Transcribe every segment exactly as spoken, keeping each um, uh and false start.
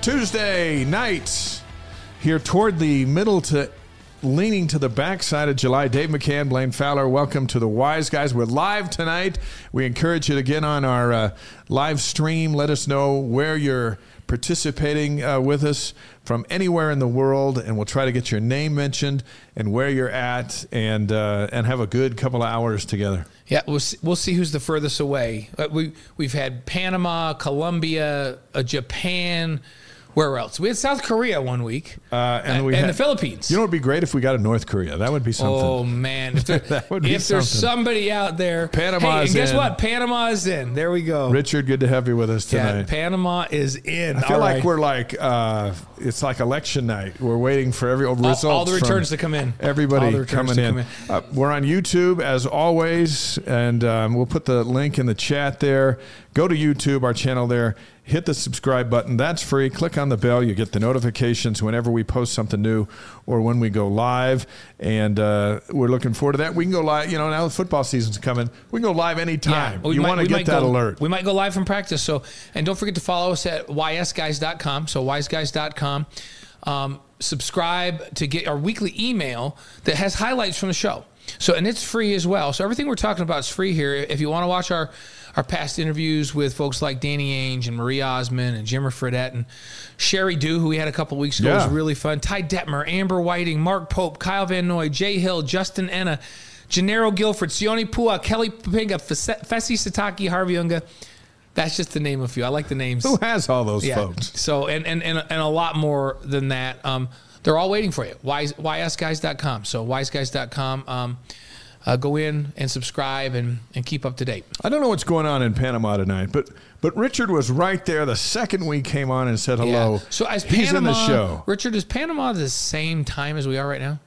Tuesday night, here toward the middle to leaning to the backside of July. Dave McCann, Blaine Fowler, welcome to the Wise Guys. We're live tonight. We encourage you to get on our uh, live stream. Let us know where you're participating uh, with us from anywhere in the world, and we'll try to get your name mentioned and where you're at, and uh, and have a good couple of hours together. Yeah, we'll see, we'll see who's the furthest away. Uh, we we've had Panama, Colombia, uh, Japan. Where else? We had South Korea one week, uh, and, we and had, the Philippines. You know, it would be great if we got a North Korea. That would be something. Oh, man. If, there, that would be if something. There's somebody out there. Panama hey, is in. And guess in. what? Panama is in. There we go. Richard, good to have you with us tonight. Yeah, Panama is in. I feel all like right. we're like, uh, it's like election night. We're waiting for every results. All, all the returns to come in. Everybody coming in. Come in. Uh, we're on YouTube, as always, and um, we'll put the link in the chat there. Go to YouTube, our channel there. Hit the subscribe button. That's free. Click on the bell. You get the notifications whenever we post something new or when we go live. And uh, we're looking forward to that. We can go live. You know, now the football season's coming. We can go live anytime. Yeah, you want to get that go, alert. We might go live from practice. So, and don't forget to follow us at Y S guys dot com. So wise guys dot com. Um, subscribe to get our weekly email that has highlights from the show. So, and it's free as well. So everything we're talking about is free here. If you want to watch our Our past interviews with folks like Danny Ainge and Marie Osmond and Jimmer Fredette and Sherry Dew, who we had a couple weeks ago, yeah. was really fun. Ty Detmer, Amber Whiting, Mark Pope, Kyle Van Noy, Jay Hill, Justin Enna, Gennaro Guilford, Sione Pua, Kelly Pinga, Fessy Sataki, Harvey Unga. That's just to name a few. I like the names. Who has all those yeah. folks? So and, and and and a lot more than that. Um, they're all waiting for you. Wise, Y S guys dot com. So wise guys dot com. Um, Uh, go in and subscribe and, and keep up to date. I don't know what's going on in Panama tonight, but but Richard was right there the second we came on and said hello. Yeah. So as He's Panama, in the show. Richard, is Panama the same time as we are right now?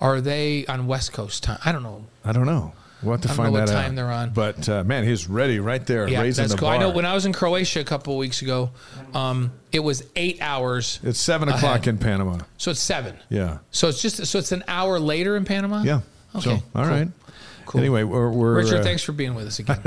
Or are they on West Coast time? I don't know. I don't know. We'll have to find that out. I don't know what time out. They're on. But, uh, man, he's ready right there, yeah, raising that's the cool. bar. I know when I was in Croatia a couple of weeks ago, um, it was eight hours It's seven o'clock ahead. In Panama. So it's seven. Yeah. So it's just so it's an hour later in Panama? Yeah. Okay. So, all cool. right. Cool. Anyway, we're, we're Richard. Uh, thanks for being with us again.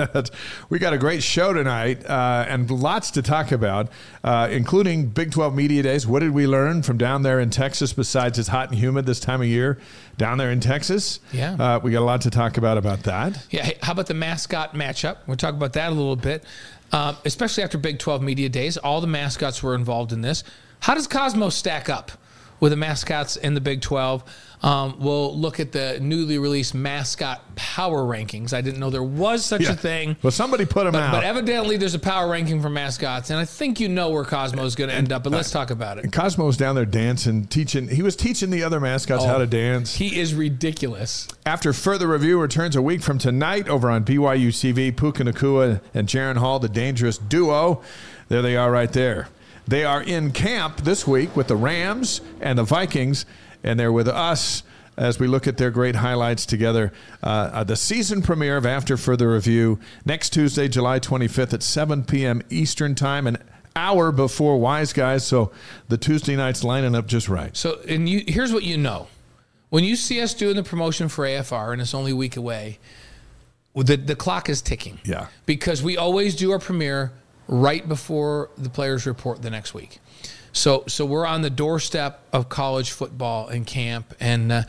We got a great show tonight, uh, and lots to talk about, uh, including Big twelve Media Days. What did we learn from down there in Texas? Besides, it's hot and humid this time of year down there in Texas. Yeah, uh, we got a lot to talk about about that. Yeah, hey, how about the mascot matchup? We'll talk about that a little bit, uh, especially after Big twelve Media Days. All the mascots were involved in this. How does Cosmo stack up with the mascots in the Big twelve? Um, we'll look at the newly released mascot power rankings. I didn't know there was such yeah. a thing. Well, somebody put them but, out. But evidently there's a power ranking for mascots, and I think you know where Cosmo's going to end up, but let's talk about it. And Cosmo's down there dancing, teaching. He was teaching the other mascots oh, how to dance. He is ridiculous. After further review returns a week from tonight over on B Y U T V, Puka Nacua and Jaron Hall, the dangerous duo. There they are right there. They are in camp this week with the Rams and the Vikings, and they're with us as we look at their great highlights together. Uh, uh, the season premiere of After Further Review next Tuesday, July twenty-fifth at seven p.m. Eastern Time, an hour before Wise Guys. So the Tuesday night's lining up just right. So, and you, here's what you know. When you see us doing the promotion for A F R, and it's only a week away, the, the clock is ticking. Yeah. Because we always do our premiere right before the players report the next week. So so we're on the doorstep of college football and camp. And, uh,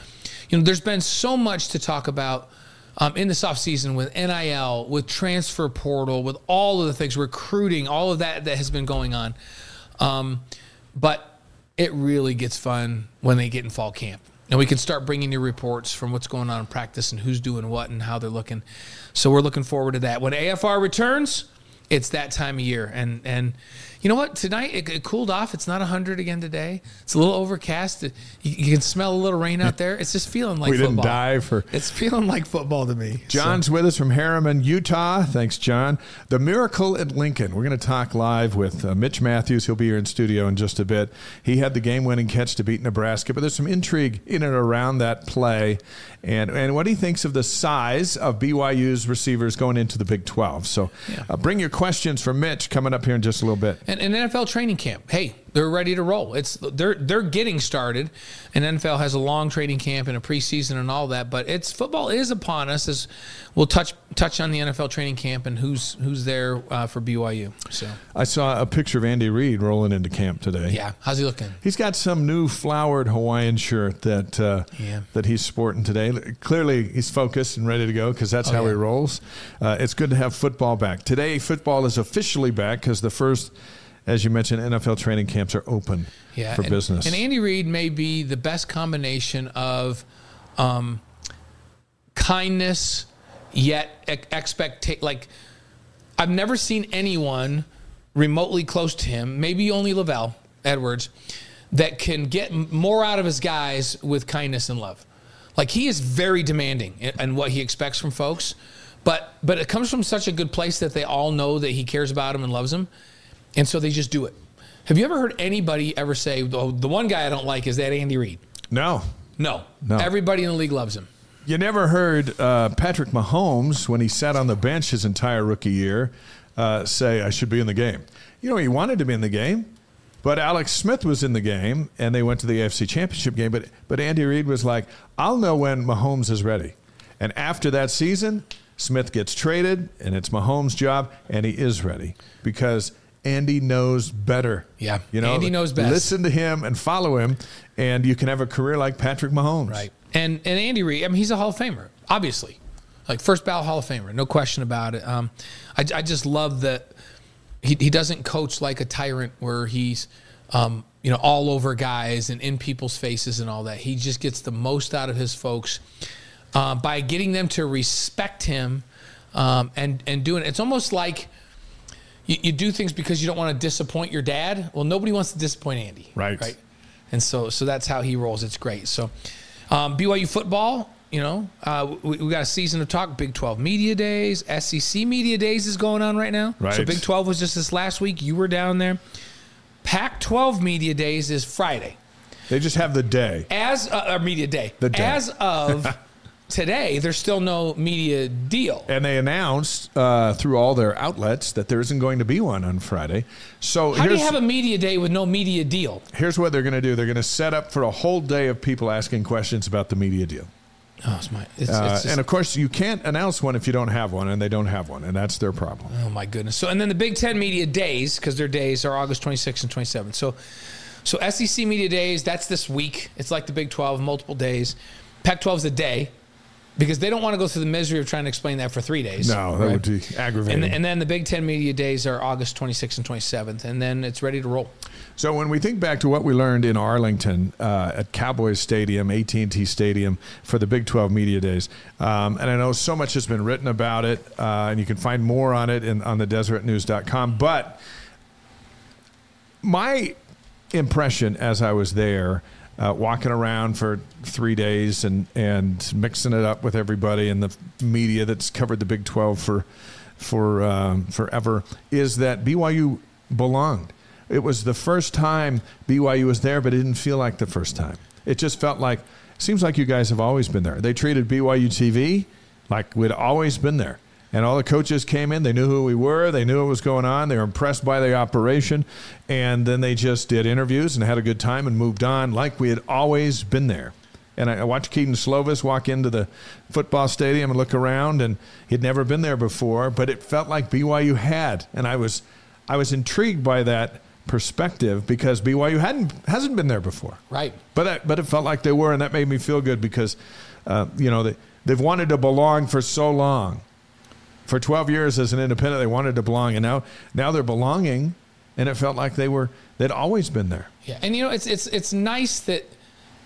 you know, there's been so much to talk about um, in this offseason with N I L, with transfer portal, with all of the things, recruiting, all of that that has been going on. Um, but it really gets fun when they get in fall camp. And we can start bringing you reports from what's going on in practice and who's doing what and how they're looking. So we're looking forward to that. When A F R returns, it's that time of year. And, and you know what? Tonight, it, it cooled off. It's not one hundred again today. It's a little overcast. It, you, you can smell a little rain out there. It's just feeling like we football. We didn't dive for... It's feeling like football to me. John's so. with us from Harriman, Utah. Thanks, John. The Miracle at Lincoln. We're going to talk live with uh, Mitch Mathews. He'll be here in studio in just a bit. He had the game-winning catch to beat Nebraska, but there's some intrigue in and around that play. And, and what he thinks of the size of B Y U's receivers going into the Big twelve. So yeah. uh, bring your questions for Mitch coming up here in just a little bit. And, and N F L training camp, hey, they're ready to roll. It's they're they're getting started, and N F L has a long training camp and a preseason and all that. But it's football is upon us. As we'll touch touch on the N F L training camp and who's who's there uh, for B Y U. So I saw a picture of Andy Reid rolling into camp today. Yeah, how's he looking? He's got some new flowered Hawaiian shirt that uh, yeah. that he's sporting today. Clearly, he's focused and ready to go because that's oh, how yeah. he rolls. Uh, it's good to have football back today. Football is officially back because the first. As you mentioned, N F L training camps are open yeah, for and, business. And Andy Reid may be the best combination of um, kindness yet expect like I've never seen anyone remotely close to him, maybe only Lavelle Edwards, that can get more out of his guys with kindness and love. Like he is very demanding in what he expects from folks, but but it comes from such a good place that they all know that he cares about them and loves them. And so they just do it. Have you ever heard anybody ever say, oh, the one guy I don't like is that Andy Reid? No. No. No. Everybody in the league loves him. You never heard uh, Patrick Mahomes, when he sat on the bench his entire rookie year, uh, say, I should be in the game. You know, he wanted to be in the game, but Alex Smith was in the game, and they went to the A F C Championship game. But, but Andy Reid was like, I'll know when Mahomes is ready. And after that season, Smith gets traded, and it's Mahomes' job, and he is ready because – Andy knows better. Yeah, you know, Andy knows best. Listen to him and follow him, and you can have a career like Patrick Mahomes. Right. And and Andy Reid, I mean, he's a Hall of Famer, obviously. Like, first ballot Hall of Famer, no question about it. Um, I, I just love that he, he doesn't coach like a tyrant where he's, um, you know, all over guys and in people's faces and all that. He just gets the most out of his folks uh, by getting them to respect him um, and, and doing it. It's almost like... You, you do things because you don't want to disappoint your dad. Well, nobody wants to disappoint Andy. Right. Right. And so so that's how he rolls. It's great. So um, B Y U football, you know, uh, we, we got a season of talk. Big twelve Media Days, S E C Media Days is going on right now. Right. So Big twelve was just this last week. You were down there. Pac twelve Media Days is Friday. They just have the day. As uh, Media Day. The day. As of... Today, there's still no media deal. And they announced uh, through all their outlets that there isn't going to be one on Friday. So how do you have a media day with no media deal? Here's what they're going to do. They're going to set up for a whole day of people asking questions about the media deal. Oh, it's my, it's, uh, it's just, and, of course, you can't announce one if you don't have one, and they don't have one, and that's their problem. Oh, my goodness. So, and then the Big Ten Media Days, because their days are August twenty-sixth and twenty-seventh. So, so S E C Media Days, that's this week. It's like the Big twelve, multiple days. Pac twelve is a day. Because they don't want to go through the misery of trying to explain that for three days. No, that right? would be aggravating. And, and then the Big Ten Media Days are August twenty-sixth and twenty-seventh, and then it's ready to roll. So when we think back to what we learned in Arlington uh, at Cowboys Stadium, A T and T Stadium, for the Big twelve Media Days, um, and I know so much has been written about it, uh, and you can find more on it in, on the Deseret News dot com, but my impression as I was there Uh, walking around for three days and, and mixing it up with everybody and the media that's covered the Big twelve for for um, forever is that B Y U belonged. It was the first time B Y U was there, but it didn't feel like the first time. It just felt like, seems like you guys have always been there. They treated B Y U T V like we'd always been there. And all the coaches came in. They knew who we were. They knew what was going on. They were impressed by the operation. And then they just did interviews and had a good time and moved on like we had always been there. And I watched Keaton Slovis walk into the football stadium and look around, and he'd never been there before, but it felt like B Y U had. And I was I was intrigued by that perspective because B Y U hadn't hasn't been there before. Right. But, I, but it felt like they were, and that made me feel good because, uh, you know, they, they've wanted to belong for so long. For twelve years as an independent, they wanted to belong, and now now they're belonging, and it felt like they were they'd always been there. Yeah, and you know it's it's it's nice that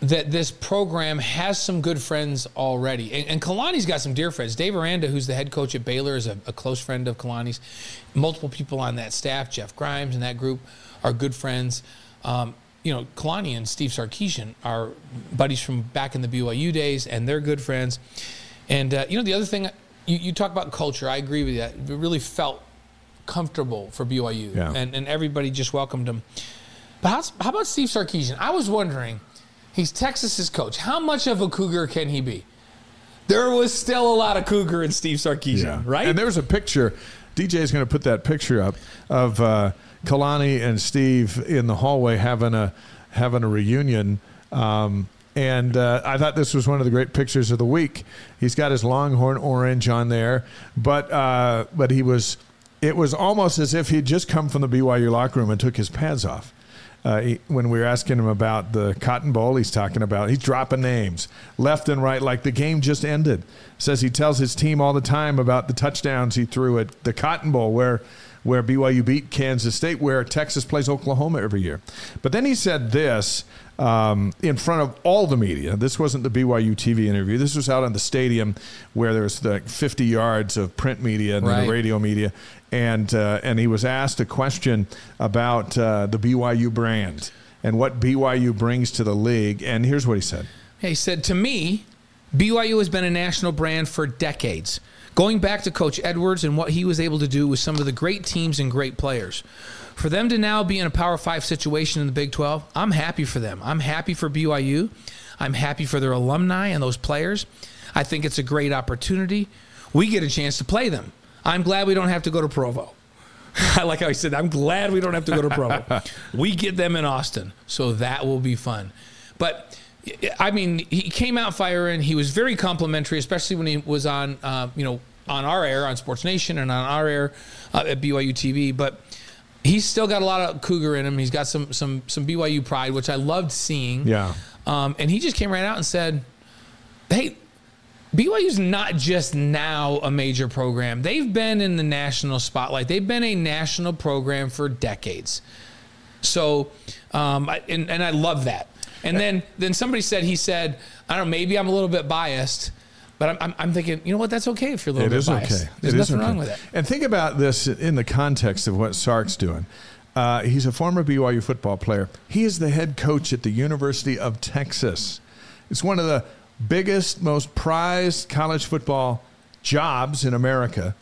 that this program has some good friends already. And, and Kalani's got some dear friends. Dave Aranda, who's the head coach at Baylor, is a, a close friend of Kalani's. Multiple people on that staff, Jeff Grimes and that group, are good friends. Um, you know, Kalani and Steve Sarkeesian are buddies from back in the B Y U days, and they're good friends. And, uh, you know, the other thing, you, you talk about culture. I agree with that. It really felt comfortable for B Y U, yeah. and, and everybody just welcomed him. But how, how about Steve Sarkeesian? I was wondering, he's Texas's coach. How much of a Cougar can he be? There was still a lot of Cougar in Steve Sarkeesian, yeah. right? And there was a picture. D J's going to put that picture up of uh, Kalani and Steve in the hallway having a having a reunion. Um, and uh, I thought this was one of the great pictures of the week. He's got his Longhorn orange on there, but uh, but he was. It was almost as if he'd just come from the B Y U locker room and took his pads off. Uh, he, when we were asking him about the Cotton Bowl, he's talking about, he's dropping names left and right like the game just ended. Says he tells his team all the time about the touchdowns he threw at the Cotton Bowl where, where B Y U beat Kansas State, where Texas plays Oklahoma every year. But then he said this um, in front of all the media. This wasn't the B Y U T V interview. This was out on the stadium where there was like fifty yards of print media and right. then the radio media. And uh, and he was asked a question about uh, the B Y U brand and what B Y U brings to the league. And here's what he said. He said, to me, B Y U has been a national brand for decades. Going back to Coach Edwards and what he was able to do with some of the great teams and great players. For them to now be in a Power Five situation in the Big twelve, I'm happy for them. I'm happy for B Y U. I'm happy for their alumni and those players. I think it's a great opportunity. We get a chance to play them. I'm glad we don't have to go to Provo. I like how he said, I'm glad we don't have to go to Provo. We get them in Austin, so that will be fun. But, I mean, he came out firing. He was very complimentary, especially when he was on, uh, you know, on our air, on Sports Nation and on our air uh, at B Y U T V. But he's still got a lot of Cougar in him. He's got some some some B Y U pride, which I loved seeing. Yeah. Um, and he just came right out and said, hey, B Y U's not just now a major program. They've been in the national spotlight. They've been a national program for decades. So, um, I, and, and I love that. And then then somebody said, he said, I don't know, maybe I'm a little bit biased, but I'm I'm, I'm thinking, you know what, that's okay if you're a little it bit is biased. Okay. There's it nothing is okay. wrong with it. And think about this in the context of what Sark's doing. Uh, he's a former B Y U football player. He is the head coach at the University of Texas. It's one of the biggest, most prized college football jobs in America.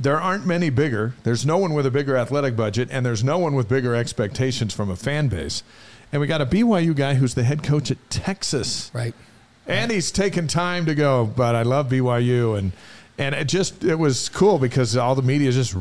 There aren't many bigger. There's no one with a bigger athletic budget, and there's no one with bigger expectations from a fan base. And we got a B Y U guy who's the head coach at Texas. Right. And he's taken time to go, but I love B Y U. And and it just, it was cool because all the media is just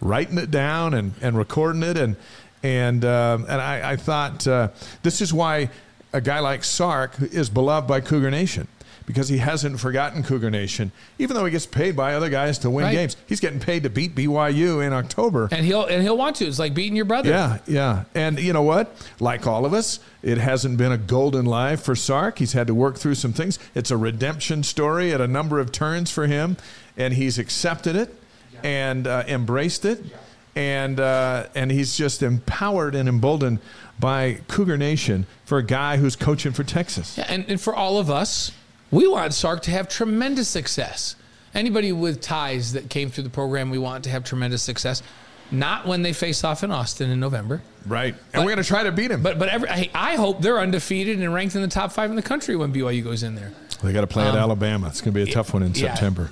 writing it down and, and recording it. And, and, um, and I, I thought uh, this is why a guy like Sark is beloved by Cougar Nation because he hasn't forgotten Cougar Nation. Even though he gets paid by other guys to win right. games, he's getting paid to beat B Y U in October. And he'll and he'll want to. It's like beating your brother. Yeah, yeah. And you know what? Like all of us, it hasn't been a golden life for Sark. He's had to work through some things. It's a redemption story at a number of turns for him, and he's accepted it yeah. and uh, embraced it. Yeah. And uh, and he's just empowered and emboldened by Cougar Nation for a guy who's coaching for Texas. Yeah, and, and for all of us, we want Sark to have tremendous success. Anybody with ties that came through the program, we want to have tremendous success. Not when they face off in Austin in November. Right. But, and we're going to try to beat him. But but every, I, I hope they're undefeated and ranked in the top five in the country when B Y U goes in there. They got to play um, at Alabama. It's going to be a tough it, one in yeah. September.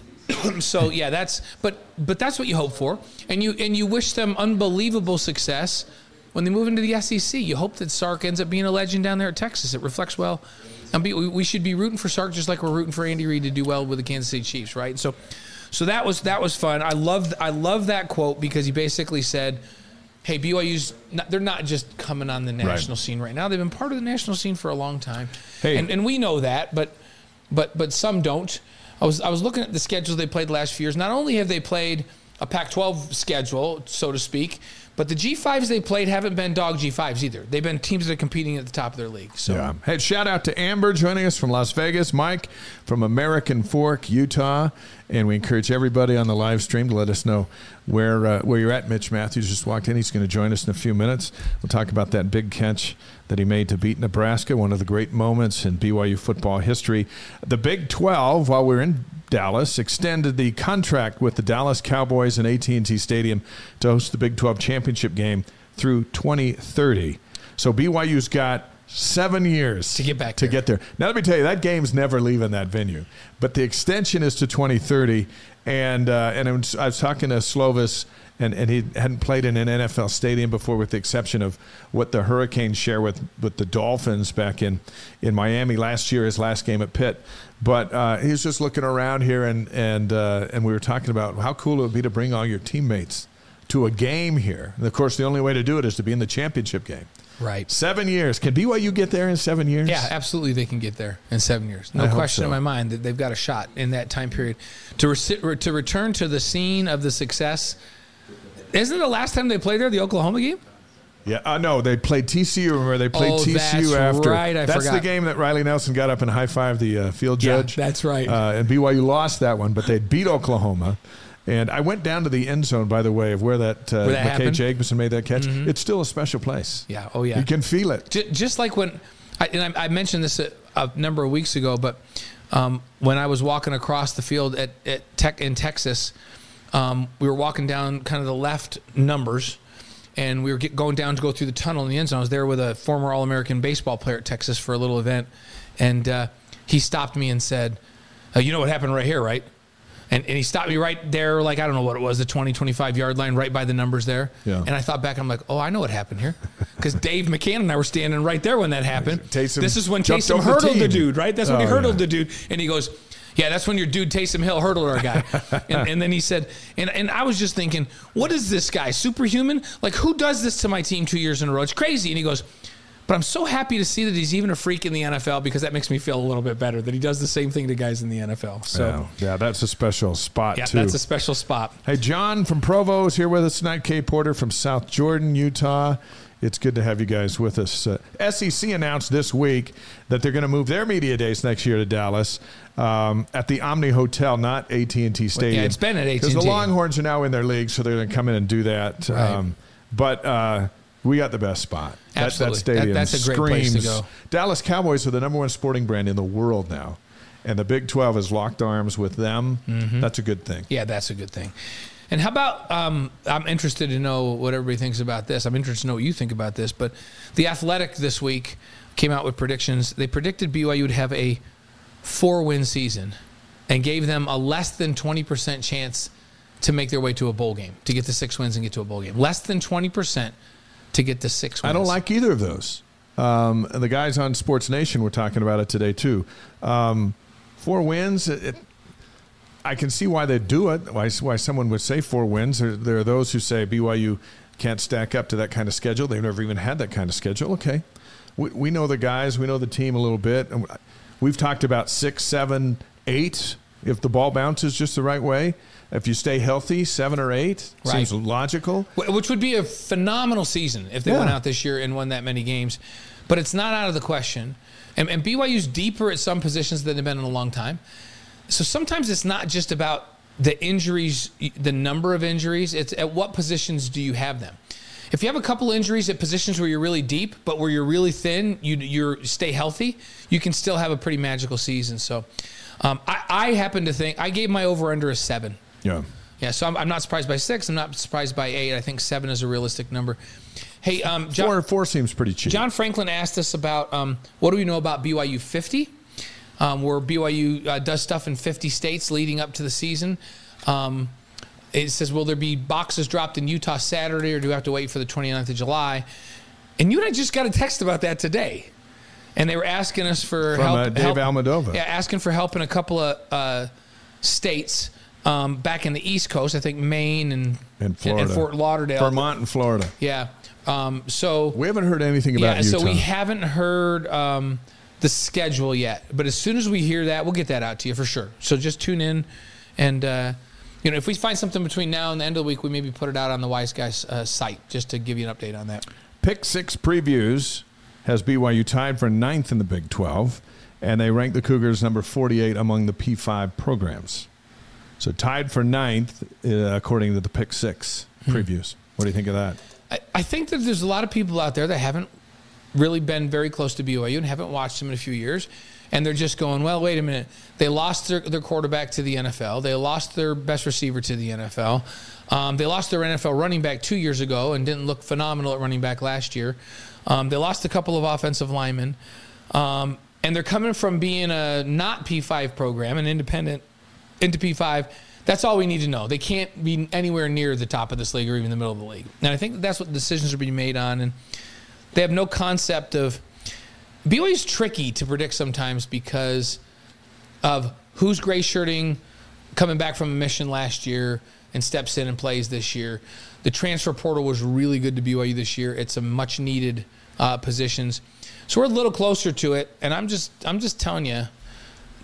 So yeah, that's but but that's what you hope for, and you and you wish them unbelievable success when they move into the S E C. You hope that Sark ends up being a legend down there at Texas. It reflects well, and be, we should be rooting for Sark just like we're rooting for Andy Reid to do well with the Kansas City Chiefs, right? So, so that was that was fun. I loved I love that quote because he basically said, "Hey, B Y U's not, they're not just coming on the national right. scene right now. They've been part of the national scene for a long time, hey. and and we know that, but but but some don't." I was I was looking at the schedules they played last few years. Not only have they played a Pac twelve schedule, so to speak, But the G fives they played haven't been dog G fives either. They've been teams that are competing at the top of their league. So, yeah. Hey, shout out to Amber joining us from Las Vegas, Mike from American Fork, Utah. And we encourage everybody on the live stream to let us know where uh, where you're at. Mitch Mathews just walked in. He's going to join us in a few minutes. We'll talk about that big catch that he made to beat Nebraska, one of the great moments in B Y U football history. The Big twelve, while we're in Dallas, extended the contract with the Dallas Cowboys and A T and T Stadium to host the Big twelve championship game through twenty thirty. So B Y U's got Seven years to get back to there. get there. Now, let me tell you, that game's never leaving that venue. But the extension is to twenty thirty. And uh, and I was, I was talking to Slovis, and, and he hadn't played in an N F L stadium before, with the exception of what the Hurricanes share with, with the Dolphins back in, in Miami last year, his last game at Pitt. But uh, he was just looking around here, and, and, uh, and we were talking about how cool it would be to bring all your teammates to a game here. And, of course, the only way to do it is to be in the championship game. Right. Seven years. Can B Y U get there in seven years? Yeah, absolutely they can get there in seven years. No question in my mind that they've got a shot in that time period. To re- to return to the scene of the success, isn't it the last time they played there, the Oklahoma game? Yeah, uh, no, they played T C U. Remember, they played oh, T C U that's after. Right, I that's forgot. the game that Riley Nelson got up and high-fived the uh, field judge. Yeah, that's right. Uh, and B Y U lost that one, but they beat Oklahoma. And I went down to the end zone, by the way, of where that, uh, where that McKay Jacobson made that catch. Mm-hmm. It's still a special place. Yeah. Oh, yeah. You can feel it. J- just like when – I and I, I mentioned this a, a number of weeks ago, but um, when I was walking across the field at, at Tech in Texas, um, we were walking down kind of the left numbers, and we were get, going down to go through the tunnel in the end zone. I was there with a former All-American baseball player at Texas for a little event, and uh, he stopped me and said, uh, you know what happened right here, right? And, and he stopped me right there, like, I don't know what it was, the twenty, twenty-five-yard line, right by the numbers there. Yeah. And I thought back, I'm like, oh, I know what happened here. Because Dave McCann and I were standing right there when that happened. Taysom this is when Taysom hurdled the, the dude, right? That's when oh, he hurdled yeah. the dude. And he goes, yeah, that's when your dude Taysom Hill hurdled our guy. and, and then he said, and, and I was just thinking, what is this guy, superhuman? Like, who does this to my team two years in a row? It's crazy. And he goes, but I'm so happy to see that he's even a freak in the N F L, because that makes me feel a little bit better that he does the same thing to guys in the N F L. So yeah, yeah that's a special spot, yeah, too. Yeah, that's a special spot. Hey, John from Provo is here with us tonight. Kay Porter from South Jordan, Utah. It's good to have you guys with us. Uh, S E C announced this week that they're going to move their media days next year to Dallas um, at the Omni Hotel, not A T and T Stadium. Well, yeah, it's been at A T and T. Because the Longhorns are now in their league, so they're going to come in and do that. Right. Um, but uh, we got the best spot. Absolutely. That, that stadium that, that's a great screams. Place to go. Dallas Cowboys are the number one sporting brand in the world now, and the Big twelve has locked arms with them. Mm-hmm. That's a good thing. Yeah, that's a good thing. And how about um, I'm interested to know what everybody thinks about this. I'm interested to know what you think about this. But The Athletic this week came out with predictions. They predicted B Y U would have a four-win season and gave them a less than twenty percent chance to make their way to a bowl game, to get to six wins and get to a bowl game. Less than twenty percent. To get to six wins. I don't like either of those. Um, the guys on Sports Nation were talking about it today, too. Um, four wins, it, it, I can see why they do it, why, why someone would say four wins. There, there are those who say B Y U can't stack up to that kind of schedule. They've never even had that kind of schedule. Okay. We, we know the guys. We know the team a little bit. We've talked about six, seven, eight, if the ball bounces just the right way. If you stay healthy, seven or eight right. seems logical. Which would be a phenomenal season if they yeah. went out this year and won that many games. But it's not out of the question. And, and B Y U's deeper at some positions than they've been in a long time. So sometimes it's not just about the injuries, the number of injuries. It's at what positions do you have them. If you have a couple injuries at positions where you're really deep, but where you're really thin, you you're stay healthy, you can still have a pretty magical season. So um, I, I happen to think, I gave my over-under a seven. Yeah. Yeah, so I'm, I'm not surprised by six. I'm not surprised by eight. I think seven is a realistic number. Hey, um, John, four, four seems pretty cheap. John Franklin asked us about um, what do we know about B Y U fifty, um, where B Y U uh, does stuff in fifty states leading up to the season. Um, it says, will there be boxes dropped in Utah Saturday, or do we have to wait for the twenty-ninth of July? And you and I just got a text about that today. And they were asking us for From, help. Uh, Dave help, Almodova. Yeah, asking for help in a couple of uh, states. Um, back in the East Coast, I think Maine and, and, Florida. and Fort Lauderdale. Vermont and Florida. Yeah. Um, so we haven't heard anything about yeah, Utah. So we haven't heard um, the schedule yet. But as soon as we hear that, we'll get that out to you for sure. So just tune in and uh, you know, if we find something between now and the end of the week, we maybe put it out on the Wise Guys uh, site just to give you an update on that. Pick six previews has B Y U tied for ninth in the Big twelve, and they rank the Cougars number forty-eight among the P five programs. So tied for ninth, uh, according to the Pick six previews. Hmm. What do you think of that? I, I think that there's a lot of people out there that haven't really been very close to B Y U and haven't watched them in a few years, and they're just going, well, wait a minute. They lost their, their quarterback to the N F L. They lost their best receiver to the N F L. Um, they lost their N F L running back two years ago and didn't look phenomenal at running back last year. Um, they lost a couple of offensive linemen. Um, and they're coming from being a not P five program, an independent, into P five. That's all we need to know. They can't be anywhere near the top of this league or even the middle of the league. And I think that's what decisions are being made on. And they have no concept of – B Y U is tricky to predict sometimes because of who's gray shirting, coming back from a mission last year and steps in and plays this year. The transfer portal was really good to B Y U this year. It's a much-needed uh, positions. So we're a little closer to it, and I'm just I'm just telling you,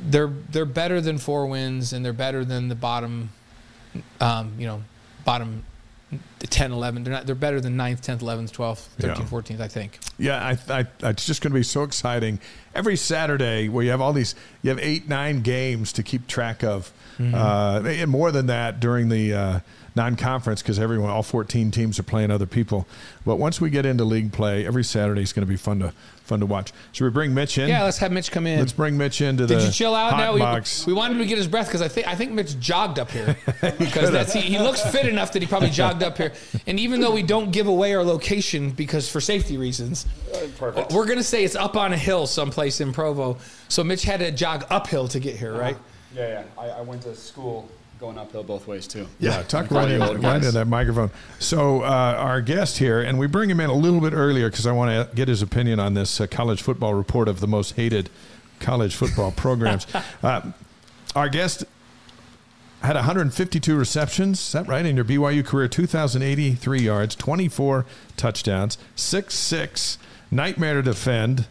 they're they're better than four wins, and they're better than the bottom, um, you know, bottom ten, eleven. They're not. They're better than ninth, tenth, eleventh, twelfth, thirteenth, yeah. fourteenth, I think. Yeah, I, I, it's just going to be so exciting. Every Saturday where you have all these, you have eight, nine games to keep track of. Mm-hmm. Uh, and more than that during the uh, non-conference because everyone, all fourteen teams are playing other people. But once we get into league play, every Saturday is going to be fun to fun to watch. Should we bring Mitch in? Yeah, let's have Mitch come in. Let's bring Mitch into Did the you chill out hot now? Box. We, we wanted him to get his breath because I think I think Mitch jogged up here because that's he, he looks fit enough that he probably jogged up here. And even though we don't give away our location because for safety reasons, perfect. We're going to say it's up on a hill someplace in Provo. So Mitch had to jog uphill to get here, uh-huh. right? Yeah, yeah. I, I went to school going uphill both ways, too. Yeah, yeah. Talk right into that microphone. So uh, our guest here, and we bring him in a little bit earlier because I want to get his opinion on this uh, college football report of the most hated college football programs. Uh, our guest had one hundred fifty-two receptions, is that right, in your B Y U career, two thousand eighty-three yards, twenty-four touchdowns, six six, nightmare to defend,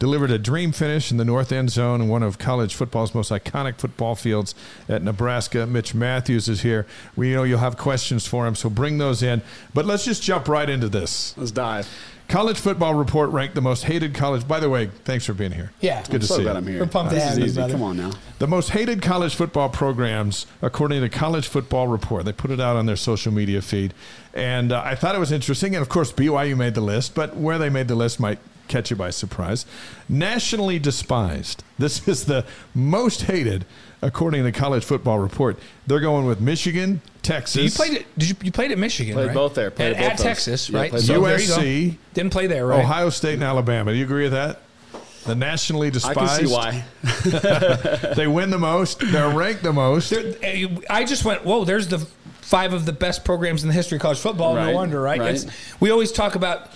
delivered a dream finish in the north end zone in one of college football's most iconic football fields at Nebraska. Mitch Mathews is here. We know you'll have questions for him, so bring those in. But let's just jump right into this. Let's dive. College Football Report ranked the most hated college. By the way, thanks for being here. Yeah. It's good I'm to so see glad you. I'm here. We're pumped to have you, brother. Come on now. The most hated college football programs, according to College Football Report. They put it out on their social media feed. And uh, I thought it was interesting. And, of course, B Y U made the list, but where they made the list might catch you by surprise. Nationally despised. This is the most hated, according to College Football Report. They're going with Michigan, Texas. You played it. Did you, you played at Michigan? Played right? both there. Played at, both at Texas, right? Yeah, so U S C. Didn't play there, right? Ohio State and Alabama. Do you agree with that? The nationally despised. I can see why. They win the most. They're ranked the most. They're, I just went, whoa, there's the five of the best programs in the history of college football. Right. No wonder, right? right. It's, we always talk about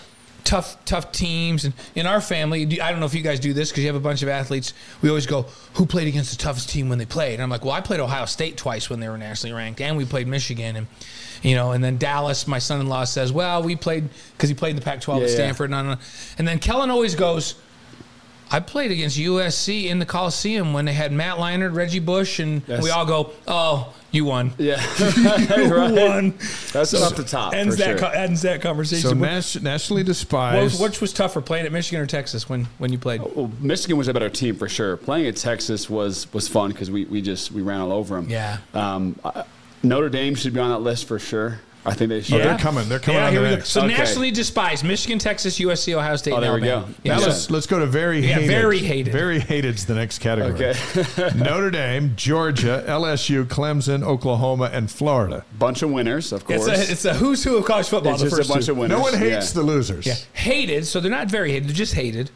tough, tough teams. And in our family, I don't know if you guys do this because you have a bunch of athletes. We always go, who played against the toughest team when they played? And I'm like, well, I played Ohio State twice when they were nationally ranked, and we played Michigan. And, you know, and then Dallas, my son-in-law says, well, we played because he played in the Pac twelve yeah, at Stanford. Yeah. And, on, and then Kellen always goes, I played against U S C in the Coliseum when they had Matt Leinart, Reggie Bush, and yes. we all go, oh, you won. Yeah. you right. won. That's so off the top. Ends, for that, sure. co- ends that conversation. So nas- nationally despised. What, which was tougher, playing at Michigan or Texas when, when you played? Well, Michigan was a better team for sure. Playing at Texas was, was fun because we, we just we ran all over them. Yeah. Um, I, Notre Dame should be on that list for sure. I think they should. Yeah. Oh, they're coming. They're coming. Yeah, here we go. So okay. Nationally despised: Michigan, Texas, U S C, Ohio State. Oh, there Alabama. we go. Yeah. Now yeah. let's let's go to very yeah, hated. Very hated. Very hated's the next category. Okay. Notre Dame, Georgia, L S U, Clemson, Oklahoma, and Florida. Bunch of winners, of course. It's a, it's a who's who of college football. It's the just first a bunch two. of winners. No one hates yeah. the losers. Yeah. Hated. So they're not very hated. They're just hated.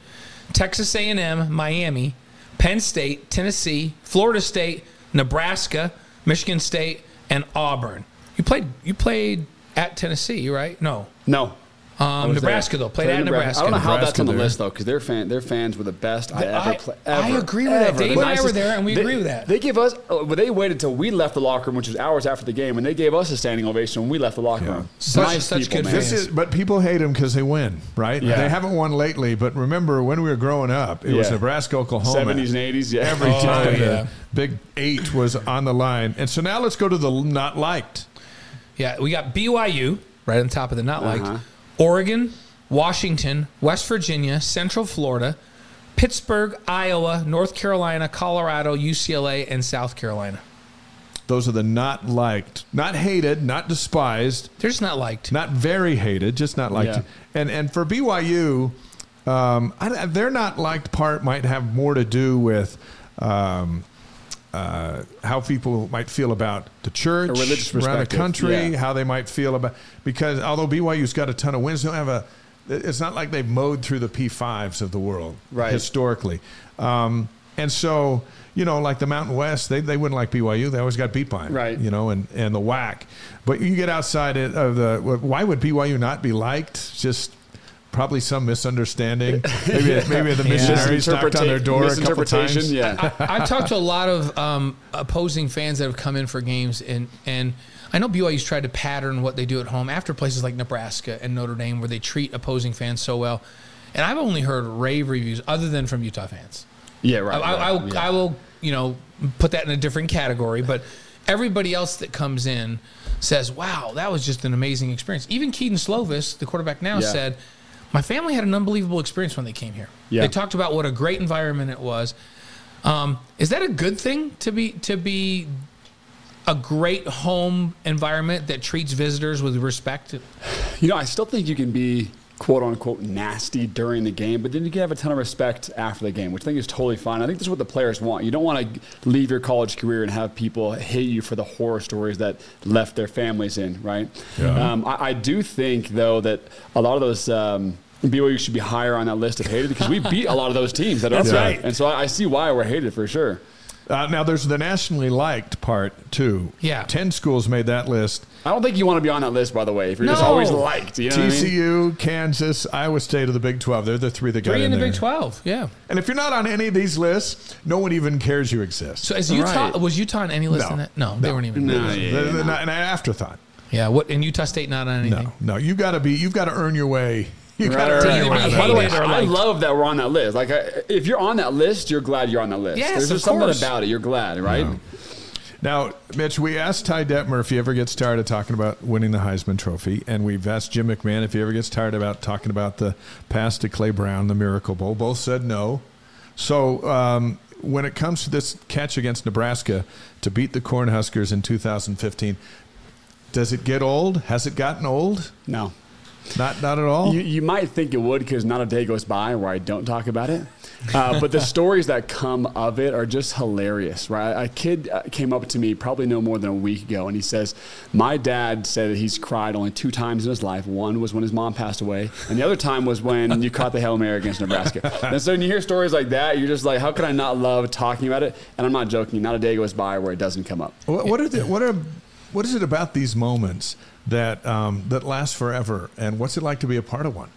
Texas A and M, Miami, Penn State, Tennessee, Florida State, Nebraska, Michigan State, and Auburn. You played. You played at Tennessee, right? No. No. Um, Nebraska, there. though. Played, played at Nebraska. Nebraska. I don't know how Nebraska that's on the there. list, though, because their, fan, their fans were the best the, I ever played. I agree with ever. that. Dave and I were there, and we they, agree with that. They gave us uh, – they waited until we left the locker room, which was hours after the game, and they gave us a standing ovation when we left the locker yeah. room. Such, nice such people, good man. fans. This is, but people hate them because they win, right? Yeah. They haven't won lately, but remember when we were growing up, it yeah. was Nebraska, Oklahoma. seventies and eighties, yeah. Every oh, time yeah. the Big Eight was on the line. And so now let's go to the not liked. Yeah, we got B Y U right on top of the not liked. Uh-huh. Oregon, Washington, West Virginia, Central Florida, Pittsburgh, Iowa, North Carolina, Colorado, U C L A, and South Carolina. Those are the not liked, not hated, not despised. They're just not liked. Not very hated, just not liked. Yeah. And and for B Y U, um, I, their not liked part might have more to do with um, uh, how people might feel about the church, around the country, yeah. how they might feel about, because although B Y U's got a ton of wins, they don't have a, it's not like they've mowed through the P fives of the world right. historically. Um, and so, you know, like the Mountain West, they they wouldn't like B Y U. They always got beat by them, right. you know, and, and the whack. But you get outside of the, why would B Y U not be liked? Just probably some misunderstanding. Maybe yeah. maybe the missionaries yeah. knocked on their door a couple times. Yeah. I, I've talked to a lot of um, opposing fans that have come in for games, and, and I know B Y U's tried to pattern what they do at home after places like Nebraska and Notre Dame where they treat opposing fans so well. And I've only heard rave reviews other than from Utah fans. Yeah, right. I, right, I, will, yeah. I will, you know, put that in a different category, but everybody else that comes in says, wow, that was just an amazing experience. Even Keaton Slovis, the quarterback now, yeah. said, my family had an unbelievable experience when they came here. Yeah. They talked about what a great environment it was. Um, is that a good thing to be to be a great home environment that treats visitors with respect? You know, I still think you can be quote-unquote nasty during the game, but then you can have a ton of respect after the game, which I think is totally fine. I think this is what the players want. You don't want to leave your college career and have people hate you for the horror stories that left their families in, right? Yeah. Um, I, I do think, though, that a lot of those um, – B Y U should be higher on that list of hated because we beat a lot of those teams. That That's are right. And so I, I see why we're hated for sure. Uh, now, there's the nationally liked part, too. Yeah. Ten schools made that list. I don't think you want to be on that list, by the way, if you're no. just always liked. You know T C U, what I mean? Kansas, Iowa State, or the Big twelve. They're the three that got three in the there. Big twelve, yeah. And if you're not on any of these lists, no one even cares you exist. So is Utah, right. was Utah on any list? No, in that? no, no. they weren't even. No, no. Yeah, they're, they're not an afterthought. Yeah, what? And Utah State not on anything? No, no. You got to be. You've got to earn your way. You right. got to earn your way. By the way, I love that we're on that list. Like, I, if you're on that list, you're glad you're on that list. Yes, There's just something about it. You're glad, right? No. Now, Mitch, we asked Ty Detmer if he ever gets tired of talking about winning the Heisman Trophy, and we've asked Jim McMahon if he ever gets tired about talking about the pass to Clay Brown, the Miracle Bowl. Both said no. So um, when it comes to this catch against Nebraska to beat the Cornhuskers in two thousand fifteen, does it get old? Has it gotten old? No. Not not at all? You, you might think it would because not a day goes by where I don't talk about it. Uh, but the stories that come of it are just hilarious, right? A kid came up to me probably no more than a week ago, and he says, my dad said that he's cried only two times in his life. One was when his mom passed away, and the other time was when you caught the Hail Mary against Nebraska. And so when you hear stories like that, you're just like, how could I not love talking about it? And I'm not joking. Not a day goes by where it doesn't come up. What, what, are, the, what, are, what is it about these moments that um, that lasts forever, and what's it like to be a part of one?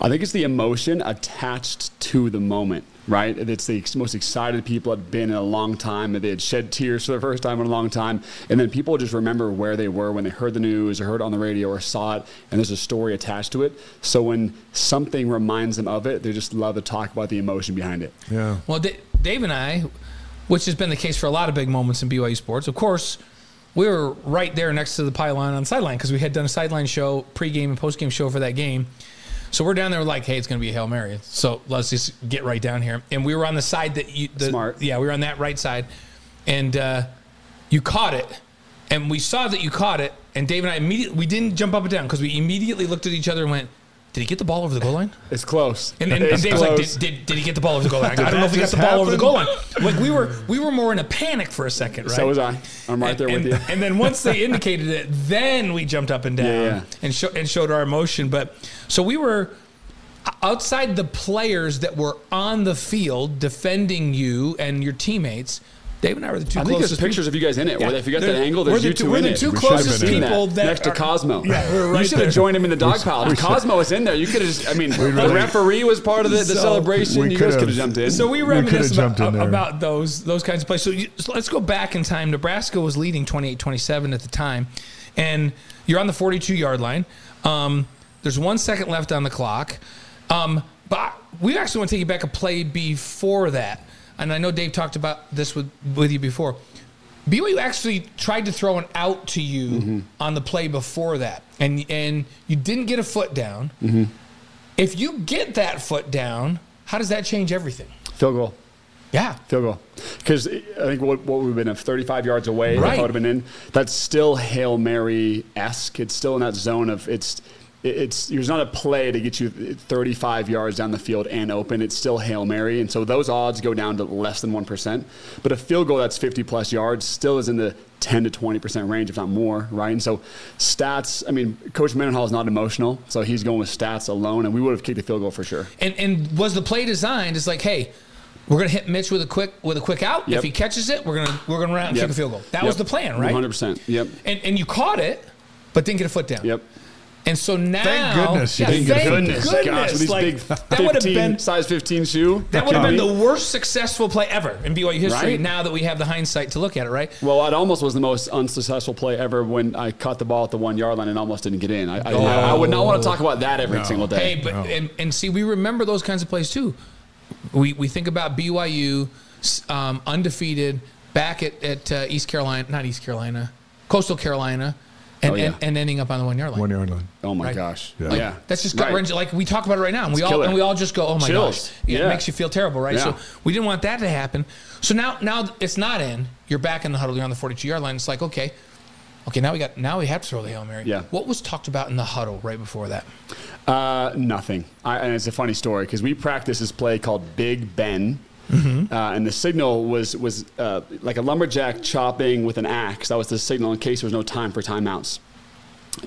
I think it's the emotion attached to the moment, right? It's the ex- most excited people had been in a long time, and they had shed tears for the first time in a long time, and then people just remember where they were when they heard the news or heard it on the radio or saw it, and there's a story attached to it. So when something reminds them of it, they just love to talk about the emotion behind it. Yeah. Well, D- Dave and I, which has been the case for a lot of big moments in B Y U sports, of course, we were right there next to the pylon on the sideline because we had done a sideline show, pregame and postgame show for that game. So we're down there like, hey, it's going to be a Hail Mary. So let's just get right down here. And we were on the side that you... The, Smart. Yeah, we were on that right side. And uh, you caught it. And we saw that you caught it. And Dave and I immediately... We didn't jump up and down because we immediately looked at each other and went, did he get the ball over the goal line? It's close. And, and, it's and Dave's close. like, did, did, did he get the ball over the goal line? I don't know if he got the happen? ball over the goal line. Like we were we were more in a panic for a second, right? So was I. I'm right and, there with and, you. And then once they indicated it, then we jumped up and down yeah, yeah. and show, and showed our emotion. But so we were outside the players that were on the field defending you and your teammates. Dave and I were the two I closest. I think there's pictures people. of you guys in it. Yeah. Where if you got that angle, there's the you two, two in it. We're the two closest people that next are, to Cosmo. Yeah, we're right You should have joined him in the dog pile. Cosmo was in there. You could have just, I mean, really, the referee was part of the, the so celebration. You guys could have jumped in. So we reminisced about, about those those kinds of plays. So, you, so let's go back in time. Nebraska was leading twenty-eight twenty-seven at the time. And you're on the forty-two-yard line. Um, there's one second left on the clock. Um, but we actually want to take you back a play before that. And I know Dave talked about this with, with you before. B Y U actually tried to throw an out to you mm-hmm. on the play before that. And and you didn't get a foot down. Mm-hmm. If you get that foot down, how does that change everything? Field goal. Yeah. Field goal. Because I think what, what we've been at thirty-five yards away, right. if I would have been in, that's still Hail Mary-esque. It's still in that zone of it's – It's there's not a play to get you thirty-five yards down the field and open. It's still Hail Mary, and so those odds go down to less than one percent. But a field goal that's fifty-plus yards still is in the ten to twenty percent range, if not more, right? And so stats, I mean, Coach Mendenhall is not emotional, so he's going with stats alone, and we would have kicked a field goal for sure. And and was the play designed as like, hey, we're going to hit Mitch with a quick with a quick out. Yep. If he catches it, we're going to we're going to run out and yep. kick a field goal. That yep. was the plan, right? one hundred percent, yep. And, and you caught it, but didn't get a foot down. Yep. And so now, thank goodness, yeah, thank goodness, goodness. Gosh, with these like, big fifteen, size fifteen shoe. That would have been the worst successful play ever in B Y U history. Right? Now that we have the hindsight to look at it, right? Well, it almost was the most unsuccessful play ever when I caught the ball at the one yard line and almost didn't get in. I, oh. I, I would not want to talk about that every no. single day. Hey, but no. and, and see, we remember those kinds of plays too. We we think about B Y U um, undefeated back at at uh, East Carolina, not East Carolina, Coastal Carolina. And, oh, yeah. and and ending up on the one yard line. One yard line. Oh my right. gosh. Yeah. Like, yeah. That's just gut wrenching. Like we talk about it right now, and we it's all killer. and we all just go, oh my Chills. gosh, yeah. It makes you feel terrible, right? Yeah. So we didn't want that to happen. So now now it's not in. You're back in the huddle. You're on the forty-two yard line. It's like okay, okay. Now we got now we have to throw the Hail Mary. Yeah. What was talked about in the huddle right before that? Uh, nothing. I, and it's a funny story because we practiced this play called Big Ben. Mm-hmm. Uh, and the signal was was uh, like a lumberjack chopping with an axe. That was the signal in case there was no time for timeouts.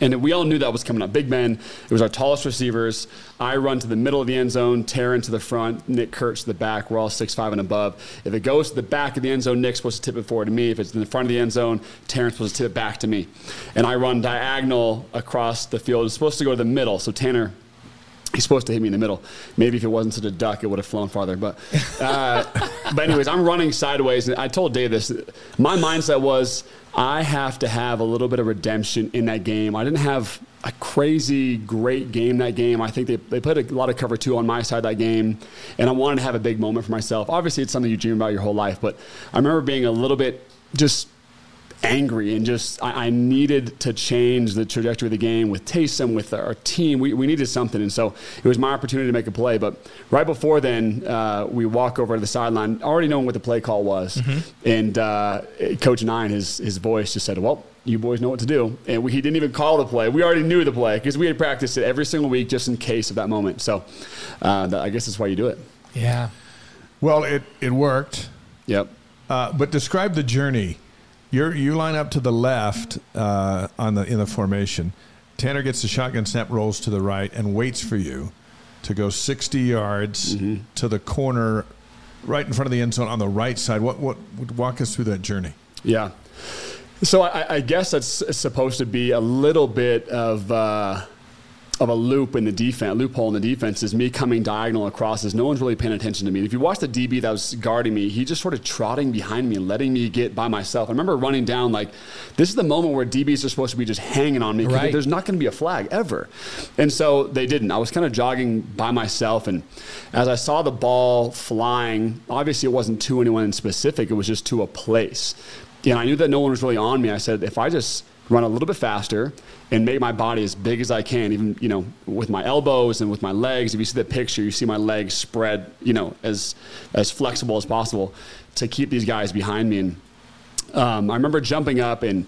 And we all knew that was coming up. Big Ben, it was our tallest receivers. I run to the middle of the end zone, Taryn to the front, Nick Kurtz to the back. We're all six five and above. If it goes to the back of the end zone, Nick's supposed to tip it forward to me. If it's in the front of the end zone, Taryn's supposed to tip it back to me. And I run diagonal across the field. It's supposed to go to the middle, so Tanner... He's supposed to hit me in the middle. Maybe if it wasn't such a duck, it would have flown farther. But, uh, but anyways, I'm running sideways. And I told Dave this. My mindset was I have to have a little bit of redemption in that game. I didn't have a crazy, great game that game. I think they, they played a lot of cover two on my side that game. And I wanted to have a big moment for myself. Obviously, it's something you dream about your whole life. But I remember being a little bit just angry and just I, I needed to change the trajectory of the game with Taysom, with our team. We we needed something, and so it was my opportunity to make a play. But right before then, uh, we walk over to the sideline, already knowing what the play call was. Mm-hmm. And uh, Coach Nine, his his voice just said, well, you boys know what to do. And we, he didn't even call the play. We already knew the play because we had practiced it every single week just in case of that moment. So uh, that, I guess that's why you do it. Yeah. Well, it, it worked. Yep. Uh, but describe the journey. You you line up to the left uh, on the in the formation. Tanner gets the shotgun snap, rolls to the right, and waits for you to go sixty yards mm-hmm. to the corner, right in front of the end zone on the right side. What what would walk us through that journey? Yeah, so I, I guess that's supposed to be a little bit of. Uh of a loop in the defense, loophole in the defense is me coming diagonal across is no one's really paying attention to me. And if you watch the D B that was guarding me, he just sort of trotting behind me, letting me get by myself. I remember running down like, this is the moment where D Bs are supposed to be just hanging on me. Right. There's not going to be a flag ever. And so they didn't. I was kind of jogging by myself. And as I saw the ball flying, obviously it wasn't to anyone in specific. It was just to a place. And I knew that no one was really on me. I said, if I just run a little bit faster and make my body as big as I can, even, you know, with my elbows and with my legs. If you see the picture, you see my legs spread, you know, as as flexible as possible to keep these guys behind me. And um, I remember jumping up and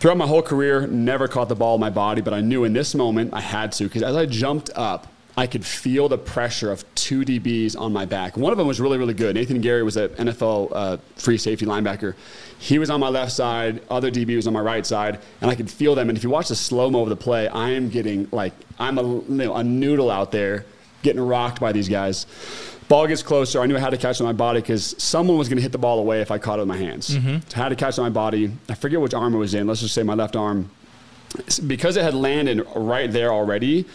throughout my whole career, never caught the ball in my body, but I knew in this moment I had to because as I jumped up, I could feel the pressure of two D Bs on my back. One of them was really, really good. Nathan Gary was an N F L uh, free safety linebacker. He was on my left side. Other D B was on my right side, and I could feel them. And if you watch the slow-mo of the play, I am getting like I'm a, you know, a noodle out there getting rocked by these guys. Ball gets closer. I knew I had to catch it on my body because someone was going to hit the ball away if I caught it with my hands. Mm-hmm. So I had to catch it on my body. I forget which arm it was in. Let's just say my left arm. Because it had landed right there already,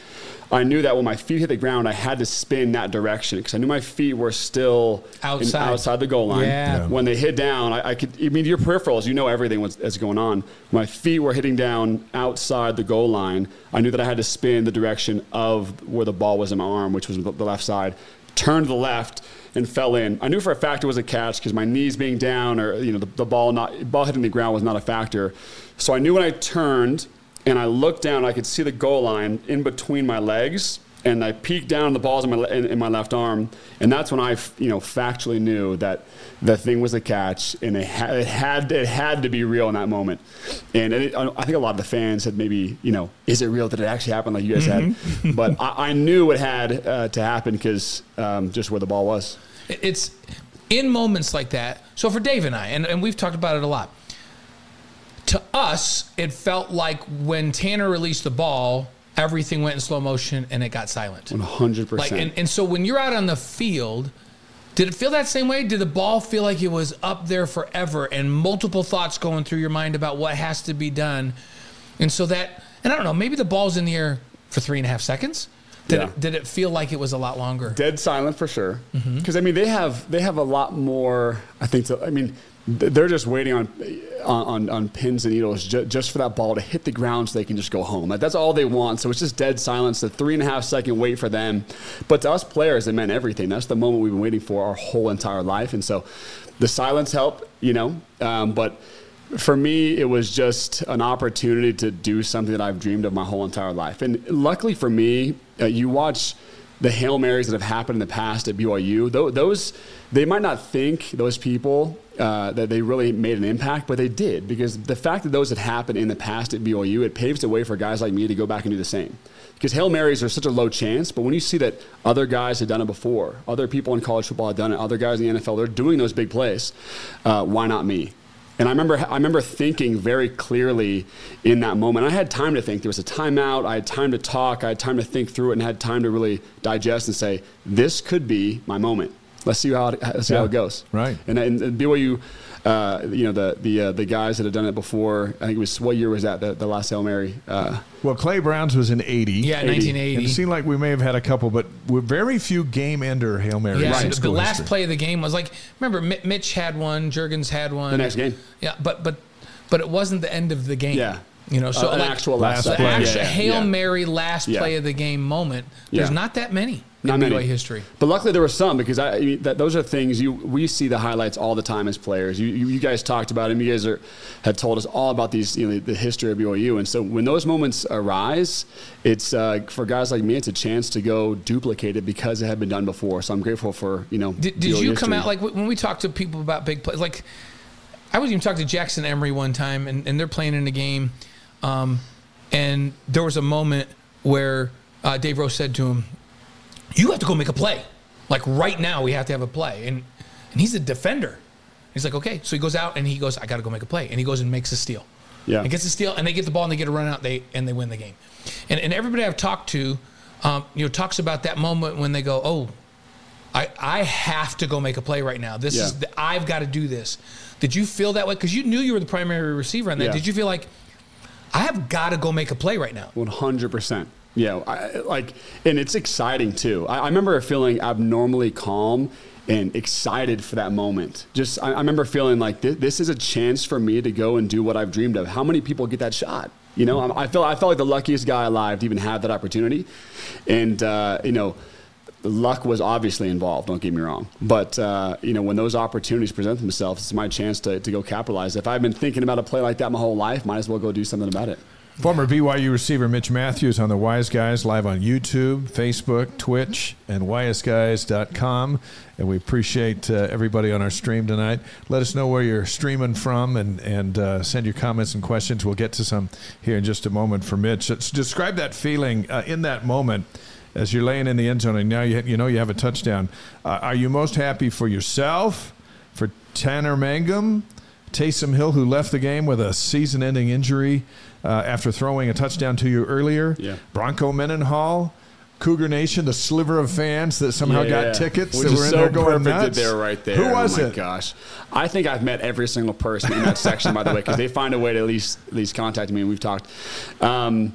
I knew that when my feet hit the ground, I had to spin that direction because I knew my feet were still outside, in, outside the goal line. Yeah. Yeah. When they hit down, I, I could, I mean, your peripherals, you know everything was, that's going on. My feet were hitting down outside the goal line. I knew that I had to spin the direction of where the ball was in my arm, which was the left side, turned to the left, and fell in. I knew for a fact it was a catch because my knees being down or you know the, the ball not ball hitting the ground was not a factor. So I knew when I turned and I looked down, I could see the goal line in between my legs, and I peeked down, the ball's in my in, in my left arm, and that's when I you know factually knew that the thing was a catch, and it had it had, it had to be real in that moment. And it, I think a lot of the fans had maybe you know is it real? Did it actually happen? Like you guys mm-hmm. had, but I, I knew it had uh, to happen because um, just where the ball was. It's in moments like that. So for Dave and I, and, and we've talked about it a lot, to us, it felt like when Tanner released the ball, everything went in slow motion and it got silent. one hundred percent. Like, and, and so when you're out on the field, did it feel that same way? Did the ball feel like it was up there forever and multiple thoughts going through your mind about what has to be done? And so that, and I don't know, maybe the ball's in the air for three and a half seconds. Did, yeah. it, did it feel like it was a lot longer? Dead silent for sure. Because, mm-hmm. I mean, they have they have a lot more, I think, so, I mean, they're just waiting on on, on pins and needles ju- just for that ball to hit the ground so they can just go home. Like, that's all they want. So it's just dead silence, the three and a half second wait for them. But to us players, it meant everything. That's the moment we've been waiting for our whole entire life. And so the silence helped, you know, um, but for me, it was just an opportunity to do something that I've dreamed of my whole entire life. And luckily for me, uh, you watch the Hail Marys that have happened in the past at B Y U. Th- those, they might not think, those people, uh, that they really made an impact, but they did. Because the fact that those had happened in the past at B Y U, it paves the way for guys like me to go back and do the same. Because Hail Marys are such a low chance, but when you see that other guys have done it before, other people in college football have done it, other guys in the N F L, they're doing those big plays, uh, why not me? And I remember I remember thinking very clearly in that moment. I had time to think. There was a timeout. I had time to talk. I had time to think through it and had time to really digest and say, this could be my moment. Let's see how it, let's see yeah. how it goes. Right. And, and B Y U, uh, you know, the the uh, the guys that had done it before, I think it was, what year was that, the, the last Hail Mary? Uh, well, Clay Brown's was in eighty. Yeah, eighty. nineteen eighty. And it seemed like we may have had a couple, but we're very few game-ender Hail Marys. Yeah, right. The last history. Play of the game was like, remember, Mitch had one, Juergens had one. The next game. Yeah, but but but it wasn't the end of the game. Yeah. You know, so uh, an like, actual last play. Actual yeah, yeah. Hail yeah. Mary last yeah. play of the game moment. There's yeah. not that many. Not in B Y U history. But luckily there were some, because I, I that, those are things you we see the highlights all the time as players. You you, you guys talked about them. You guys are, have told us all about these, you know, the history of B Y U. And so when those moments arise, it's uh, for guys like me, it's a chance to go duplicate it because it had been done before. So I'm grateful for, you know, Did, did you history. Come out, like when we talk to people about big plays, like I was even talking to Jackson Emery one time, and, and they're playing in a game, um, and there was a moment where uh, Dave Rose said to him, you have to go make a play. Like, right now, we have to have a play. And and he's a defender. He's like, okay. So he goes out, and he goes, I got to go make a play. And he goes and makes a steal. Yeah. And gets a steal, and they get the ball, and they get a run out, they and they win the game. And and everybody I've talked to, um, you know, talks about that moment when they go, oh, I, I have to go make a play right now. This yeah. is the, I've got to do this. Did you feel that way? Because you knew you were the primary receiver on that. Yeah. Did you feel like, I have got to go make a play right now? one hundred percent. Yeah, I, like, and it's exciting too. I, I remember feeling abnormally calm and excited for that moment. Just, I, I remember feeling like th- this is a chance for me to go and do what I've dreamed of. How many people get that shot? You know, I, I feel I felt like the luckiest guy alive to even have that opportunity. And uh, you know, luck was obviously involved. Don't get me wrong, but uh, you know, when those opportunities present themselves, it's my chance to to go capitalize. If I've been thinking about a play like that my whole life, might as well go do something about it. Former B Y U receiver Mitch Mathews on the Y's Guys, live on YouTube, Facebook, Twitch, and Y S guys dot com. And we appreciate uh, everybody on our stream tonight. Let us know where you're streaming from, and, and uh, send your comments and questions. We'll get to some here in just a moment for Mitch. So describe that feeling uh, in that moment as you're laying in the end zone and now you, you know you have a touchdown. Uh, are you most happy for yourself, for Tanner Mangum, Taysom Hill, who left the game with a season-ending injury, Uh, after throwing a touchdown to you earlier, yeah. Bronco Mendenhall, Cougar Nation, the sliver of fans that somehow yeah, got tickets which that were in so there going nuts. They're right there. Who was oh my it? Gosh, I think I've met every single person in that section, by the way, because they find a way to at least at least contact me, and we've talked. Um,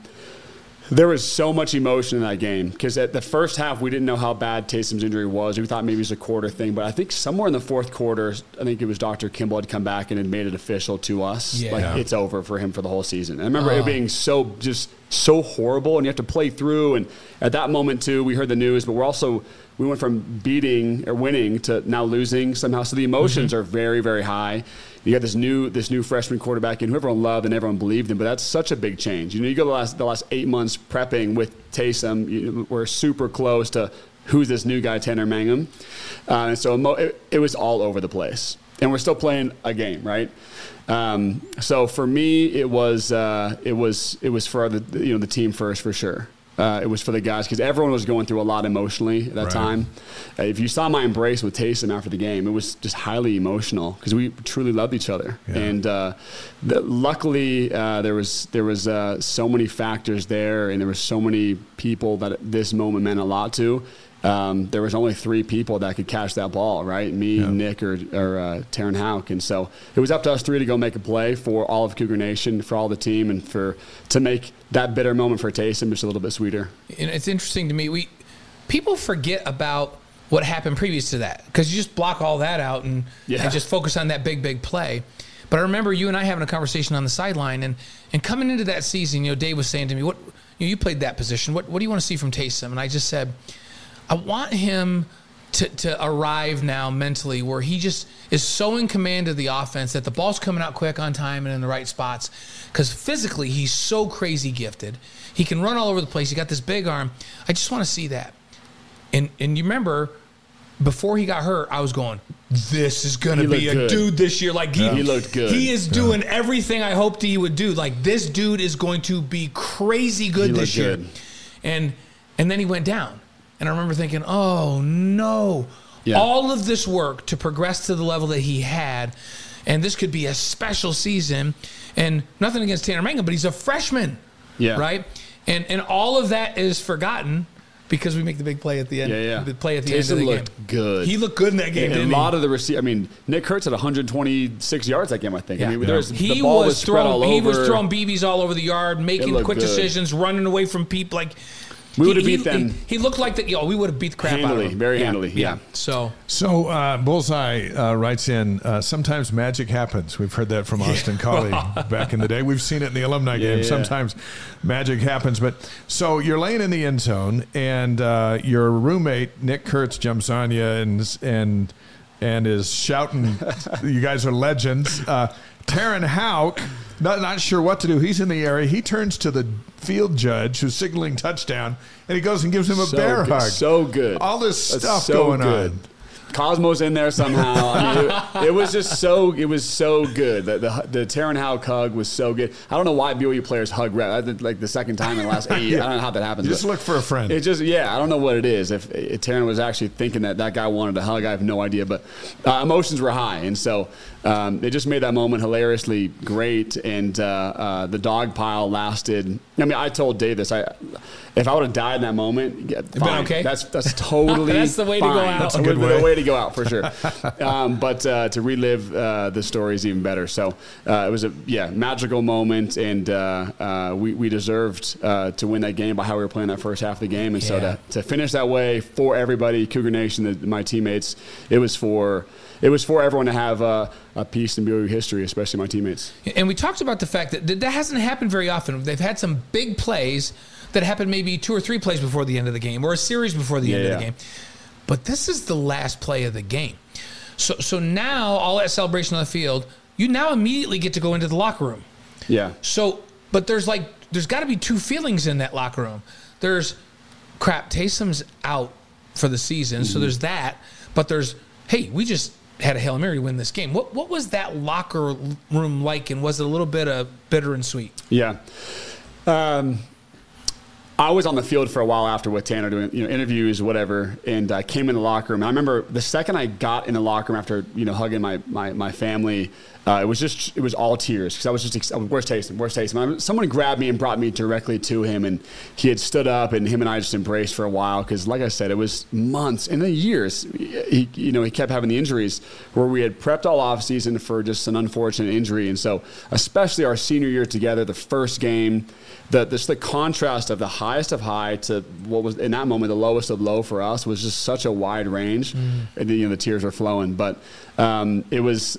There was so much emotion in that game because at the first half, we didn't know how bad Taysom's injury was. We thought maybe it was a quarter thing, but I think somewhere in the fourth quarter, I think it was Doctor Kimball had come back and had made it official to us. Yeah. Like, it's over for him for the whole season. And I remember uh. it being so just so horrible, and you have to play through. And at that moment, too, we heard the news, but we're also – we went from beating or winning to now losing somehow. So the emotions mm-hmm. are very, very high. You got this new this new freshman quarterback in who everyone loved and everyone believed in, but that's such a big change. You know, you go the last the last eight months prepping with Taysom. You, we're super close to who's this new guy, Tanner Mangum. Uh, and so it, it was all over the place, and we're still playing a game, right? Um, so for me, it was uh, it was it was for the you know the team first for sure. Uh, it was for the guys because everyone was going through a lot emotionally at that right. time. Uh, if you saw my embrace with Taysom after the game, it was just highly emotional because we truly loved each other. Yeah. And uh, the, luckily, uh, there was there was uh, so many factors there, and there were so many people that this moment meant a lot to. Um, there was only three people that could catch that ball, right? Me, yeah. Nick, or, or uh, Taryn Houck. And so it was up to us three to go make a play for all of Cougar Nation, for all the team, and for to make that bitter moment for Taysom just a little bit sweeter. And it's interesting to me. We People forget about what happened previous to that because you just block all that out and, yeah. and just focus on that big, big play. But I remember you and I having a conversation on the sideline, and, and coming into that season, you know, Dave was saying to me, "What you, know, you played that position. What, what do you want to see from Taysom?" And I just said, I want him to, to arrive now mentally where he just is so in command of the offense that the ball's coming out quick on time and in the right spots, because physically he's so crazy gifted. He can run all over the place. He got this big arm. I just want to see that. And and you remember, before he got hurt, I was going, this is going to be a good dude this year. Like he, yeah. he looked good. He is doing yeah. everything I hoped he would do. Like, this dude is going to be crazy good he this year. Good. And And then he went down. And I remember thinking, oh, no, yeah. all of this work to progress to the level that he had, and this could be a special season, and nothing against Tanner Mangum, but he's a freshman, yeah, right? And and all of that is forgotten because we make the big play at the end. Yeah, yeah. The play at the Taysom end of the looked game. Good. He looked good in that game, and didn't a lot he? Of the receivers. I mean, Nick Hurts had one hundred twenty-six yards that game, I think. Yeah. I mean, yeah. there was, the ball was, was spread all over. He was throwing B Bs all over the yard, making quick good. decisions, running away from people, like – We would have beat he, them. He, he looked like that. You know, we would have beat the crap handily, out of him. Very yeah, handily, yeah. yeah. So, so uh, Bullseye uh, writes in, uh, sometimes magic happens. We've heard that from Austin Collie back in the day. We've seen it in the alumni yeah, game. Yeah. Sometimes magic happens. But so you're laying in the end zone, and uh, your roommate, Nick Kurtz, jumps on you and, and, and is shouting, you guys are legends. Uh, Taryn Houck. Not, not sure what to do. He's in the area. He turns to the field judge who's signaling touchdown, and he goes and gives him a so bear good, hug. So good. All this That's stuff so going good. on. Cosmo's in there somehow. I mean, it, it was just so. It was so good. The, the the Taryn Houck hug was so good. I don't know why B Y U players hug like the second time in the last eight years. I don't know how that happens. You just look for a friend. It just yeah. I don't know what it is. If, if Taryn was actually thinking that that guy wanted a hug, I have no idea. But uh, emotions were high, and so um, they just made that moment hilariously great. And uh, uh, the dog pile lasted. I mean, I told Dave this. I if I would have died in that moment, yeah, fine. Okay. That's that's totally. That's the way fine. to go out. That's a good way. way to go out for sure. Um, but uh, to relive uh, the story is even better. So uh, it was a yeah magical moment, and uh, uh, we we deserved uh, to win that game by how we were playing that first half of the game. And yeah. so to to finish that way for everybody, Cougar Nation, the, my teammates, it was for. It was for everyone to have uh, a piece in B Y U history, especially my teammates. And we talked about the fact that that hasn't happened very often. They've had some big plays that happened maybe two or three plays before the end of the game or a series before the yeah, end yeah. of the game. But this is the last play of the game. So so now all that celebration on the field, you now immediately get to go into the locker room. Yeah. So, but there's like, there's got to be two feelings in that locker room. There's, crap, Taysom's out for the season, mm-hmm. so there's that. But there's, hey, we just... had a Hail Mary win this game. What what was that locker room like, and was it a little bit of bitter and sweet? Yeah. Um, I was on the field for a while after with Tanner doing you know interviews, whatever, and I came in the locker room. I remember the second I got in the locker room after you know hugging my my, my family, Uh, it was just, it was all tears because I was just, ex- where's Taysom, where's Taysom? I, someone grabbed me and brought me directly to him, and he had stood up, and him and I just embraced for a while because, like I said, it was months and then years. He, you know, he kept having the injuries where we had prepped all offseason for just an unfortunate injury. And so, especially our senior year together, the first game, the just the contrast of the highest of high to what was in that moment the lowest of low for us was just such a wide range. Mm-hmm. And, you know, the tears were flowing, but um, it was.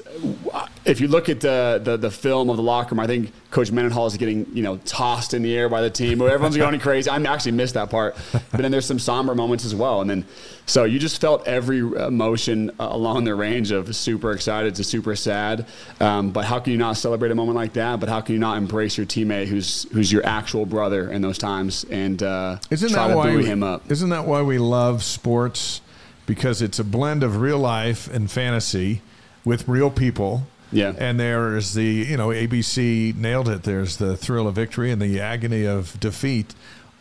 If you look at the, the the film of the locker room, I think Coach Mendenhall is getting, you know, tossed in the air by the team. Everyone's going crazy. I actually missed that part. But then there's some somber moments as well. And then, so you just felt every emotion along the range of super excited to super sad. Um, but how can you not celebrate a moment like that? But how can you not embrace your teammate who's who's your actual brother in those times and uh, isn't try that to buoy him up? Isn't that why we love sports? Because it's a blend of real life and fantasy with real people. Yeah. And there's the, you know, A B C nailed it. There's the thrill of victory and the agony of defeat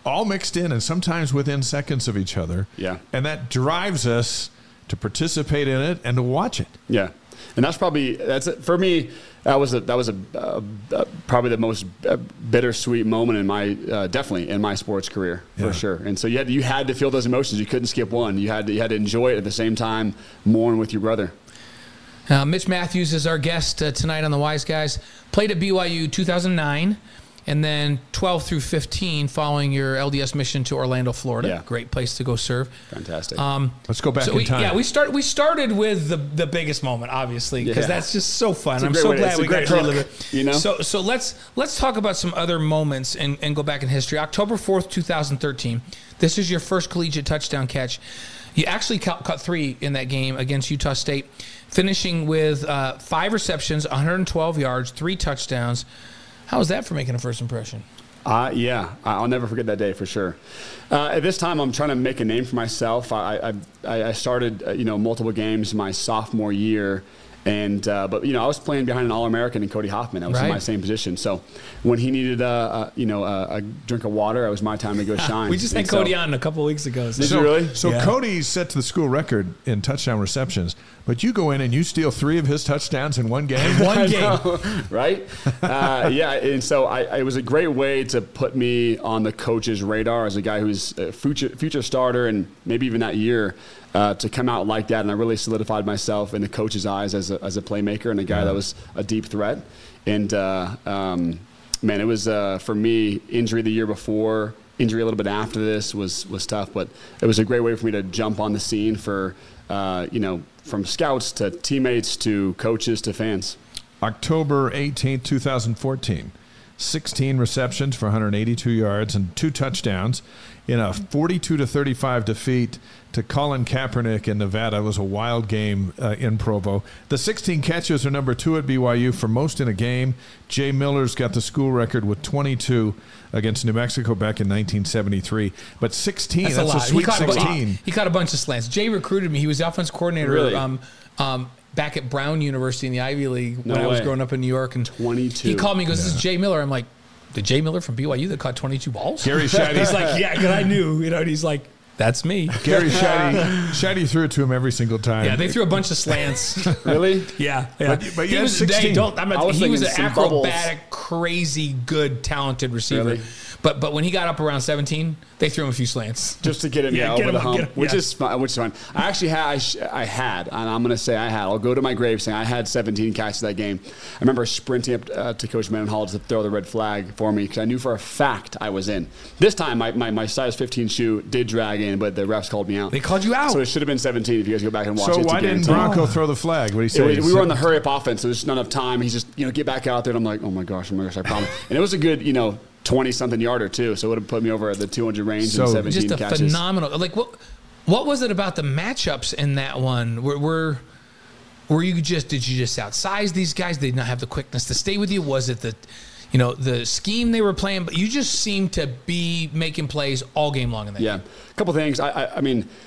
all mixed in and sometimes within seconds of each other. Yeah. And that drives us to participate in it and to watch it. Yeah. And that's probably, that's it for me. That was a, that was a, uh, uh, probably the most uh, bittersweet moment in my uh, definitely in my sports career for yeah. sure. And so you had you had to feel those emotions. You couldn't skip one. You had to, you had to enjoy it at the same time, mourn with your brother. Uh, Mitch Mathews is our guest uh, tonight on The Wise Guys. Played at B Y U two thousand nine and then twelve through fifteen following your L D S mission to Orlando, Florida. Yeah. Great place to go serve. Fantastic. Um, Let's go back so in we, time. Yeah, we, start, we started with the, the biggest moment, obviously, because yeah. that's just so fun. I'm so way, glad we got to live it. You know? So so let's let's talk about some other moments and, and go back in history. October fourth, twenty thirteen This is your first collegiate touchdown catch. You actually caught, caught three in that game against Utah State, finishing with uh, five receptions, one hundred twelve yards, three touchdowns. How was that for making a first impression? Uh, yeah, I'll never forget that day for sure. Uh, at this time, I'm trying to make a name for myself. I I, I started, you know, multiple games my sophomore year. And, uh, but, you know, I was playing behind an All-American and Cody Hoffman. I was right. in my same position. So when he needed, uh, uh, you know, uh, a drink of water, it was my time to go shine. We just had and Cody so, on a couple weeks ago. So. Did so, you really? So yeah. Cody's set to the school record in touchdown receptions, but you go in and you steal three of his touchdowns in one game. one game. Know, right? uh, yeah, and so I, it was a great way to put me on the coach's radar as a guy who's a future, future starter and maybe even that year. Uh, to come out like that, and I really solidified myself in the coach's eyes as a, as a playmaker and a guy yeah. that was a deep threat. And, uh, um, man, it was, uh, for me, injury the year before, injury a little bit after this was was tough, but it was a great way for me to jump on the scene for, uh, you know, from scouts to teammates to coaches to fans. October eighteenth, twenty fourteen sixteen receptions for one hundred eighty-two yards and two touchdowns in a forty-two to thirty-five defeat to Colin Kaepernick in Nevada. It was a wild game uh, in Provo. The sixteen catches are number two at B Y U for most in a game. Jay Miller's got the school record with twenty-two against New Mexico back in nineteen seventy-three But sixteen, that's, that's a, a sweet he sixteen. A, he caught a bunch of slants. Jay recruited me. He was the offense coordinator. Really? Um, um, back at Brown University in the Ivy League no when way. I was growing up in New York. And twenty-two He called me and goes, yeah. this is Jay Miller. I'm like, the Jay Miller from B Y U that caught twenty-two balls? Gary Scheide. He's like, yeah, because I knew. You know, and he's like, that's me. Gary Scheide. Scheide threw it to him every single time. Yeah, they threw a bunch of slants. Really? Yeah. yeah. But, but he was, sixteen They don't, I mean, I was he was an acrobatic, bubbles. crazy, good, talented receiver. Really? But but when he got up around seventeen they threw him a few slants just to get him yeah, over get him, the hump, him, which yeah. is fine, which is fine. I actually had I, sh- I had, and I'm gonna say I had. I'll go to my grave saying I had seventeen catches that game. I remember sprinting up uh, to Coach Mendenhall to throw the red flag for me because I knew for a fact I was in. This time my, my my size fifteen shoe did drag in, but the refs called me out. They called you out. So it should have been seventeen if you guys go back and watch. So it why didn't Bronco oh. throw the flag? What do you say? It, we, we were on the hurry up offense, so there's not enough time. He's just you know get back out there, and I'm like oh my gosh, oh my gosh, I promise. And it was a good you know. twenty-something yarder, too, so it would have put me over at the two hundred range so and seventeen catches. Just a catches. phenomenal – like, what What was it about the matchups in that one? Were, were were you just – did you just outsize these guys? They did not have the quickness to stay with you? Was it the, you know, the scheme they were playing? But you just seemed to be making plays all game long in that yeah. game. Yeah, a couple things. I, I, I mean –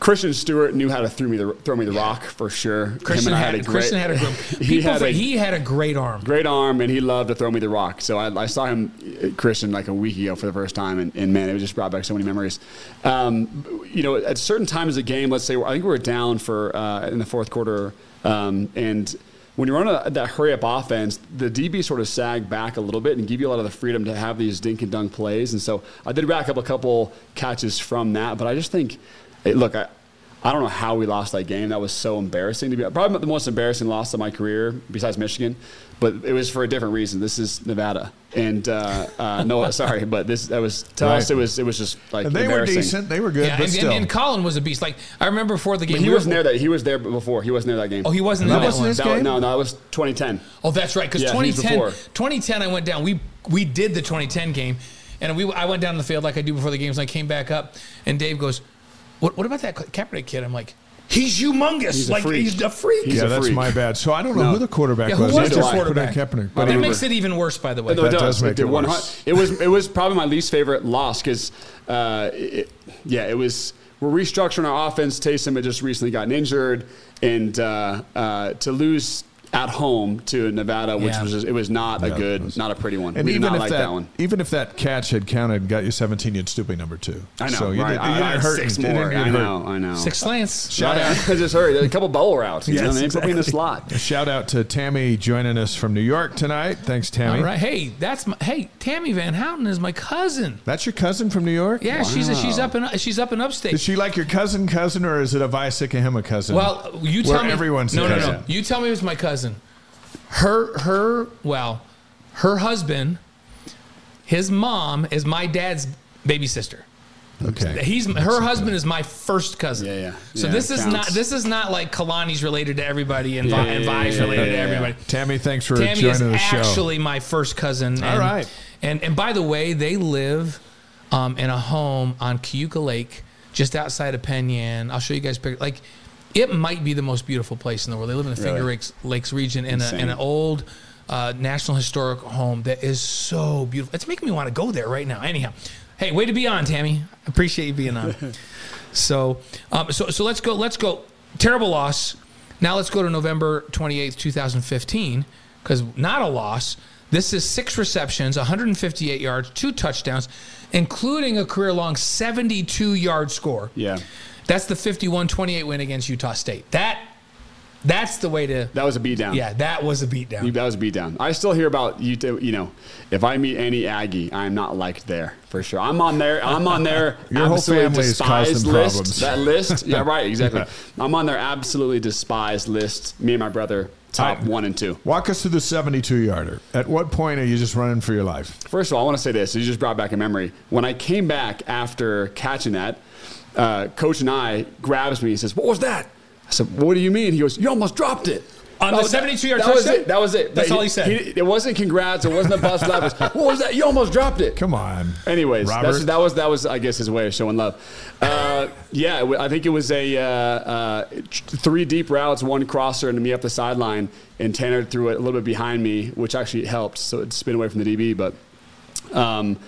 Christian Stewart knew how to throw me the throw me the rock for sure. Christian had, had a great, Christian had a great he, had a, he had a great arm, great arm, and he loved to throw me the rock. So I, I saw him Christian like a week ago for the first time, and, and man, it just brought back so many memories. Um, you know, at certain times of the game, let's say I think we were down for uh, in the fourth quarter, um, and when you're on a, that hurry-up offense, the D Bs sort of sag back a little bit and give you a lot of the freedom to have these dink-and-dunk plays. And so I did rack up a couple catches from that. But I just think, hey, look, I, I don't know how we lost that game. That was so embarrassing to be probably the most embarrassing loss of my career besides Michigan, but it was for a different reason. This is Nevada, and uh, uh, no, sorry, but this that was to right. us. It was it was just like and they were decent. They were good, yeah, but and, still. And, and Colin was a beast. Like I remember before the game, but he we wasn't were, there. That he was there before. He wasn't there that game. Oh, he wasn't there. That, that wasn't his game. No, no, it was twenty ten. Oh, that's right, because yeah, twenty ten, twenty ten, I went down. We we did the twenty ten game, and we I went down the field like I do before the games. And I came back up, and Dave goes, What, what about that Kaepernick kid? I'm like, he's humongous. He's like, freak. he's a freak. He's yeah, a that's freak. my bad. So I don't know no. who the quarterback yeah, who was. was the quarterback? Kaepernick. But that makes it even worse, by the way. No, that, that does, does make it, it worse. It was, it was probably my least favorite loss because, uh, yeah, it was – we're restructuring our offense. Taysom had just recently gotten injured. And uh, uh, to lose – at home to Nevada, which yeah. was just, it was not yeah, a good, was, not a pretty one. And we even did not if like that, that one. Even if that catch had counted and got you seventeen, you'd still be number two. I know, so you right? Did, I, you I, I hurt six more. I know, hurt. I know. Six slants. Shout out. I just heard a couple bowl routes. You yes, know what I mean? Exactly. Put me in the slot. Shout out to Tammy joining us from New York tonight. Thanks, Tammy. All right. Hey, that's my, hey, Tammy Van Houten is my cousin. That's your cousin from New York? Yeah, wow. she's a, she's up in she's up in upstate. Is she like your cousin cousin or is it a Vicekahima cousin? Well, you tell Where me. Everyone's no, cousin. No, no, no. You tell me it was my cousin. Her, her, well, her husband, his mom is my dad's baby sister. Okay, he's her That's husband good. Is my first cousin. Yeah, yeah. So yeah, this is counts. Not this is not like Kalani's related to everybody and yeah, Vi, and Vi's yeah, yeah, related yeah, yeah, yeah. to everybody. Tammy, thanks for Tammy joining the show. Tammy is actually my first cousin. And, all right, and and by the way, they live um, in a home on Cayuga Lake, just outside of Penyan. I'll show you guys pictures. Like. It might be the most beautiful place in the world. They live in the Finger really? Lakes region in, a, in an old uh, National Historic home that is so beautiful. It's making me want to go there right now. Anyhow, hey, way to be on, Tammy. Appreciate you being on. so, um, so, so let's go. Let's go. Terrible loss. Now let's go to November twenty-eighth, twenty fifteen, because not a loss. This is six receptions, one hundred fifty-eight yards, two touchdowns, including a career-long seventy-two-yard score. Yeah. That's the fifty-one twenty-eight win against Utah State. That that's the way to. That was a beatdown. Yeah, that was a beatdown. That was a beatdown. I still hear about you. You know, if I meet any Aggie, I'm not liked there for sure. I'm on their. I'm on their Your absolutely whole despised list. Problems. That list. Yeah, right. Exactly. Yeah. I'm on their absolutely despised list. Me and my brother. Top right. one and two. Walk us through the seventy-two-yarder. At what point are you just running for your life? First of all, I want to say this. You just brought back a memory. When I came back after catching that, uh, Coach and I grabs me. He says, "What was that?" I said, "What do you mean?" He goes, "You almost dropped it." On the seventy-two-yard touchdown? That was it. That was it. That's all he said. He, it wasn't congrats. It wasn't a bust. Laugh. What was that? You almost dropped it. Come on. Anyways, that's, that was that was I guess his way of showing love. Uh, yeah, I think it was a uh, uh, three deep routes, one crosser, and me up the sideline. And Tanner threw it a little bit behind me, which actually helped. So it spin away from the D B, but. Um,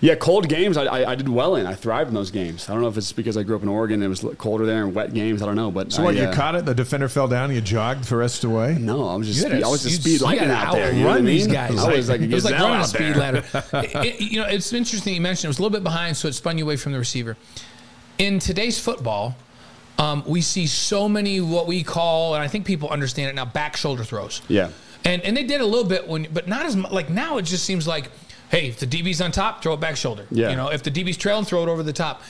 Yeah, cold games I, I I did well in. I thrived in those games. I don't know if it's because I grew up in Oregon and it was colder there and wet games. I don't know. But So I, what, you uh, caught it, the defender fell down, you jogged the rest of the way? No, I was just speed, a, I was just speed lightning out, out there. You know what I mean? These guys. I was like, it was like running a speed ladder. it, it, you know, it's interesting you mentioned it was a little bit behind, so it spun you away from the receiver. In today's football, um, we see so many what we call, and I think people understand it now, back shoulder throws. Yeah. And and they did a little bit, when, but not as much. Like now it just seems like, hey, if the D B's on top, throw it back shoulder. Yeah. You know, if the D B's trailing, throw it over the top.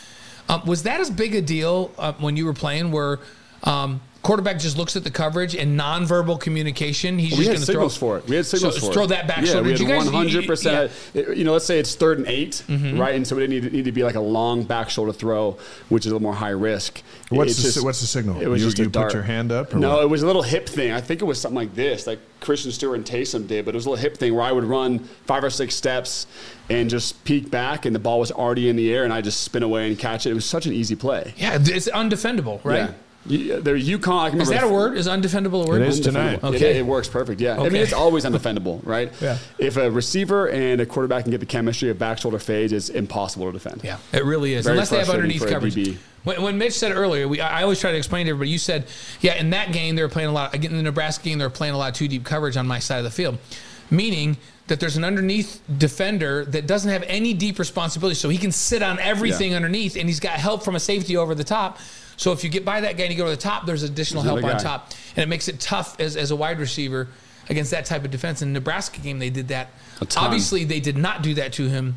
Um, was that as big a deal uh, when you were playing where um, quarterback just looks at the coverage and nonverbal communication? He's well, just going to throw signals for it. We had signals so, for it. Throw that back yeah, shoulder. Yeah, we had one hundred percent. You, yeah. you know, let's say it's third and eight, mm-hmm. right? And so it didn't need, need to be like a long back shoulder throw, which is a little more high risk. What's, the, just, what's the signal? It was you just you put your hand up? Or no, what? It was a little hip thing. I think it was something like this, like Christian Stewart and Taysom did, but it was a little hip thing where I would run five or six steps and just peek back, and the ball was already in the air, and I just spin away and catch it. It was such an easy play. Yeah, it's undefendable, right? Yeah. You, there, UConn, is that a word? Is undefendable a word? It is tonight. Okay. It, it works perfect, yeah. Okay. I mean, it's always undefendable, right? Yeah. If a receiver and a quarterback can get the chemistry of back shoulder fades, it's impossible to defend. Yeah, it really is. Very Unless they have underneath coverage. When, when Mitch said earlier, we, I always try to explain to everybody, you said, yeah, in that game, they were playing a lot. Again, in the Nebraska game, they were playing a lot of two-deep coverage on my side of the field, meaning that there's an underneath defender that doesn't have any deep responsibility, so he can sit on everything yeah. underneath, and he's got help from a safety over the top. So if you get by that guy and you go to the top, there's additional help on top. And it makes it tough as, as a wide receiver against that type of defense. In the Nebraska game, they did that. Obviously, they did not do that to him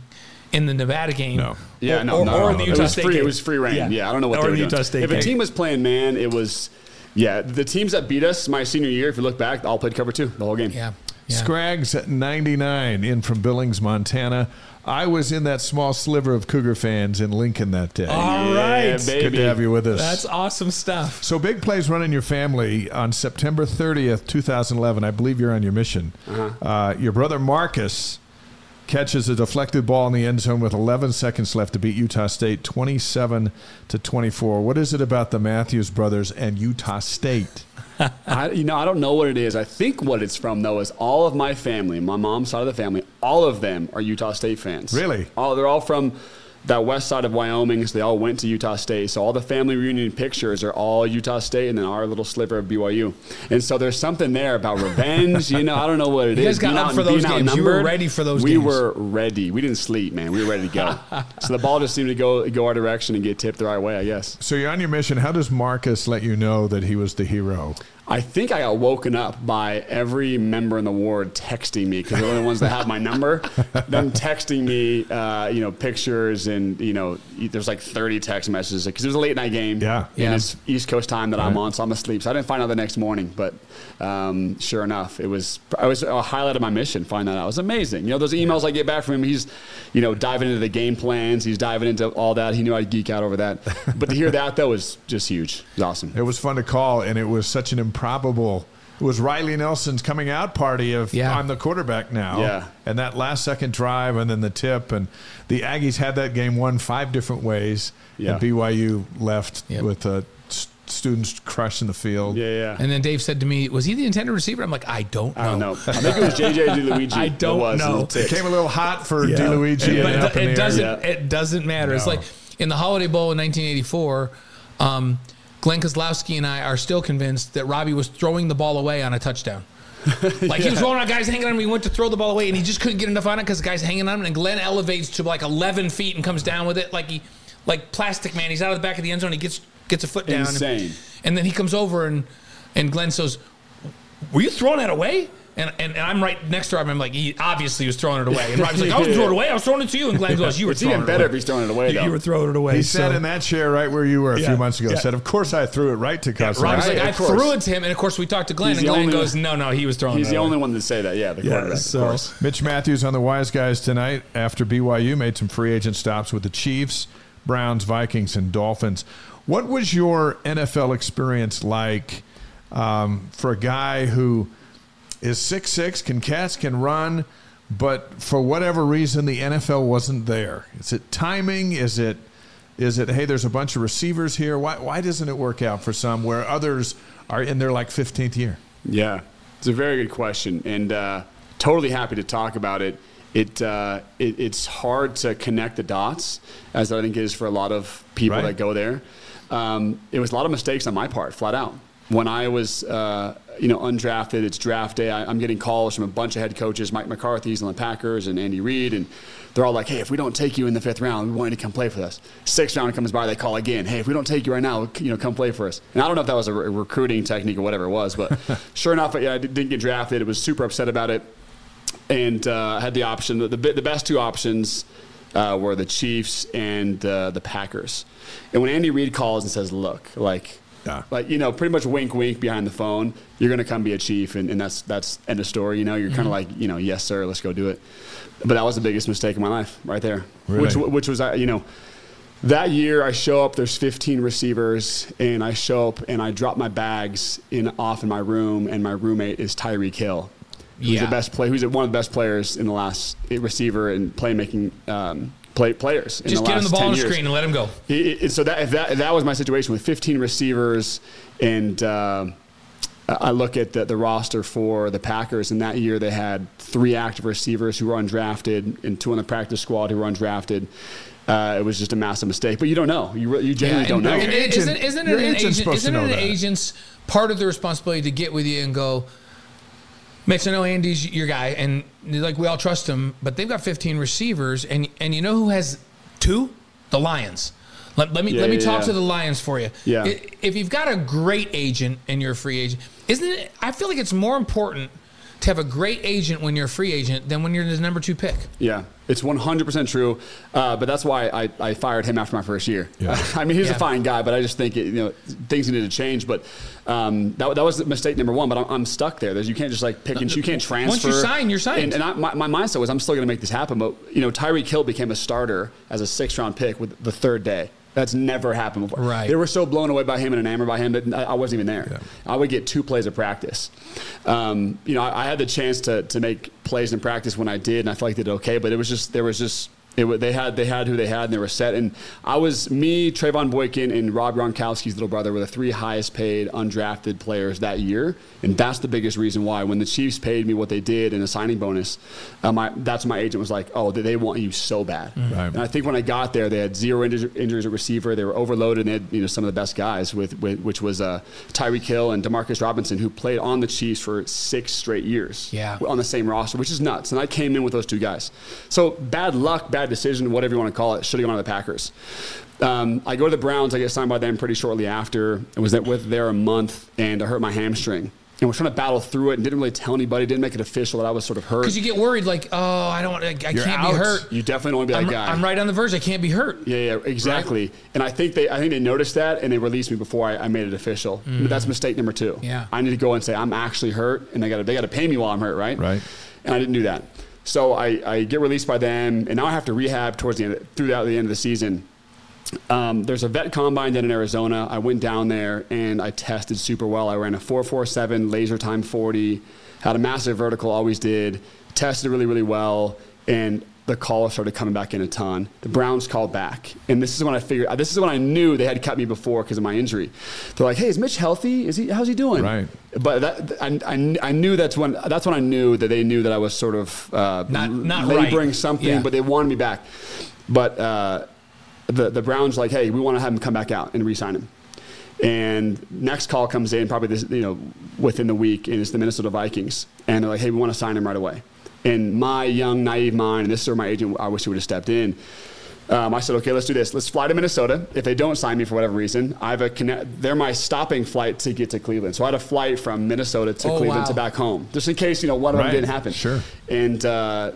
in the Nevada game. No. Yeah, or, no, or, no, or no, in the Utah State free, game. It was free reign. Yeah. yeah, I don't know what or they were the Utah doing. State if game. A team was playing man, it was, yeah, the teams that beat us my senior year, if you look back, all played cover two the whole game. Yeah. yeah. Scraggs at ninety-nine in from Billings, Montana. I was in that small sliver of Cougar fans in Lincoln that day. All yeah, right. Baby. Good to have you with us. That's awesome stuff. So Big Plays Running Your Family on September thirtieth, twenty eleven. I believe you're on your mission. Uh-huh. Uh, your brother Marcus catches a deflected ball in the end zone with eleven seconds left to beat Utah State twenty-seven to twenty-four. What is it about the Mathews brothers and Utah State? I, you know, I don't know what it is. I think what it's from, though, is all of my family, my mom's side of the family, all of them are Utah State fans. Really? All, they're all from that west side of Wyoming, so they all went to Utah State. So all the family reunion pictures are all Utah State and then our little sliver of B Y U. And so there's something there about revenge. You know, I don't know what it you is. You guys got up for those games. You were ready for those we games. We were ready. We didn't sleep, man. We were ready to go. So the ball just seemed to go, go our direction and get tipped the right way, I guess. So you're on your mission. How does Marcus let you know that he was the hero? I think I got woken up by every member in the ward texting me because they're the ones that have my number. Them texting me, uh, you know, pictures and, you know, there's like thirty text messages because it was a late night game. Yeah. And yeah. it's East Coast time that right. I'm on, so I'm asleep. So I didn't find out the next morning, but um, sure enough, it was, I was a highlight of my mission, find that out. It was amazing. You know, those emails I get back from him, he's, you know, diving into the game plans. He's diving into all that. He knew I'd geek out over that. But to hear that, though, was just huge. It was awesome. It was fun to call, and it was such an impressive. Probable. It was Riley Nelson's coming out party of yeah. I'm the quarterback now. Yeah. And that last second drive and then the tip. And the Aggies had that game won five different ways. Yeah. And B Y U left yep. with a students crushing the field. Yeah, yeah. And then Dave said to me, was he the intended receiver? I'm like, I don't know. I don't know. I think it was J J DeLuigi. I don't it was know. It came a little hot for yeah. DeLuigi. Yeah. But it, it, doesn't, yeah. it doesn't matter. No. It's like in the Holiday Bowl in nineteen eighty-four, um, Glenn Kozlowski and I are still convinced that Robbie was throwing the ball away on a touchdown. Like yeah. he was rolling out, guys hanging on him. He went to throw the ball away, and he just couldn't get enough on it because the guy's hanging on him. And Glenn elevates to like eleven feet and comes down with it like he, like plastic man. He's out of the back of the end zone. He gets gets a foot down. Insane. And, and then he comes over and and Glenn says, "Were you throwing that away?" And, and and I'm right next to Robbie. I'm like, he obviously was throwing it away. And Robbie's like, I wasn't throwing it away. I was throwing it to you. And Glenn goes, you were it's throwing it away. It's even better if he's throwing it away, though. You were throwing it away. He so. sat in that chair right where you were a yeah. few months ago. Yeah. Said, of course I threw it right to Cosmo. Yeah, Robbie's right? like, I threw it to him. And, of course, we talked to Glenn. He's and Glenn goes, no, no, he was throwing he's it He's the away. Only one to say that. Yeah, the yeah, quarterback, so. Of course. Mitch Mathews on the Wise Guys tonight after B Y U made some free agent stops with the Chiefs, Browns, Vikings, and Dolphins. What was your N F L experience like um, for a guy who – is six six, can catch, can run, but for whatever reason, the N F L wasn't there. Is it timing? Is it, is it? Hey, there's a bunch of receivers here. Why why doesn't it work out for some where others are in their, like, fifteenth year? Yeah, it's a very good question, and uh, totally happy to talk about it. It, uh, it it's hard to connect the dots, as I think it is for a lot of people right. that go there. Um, it was a lot of mistakes on my part, flat out. When I was, uh, you know, undrafted, it's draft day. I, I'm getting calls from a bunch of head coaches, Mike McCarthy's on the Packers and Andy Reid, and they're all like, hey, if we don't take you in the fifth round, we want you to come play for us. Sixth round comes by, they call again. Hey, if we don't take you right now, you know, come play for us. And I don't know if that was a re- recruiting technique or whatever it was, but sure enough, I, I didn't get drafted. I was super upset about it, and uh, had the option. The, the best two options uh, were the Chiefs and uh, the Packers. And when Andy Reid calls and says, look, like, Yeah. Like, you know, pretty much wink, wink behind the phone. You're going to come be a Chief, and, and that's that's end of story. You know, you're mm-hmm. kind of like, you know, yes, sir, let's go do it. But that was the biggest mistake of my life right there, really? which which was, you know, that year I show up, there's fifteen receivers, and I show up, and I drop my bags in off in my room, and my roommate is Tyreek Hill, who's yeah. the best play, who's one of the best players in the last receiver and playmaking um Play players. In Just the get him the ball on the years. Screen and let him go. It, it, so that if that if that was my situation with fifteen receivers, and uh, I look at the, the roster for the Packers, and that year they had three active receivers who were undrafted and two on the practice squad who were undrafted. Uh, it was just a massive mistake, but you don't know. You you genuinely yeah, don't know. Agent, it, isn't isn't it an, agent, isn't it an agent's part of the responsibility to get with you and go, Mitch, I know Andy's your guy, and like we all trust him, but they've got fifteen receivers, and and you know who has two? The Lions. Let, let me yeah, let me yeah, talk yeah. to the Lions for you. Yeah. If you've got a great agent and you're a free agent, isn't it? I feel like it's more important to have a great agent when you're a free agent than when you're the number two pick. Yeah, it's one hundred percent true. Uh, but that's why I, I fired him after my first year. Yeah. I mean, he's yeah. a fine guy, but I just think it, you know things needed to change. But um, that that was mistake number one. But I'm, I'm stuck there. There's, you can't just like pick and you can't transfer. Once you sign, you're signed. And, and I, my, my mindset was I'm still going to make this happen. But you know, Tyreek Hill became a starter as a sixth round pick with the third day. That's never happened before. Right. They were so blown away by him and enamored by him that I wasn't even there. Yeah. I would get two plays of practice. Um, you know, I, I had the chance to to make plays in practice when I did, and I felt like they did okay. But it was just there was just it. They had they had who they had, and they were set. And I was me, Trayvon Boykin, and Rob Gronkowski's little brother were the three highest paid undrafted players that year, and that's the biggest reason why. When the Chiefs paid me what they did in a signing bonus, um, I, that's when my agent was like, "Oh, they want you so bad." Mm-hmm. Right. And I think when I got there, they had zero inj- injuries at receiver. They were overloaded, and they had you know some of the best guys, with, with which was uh, Tyreek Hill and Demarcus Robinson, who played on the Chiefs for six straight years. Yeah. On the same roster, which is nuts. And I came in with those two guys. So bad luck, bad. Decision, whatever you want to call it, should have gone to the Packers. Um, I go to the Browns. I get signed by them pretty shortly after. I was with there a month, and I hurt my hamstring. And we're trying to battle through it and didn't really tell anybody, didn't make it official that I was sort of hurt. Because you get worried, like, oh, I don't, I, I can't out. be hurt. You definitely don't want to be that I'm, guy. I'm right on the verge. I can't be hurt. Yeah, yeah, exactly. Right? And I think they I think they noticed that, and they released me before I, I made it official. Mm. But that's mistake number two. Yeah. I need to go and say, I'm actually hurt, and they got they got to pay me while I'm hurt, right? Right. And I didn't do that. So I, I get released by them, and now I have to rehab towards the end, throughout the end of the season. Um, there's a vet combine down in Arizona. I went down there, and I tested super well. I ran a four forty-seven, laser time forty, had a massive vertical, always did, tested really, really well, and the call started coming back in a ton. The Browns called back, and this is when I figured, this is when I knew they had cut me before because of my injury. They're like, "Hey, is Mitch healthy? Is he? How's he doing?" Right. But that, I, I, I knew that's when that's when I knew that they knew that I was sort of uh, not not laboring right. something, yeah. but they wanted me back. But uh, the the Browns like, "Hey, we want to have him come back out and re-sign him." And next call comes in probably this you know within the week, and it's the Minnesota Vikings, and they're like, "Hey, we want to sign him right away." In my young, naive mind, and this is my agent, I wish he would have stepped in. Um, I said, okay, let's do this. Let's fly to Minnesota. If they don't sign me for whatever reason, I have a connect- they're my stopping flight to get to Cleveland. So I had a flight from Minnesota to oh, Cleveland wow. to back home, just in case, you know, one of them didn't happen. Sure. And uh,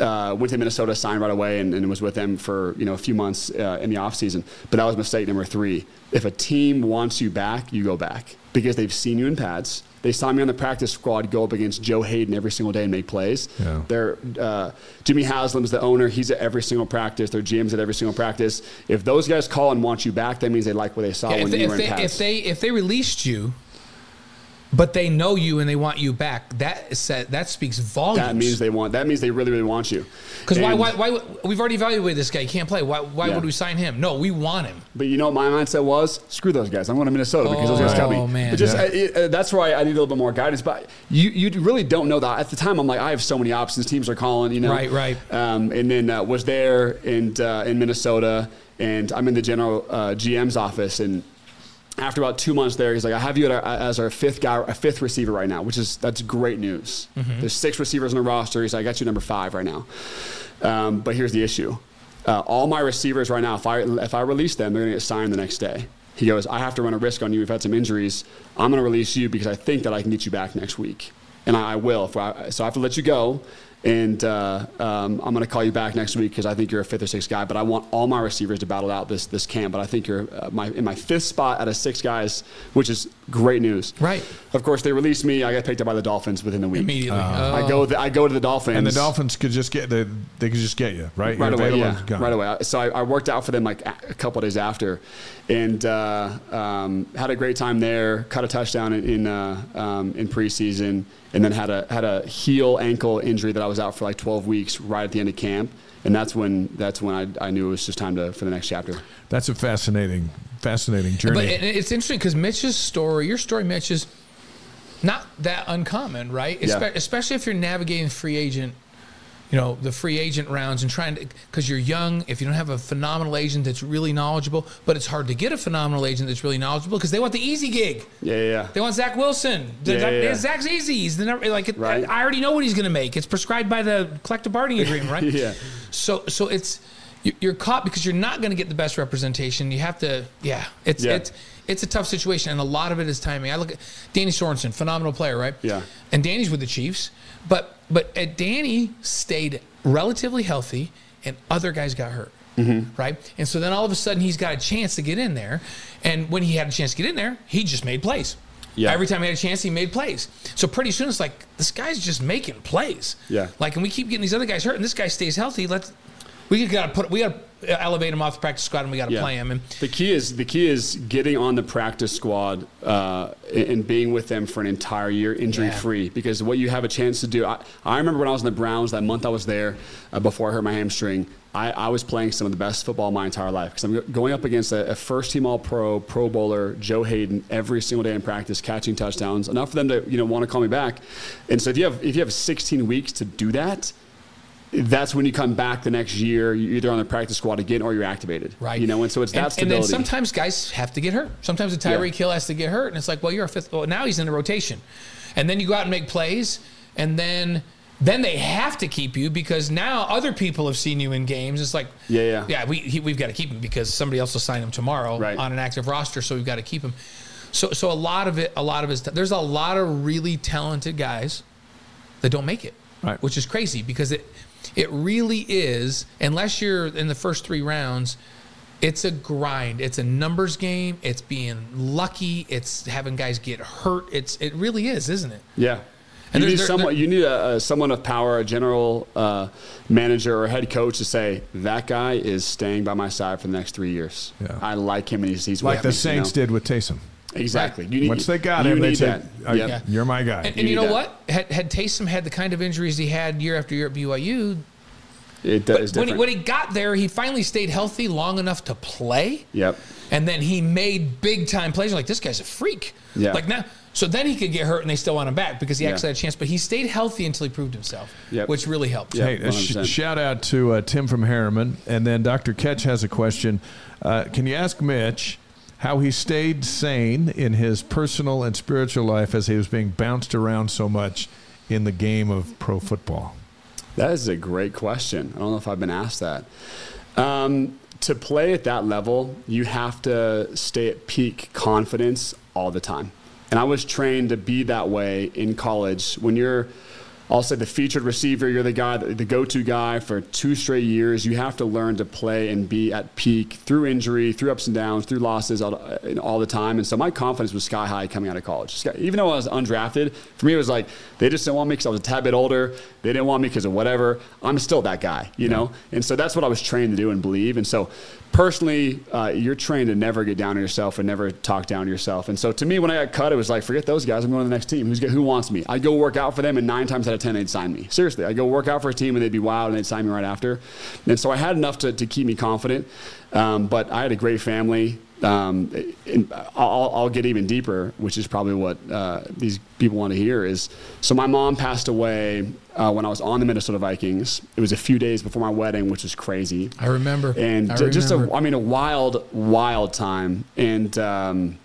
uh, went to Minnesota, signed right away, and, and was with them for, you know, a few months uh, in the offseason. But that was mistake number three. If a team wants you back, you go back because they've seen you in pads. They saw me on the practice squad go up against Joe Hayden every single day and make plays. Yeah. They're, uh, Jimmy Haslam's the owner. He's at every single practice. Their G M's at every single practice. If those guys call and want you back, that means they like what they saw yeah, when they, you were in they, pads. If they, if they released you, but they know you and they want you back, that set, that speaks volumes. That means they want. That means they really, really want you. Because why, why, why? We've already evaluated this guy. He can't play. Why, why yeah. would we sign him? No, we want him. But you know what my mindset was? Screw those guys. I'm going to Minnesota oh, because those guys got me. Oh, man. It just, yeah. I, it, that's why I need a little bit more guidance. But you, you really don't know that. At the time, I'm like, I have so many options. Teams are calling, you know. Right, right. Um, and then uh, was there and uh, in Minnesota, and I'm in the general uh, G M's office, and after about two months there, he's like, I have you at our, as our fifth guy, a fifth receiver right now, which is, that's great news. Mm-hmm. There's six receivers on the roster. He's like, I got you number five right now. Um, but here's the issue. Uh, all my receivers right now, if I, if I release them, they're going to get signed the next day. He goes, I have to run a risk on you. We've had some injuries. I'm going to release you because I think that I can get you back next week. And I, I will. If I, so I have to let you go. And uh, um, I'm going to call you back next week because I think you're a fifth or sixth guy. But I want all my receivers to battle out this this camp. But I think you're uh, my in my fifth spot out of six guys, which is great news. Right. Of course, they released me. I got picked up by the Dolphins within the week. Immediately. Uh, I go. Th- I go to the Dolphins. And the Dolphins could just get the. They could just get you right. Right away. Yeah. Right away. So I, I worked out for them like a couple of days after, and uh, um, had a great time there. Caught a touchdown in in, uh, um, in preseason. And then had a had a heel ankle injury that I was out for like twelve weeks right at the end of camp, and that's when that's when I I knew it was just time to for the next chapter. That's a fascinating fascinating journey. But it's interesting because Mitch's story, your story, Mitch, is not that uncommon, right? Yeah. Espe- especially if you're navigating free agent, you know, the free agent rounds and trying to, because you're young, if you don't have a phenomenal agent that's really knowledgeable, but it's hard to get a phenomenal agent that's really knowledgeable because they want the easy gig. Yeah, yeah. They want Zach Wilson. Yeah, Zach, yeah. Zach's easy. He's the number, like, right. I already know what he's going to make. It's prescribed by the collective bargaining agreement, right? yeah. So, so it's you're caught because you're not going to get the best representation. You have to, yeah, it's yeah. it's it's a tough situation, and a lot of it is timing. I look at Danny Sorensen, phenomenal player, right? Yeah. And Danny's with the Chiefs, but but Danny stayed relatively healthy, and other guys got hurt, mm-hmm. right? And so then all of a sudden he's got a chance to get in there, and when he had a chance to get in there, he just made plays. Yeah. Every time he had a chance, he made plays. So pretty soon it's like, this guy's just making plays. Yeah. Like, and we keep getting these other guys hurt, and this guy stays healthy. Let's. We gotta put we gotta elevate him off the practice squad, and we gotta yeah. play him. And the key is the key is getting on the practice squad uh, and being with them for an entire year, injury yeah. free. Because what you have a chance to do, I, I remember when I was in the Browns that month I was there uh, before I hurt my hamstring. I, I was playing some of the best football my entire life because I'm going up against a, a first-team All-Pro, Pro Bowler, Joe Hayden, every single day in practice, catching touchdowns, enough for them to you know want to call me back. And so if you have if you have sixteen weeks to do that. That's when you come back the next year. You're either on the practice squad again or you're activated. Right. You know, and so it's that and, stability. And then sometimes guys have to get hurt. Sometimes a Tyreek yeah. Hill has to get hurt, and it's like, well, you're a fifth. Well, now he's in the rotation. And then you go out and make plays, and then then they have to keep you because now other people have seen you in games. It's like, yeah, yeah. yeah we, he, we've got to keep him because somebody else will sign him tomorrow right. on an active roster, so we've got to keep him. So so a lot of it, a lot of his, there's a lot of really talented guys that don't make it, right. which is crazy because it – It really is, unless you're in the first three rounds, it's a grind. It's a numbers game. It's being lucky. It's having guys get hurt. It's It really is, isn't it? Yeah. And you, need they're, someone, they're, you need a, a, someone of power, a general uh, manager or head coach to say, that guy is staying by my side for the next three years. Yeah. I like him and he's, he's like the me, Saints you know? did with Taysom. Exactly. Right. You need, Once they got him, they said, yep. yeah. you're my guy. And you, and you know that. what? Had, had Taysom had the kind of injuries he had year after year at B Y U, it does when he, when he got there, he finally stayed healthy long enough to play. Yep. And then he made big-time plays. You're like, this guy's a freak. Yeah. Like now, so then he could get hurt, and they still want him back because he yeah. actually had a chance. But he stayed healthy until he proved himself, yep. which really helped. Yep. Hey, sh- shout-out to uh, Tim from Harriman. And then Doctor Ketch has a question. Uh, can you ask Mitch how he stayed sane in his personal and spiritual life as he was being bounced around so much in the game of pro football? That is a great question. I don't know if I've been asked that. Um, to play at that level, you have to stay at peak confidence all the time. And I was trained to be that way in college. When you're, I'll say, the featured receiver, you're the guy, the go-to guy for two straight years. You have to learn to play and be at peak through injury, through ups and downs, through losses all, all the time. And so my confidence was sky high coming out of college. Even though I was undrafted, for me it was like, they just didn't want me because I was a tad bit older. They didn't want me because of whatever. I'm still that guy, you yeah. know? And so that's what I was trained to do and believe. And so personally, uh, you're trained to never get down on yourself and never talk down to yourself. And so to me, when I got cut, it was like, forget those guys. I'm going to the next team. Who's, who wants me? I go work out for them, and nine times out of ten, they'd sign me. Seriously, I go work out for a team, and they'd be wild, and they'd sign me right after. And so I had enough to, to keep me confident. Um, but I had a great family. Um, and I'll, I'll get even deeper, which is probably what uh, these people want to hear is, so my mom passed away uh, when I was on the Minnesota Vikings. It was a few days before my wedding, which was crazy. I remember. And I d- remember. just, a, I mean, a wild, wild time. And um,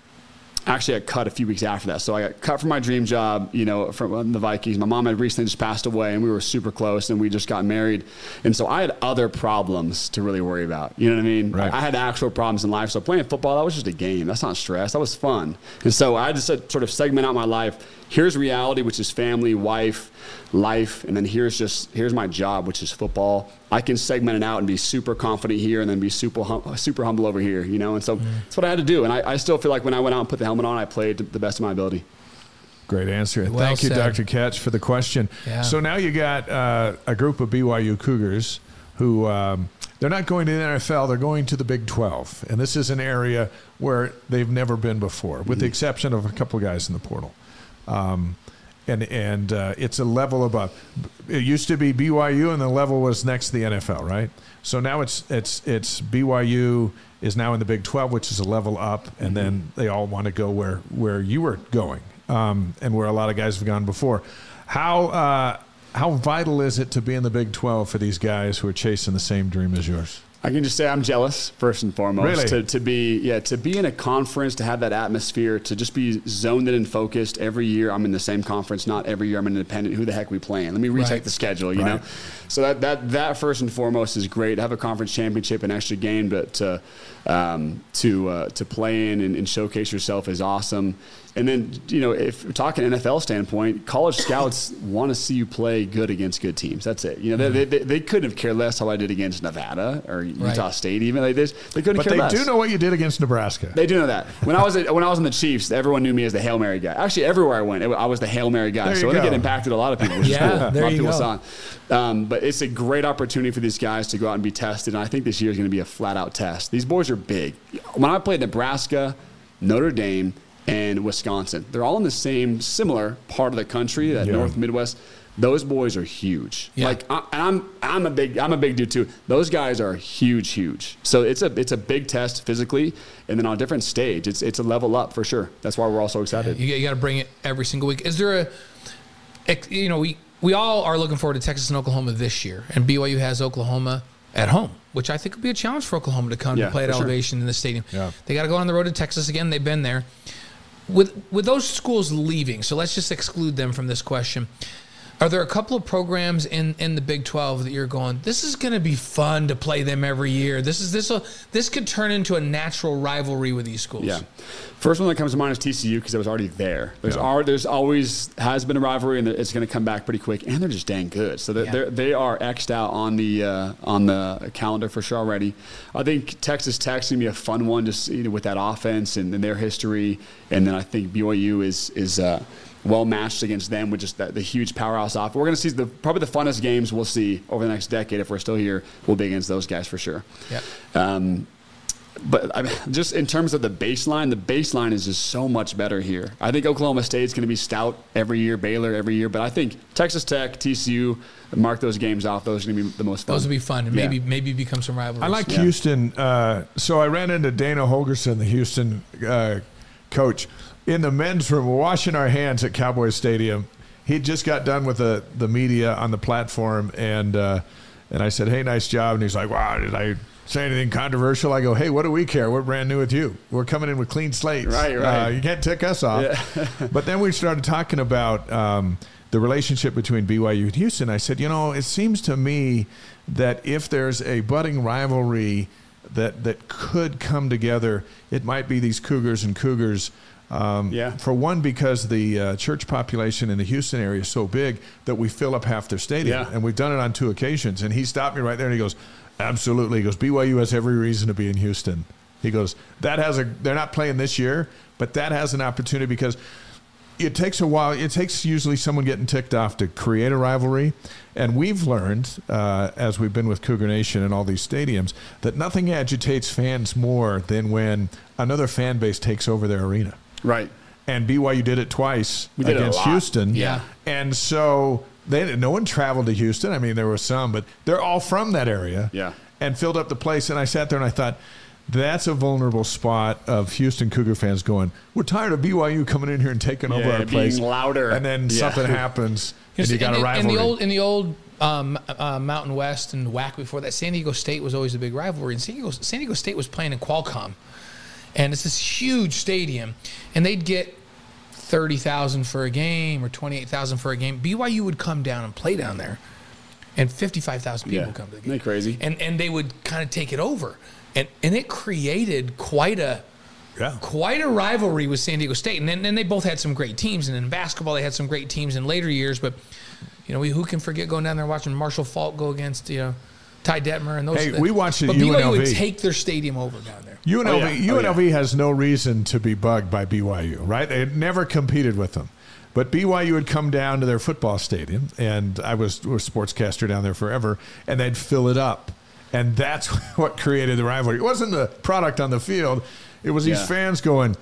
actually I cut a few weeks after that. So I got cut from my dream job, you know, from the Vikings. My mom had recently just passed away, and we were super close, and we just got married. And so I had other problems to really worry about. You know what I mean? Right. I had actual problems in life. So playing football, that was just a game. That's not stress. That was fun. And so I just said, sort of segment out my life. Here's reality, which is family, wife, life. And then here's just, here's my job, which is football. I can segment it out and be super confident here, and then be super, hum- super humble over here, you know? And so mm. that's what I had to do. And I, I still feel like when I went out and put the helmet on, I played to the best of my ability. Great answer. Well Thank said. you, Doctor Ketch, for the question. Yeah. So now you got uh, a group of B Y U Cougars who um, they're not going to the N F L. They're going to the Big twelve. And this is an area where they've never been before, with mm-hmm. the exception of a couple guys in the portal. Um, and and uh, it's a level above. It used to be B Y U, and the level was next to the N F L, right? So now it's it's it's B Y U is now in the Big twelve, which is a level up, and mm-hmm. then they all want to go where where you were going, um, and where a lot of guys have gone before. How uh, how vital is it to be in the Big twelve for these guys who are chasing the same dream as yours? I can just say I'm jealous, first and foremost. Really? To, to be yeah, to be in a conference, to have that atmosphere, to just be zoned in and focused. Every year I'm in the same conference, not every year I'm an independent. Who the heck we playing? Let me recheck right. the schedule, you right. know? So that, that that first and foremost is great. Have a conference championship, an extra game, but to um, to uh, to play in and, and showcase yourself is awesome. And then, you know, if we're talking N F L standpoint, college scouts want to see you play good against good teams. That's it. You know, they, they, they couldn't have cared less how I did against Nevada or Utah right. State even. They, they couldn't but care they less. But they do know what you did against Nebraska. They do know that. When I was when I was in the Chiefs, everyone knew me as the Hail Mary guy. Actually, everywhere I went, I was the Hail Mary guy. There so I get impacted a lot of people. yeah, there you go. A lot of people saw it. Um, but it's a great opportunity for these guys to go out and be tested. And I think this year is going to be a flat-out test. These boys are big. When I played Nebraska, Notre Dame, and Wisconsin. They're all in the same similar part of the country, that yeah. North Midwest. Those boys are huge. Yeah. Like I, and I'm I'm a big I'm a big dude too. Those guys are huge, huge. So it's a it's a big test physically, and then on a different stage. It's it's a level up for sure. That's why we're all so excited. Yeah, you you got to bring it every single week. Is there a you know we we all are looking forward to Texas and Oklahoma this year, and B Y U has Oklahoma at home, which I think would be a challenge for Oklahoma to come yeah, to play at elevation sure. in the stadium. Yeah. They got to go on the road to Texas again. They've been there. With with those schools leaving, so let's just exclude them from this question. Are there a couple of programs in, in the Big twelve that you're going, this is going to be fun to play them every year? This is this will, this could turn into a natural rivalry with these schools. Yeah. First one that comes to mind is T C U because I was already there. There's yeah. are, there's always has been a rivalry, and it's going to come back pretty quick. And they're just dang good, so they're, yeah. they're, they are X'd out on the uh, on the calendar for sure already. I think Texas Tech's going to be a fun one, just you know, with that offense and, and their history. And then I think B Y U is is. Uh, well matched against them with just that, the huge powerhouse off. We're going to see the probably the funnest games we'll see over the next decade if we're still here. We'll be against those guys for sure. Yeah. Um, but I mean, just in terms of the baseline, the baseline is just so much better here. I think Oklahoma State's going to be stout every year, Baylor every year, but I think Texas Tech, T C U, mark those games off. Those are going to be the most fun. Those will be fun. And maybe yeah. maybe become some rivalries. I like yeah. Houston. Uh, so I ran into Dana Holgerson, the Houston uh, coach, in the men's room, we're washing our hands at Cowboys Stadium. He just got done with the, the media on the platform, and uh, and I said, hey, nice job. And he's like, wow, did I say anything controversial? I go, hey, what do we care? We're brand new with you. We're coming in with clean slates. Right, right. Uh, you can't tick us off. Yeah. But then we started talking about um, the relationship between B Y U and Houston. I said, you know, it seems to me that if there's a budding rivalry that that could come together, it might be these Cougars and Cougars. Um, yeah. For one, because the uh, church population in the Houston area is so big that we fill up half their stadium. Yeah. And we've done it on two occasions. And he stopped me right there and he goes, absolutely. He goes, B Y U has every reason to be in Houston. He goes, that has a, they're not playing this year, but that has an opportunity because it takes a while. It takes usually someone getting ticked off to create a rivalry. And we've learned, uh, as we've been with Cougar Nation and all these stadiums, that nothing agitates fans more than when another fan base takes over their arena. Right. And B Y U did it twice we did against it Houston. Yeah. And so they no one traveled to Houston. I mean, there were some, but they're all from that area. Yeah. And filled up the place. And I sat there and I thought, that's a vulnerable spot of Houston Cougar fans going, we're tired of B Y U coming in here and taking yeah, over our being place. Louder. And then yeah. something happens. And you got a rivalry. In the old, in the old um, uh, Mountain West and W A C before that, San Diego State was always a big rivalry. And San Diego, San Diego State was playing in Qualcomm. And it's this huge stadium, and they'd get thirty thousand for a game or twenty-eight thousand for a game. B Y U would come down and play down there, and fifty-five thousand people yeah. would come to the game. Isn't that crazy? And and they would kind of take it over, and and it created quite a yeah. quite a rivalry with San Diego State. And then and they both had some great teams, and in basketball they had some great teams in later years. But you know, we, who can forget going down there and watching Marshall Faulk go against you know Ty Detmer and those. Hey, we watched it. But U N L V. B Y U would take their stadium over down there. U N L V, oh, yeah. Oh, U N L V yeah. has no reason to be bugged by B Y U, right? They had never competed with them. But B Y U had come down to their football stadium, and I was, was a sportscaster down there forever, and they'd fill it up. And that's what created the rivalry. It wasn't the product on the field. It was yeah. these fans going,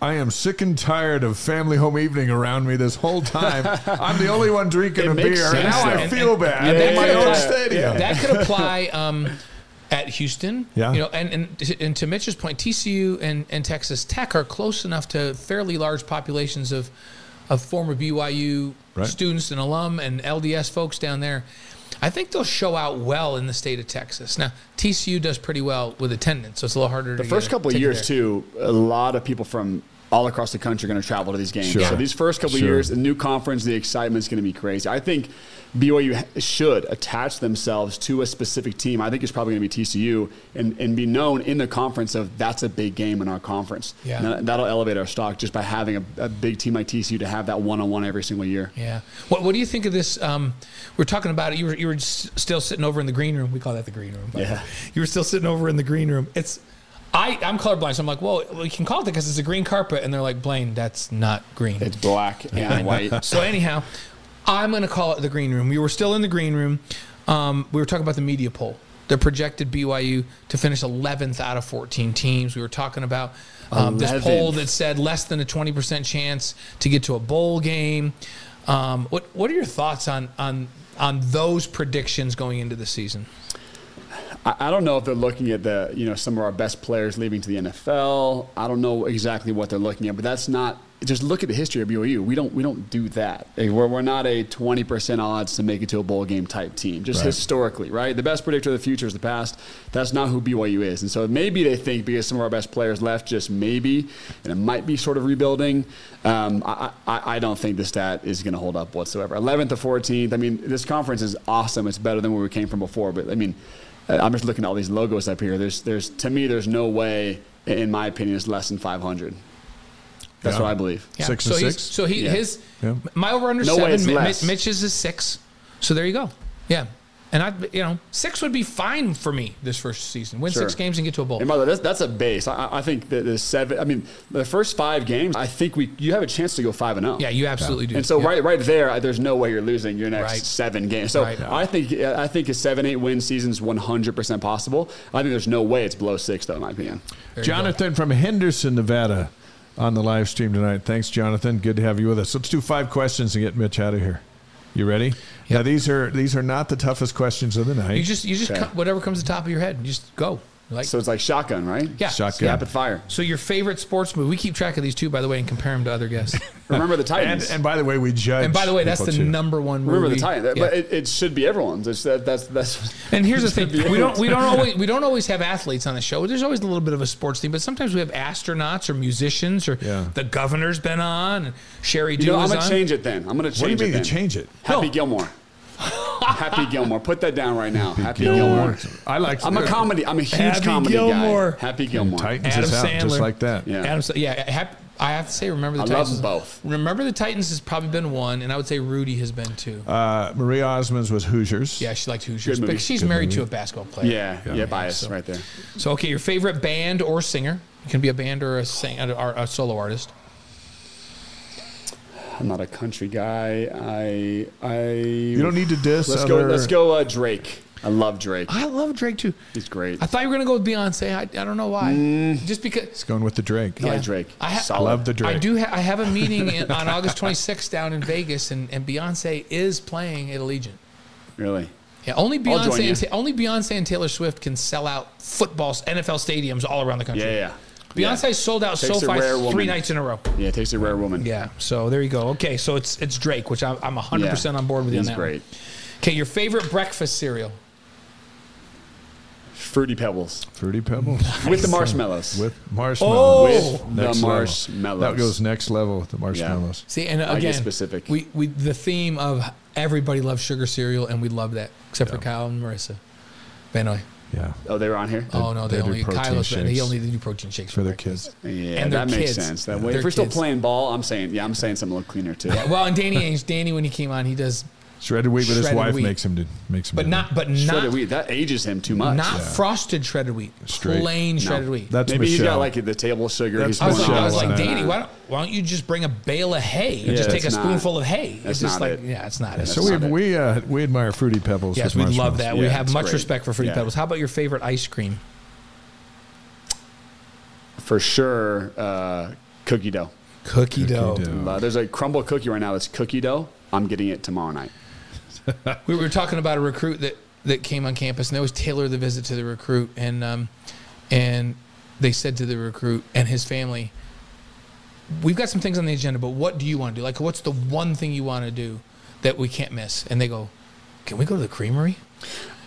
I am sick and tired of family home evening around me this whole time. I'm the only one drinking a beer, sense, and now though. I feel and, bad in my own stadium. Yeah. That could apply um, – at Houston, yeah. you know, and, and and to Mitch's point, T C U and, and Texas Tech are close enough to fairly large populations of of former B Y U right. students and alum and L D S folks down there. I think they'll show out well in the state of Texas. Now, T C U does pretty well with attendance, so it's a little harder to get. The first couple of years, too, a lot of people from all across the country are going to travel to these games. Sure. So these first couple sure. of years, the new conference, the excitement's going to be crazy. I think B Y U should attach themselves to a specific team. I think it's probably going to be T C U and, and be known in the conference of that's a big game in our conference. Yeah. That, that'll elevate our stock just by having a, a big team like T C U to have that one-on-one every single year. Yeah. What What do you think of this? Um, we're talking about it. You were you were still sitting over in the green room. We call that the green room. Yeah. You were still sitting over in the green room. It's. I, I'm colorblind, so I'm like, well, we can call it because it's a green carpet. And they're like, Blaine, that's not green. It's black and white. So anyhow, I'm going to call it the green room. We were still in the green room. Um, we were talking about the media poll. The projected B Y U to finish eleventh out of fourteen teams. We were talking about um, this poll that said less than a twenty percent chance to get to a bowl game. Um, what What are your thoughts on, on, on those predictions going into the season? I don't know if they're looking at the, you know, some of our best players leaving to the N F L. I don't know exactly what they're looking at, but that's not – just look at the history of B Y U. We don't we don't do that. We're, we're not a twenty percent odds to make it to a bowl game type team, just right. historically, right? The best predictor of the future is the past. That's not who B Y U is. And so maybe they think because some of our best players left, just maybe, and it might be sort of rebuilding. Um, I, I, I don't think the stat is going to hold up whatsoever. eleventh to fourteenth, I mean, this conference is awesome. It's better than where we came from before, but, I mean – I'm just looking at all these logos up here. There's, there's to me, there's no way, in my opinion, it's less than five hundred. That's yeah. what I believe. Yeah. Six so and six. So he, yeah. his, yeah. my over under no seven. M- Mitch is a six. So there you go. Yeah. And I, you know, six would be fine for me this first season. Win sure. six games and get to a bowl. And by the way, that's, that's a base. I, I think the, the seven. I mean, the first five games. I think we you have a chance to go five and zero. Yeah, you absolutely yeah. do. And so yeah. right, right there, there's no way you're losing your next right. seven games. So right. I think I think a seven, eight win season's one hundred percent possible. I think there's no way it's below six though, in my opinion. Jonathan from Henderson, Nevada, on the live stream tonight. Thanks, Jonathan. Good to have you with us. Let's do five questions and get Mitch out of here. You ready? Yep. Now these are these are not the toughest questions of the night. You just you just okay. co- whatever comes to the top of your head, you just go. Like, so it's like shotgun, right? Yeah, shotgun, rapid fire. So your favorite sports movie? We keep track of these two, by the way, and compare them to other guests. Remember the Titans. And, and by the way, we judge. And by the way, that's the too. number one movie. Remember the Titans, yeah. but it, it should be everyone's. It's that, that's that's. And here's the thing: we don't we don't always we don't always have athletes on the show. There's always a little bit of a sports theme, but sometimes we have astronauts or musicians or yeah. the governor's been on. And Sherry Dew. You know, I'm gonna on. change it then. I'm gonna change it. What do you mean you change it? Happy no. Gilmore. Happy Gilmore. Put that down right now. Happy Gilmore. Gilmore. I like. I'm a comedy. I'm a huge Happy comedy Gilmore. guy. Happy Gilmore. Titans Adam is out Sandler. Just like that. Yeah. Adam, yeah. Happy, I have to say, Remember the I Titans. I love them both. Remember the Titans has probably been one, and I would say Rudy has been two. Uh, Maria Osmonds was Hoosiers. Yeah, she liked Hoosiers. But she's Good married movie. to a basketball player. Yeah. Yeah. yeah bias so, right there. So okay, your favorite band or singer? It can be a band or a sing or a solo artist. I'm not a country guy. I, I. You don't need to diss. Let's other... go. Let's go. Uh, Drake. I love Drake. I love Drake too. He's great. I thought you were gonna go with Beyonce. I, I don't know why. Mm. Just because. It's going with the Drake. Yeah. I like Drake. I, ha- I love the Drake. I do. Ha- I have a meeting in, on August twenty-sixth down in Vegas, and, and Beyonce is playing at Allegiant. Really? Yeah. Only Beyonce. And Ta- only Beyonce and Taylor Swift can sell out football N F L stadiums all around the country. Yeah. yeah. Beyonce yeah. sold out takes SoFi three woman. nights in a row. Yeah, it takes a rare woman. Yeah, so there you go. Okay, so it's it's Drake, which I'm, I'm one hundred percent yeah, on board with you on that. He's great. Okay, your favorite breakfast cereal? Fruity Pebbles. Fruity Pebbles. Nice. With the marshmallows. With marshmallows. Oh! With next the marshmallows. Level. That goes next level with the marshmallows. Yeah. See, and again, I get specific. We, we, the theme of everybody loves sugar cereal, and we love that, except yeah. for Kyle and Marissa Benoy. Yeah. Oh, they were on here? Oh, no. They, they only Kyle's shakes. He only do protein shakes for, for their kids. Yeah, and that makes kids. sense. That way. If we're kids. still playing ball, I'm saying, yeah, I'm saying something a little cleaner, too. Yeah, well, and Danny Ainge, Danny, when he came on, he does shredded wheat, but shredded his wife wheat. makes him do makes him But do not, that. but not. Shredded wheat, that ages him too much. Not yeah. frosted shredded wheat. Straight. Plain shredded no. wheat. That's Maybe Michelle. he's got like the table sugar. That's he's I was like, I was like Danny, why don't, why don't you just bring a bale of hay and yeah, just take a spoonful not, of hay? That's it's just not like, it. yeah, it's not yeah, it. So we we uh, we admire Fruity Pebbles. Yes, we love that. Yeah, we have much great. respect for Fruity yeah. Pebbles. How about your favorite ice cream? For sure, uh, cookie dough. Cookie dough. There's a crumble cookie right now that's cookie dough. I'm getting it tomorrow night. We were talking about a recruit that, that came on campus, and they always tailor the visit to the recruit. And um, and they said to the recruit and his family, we've got some things on the agenda, but what do you want to do? Like, what's the one thing you want to do that we can't miss? And they go, can we go to the creamery?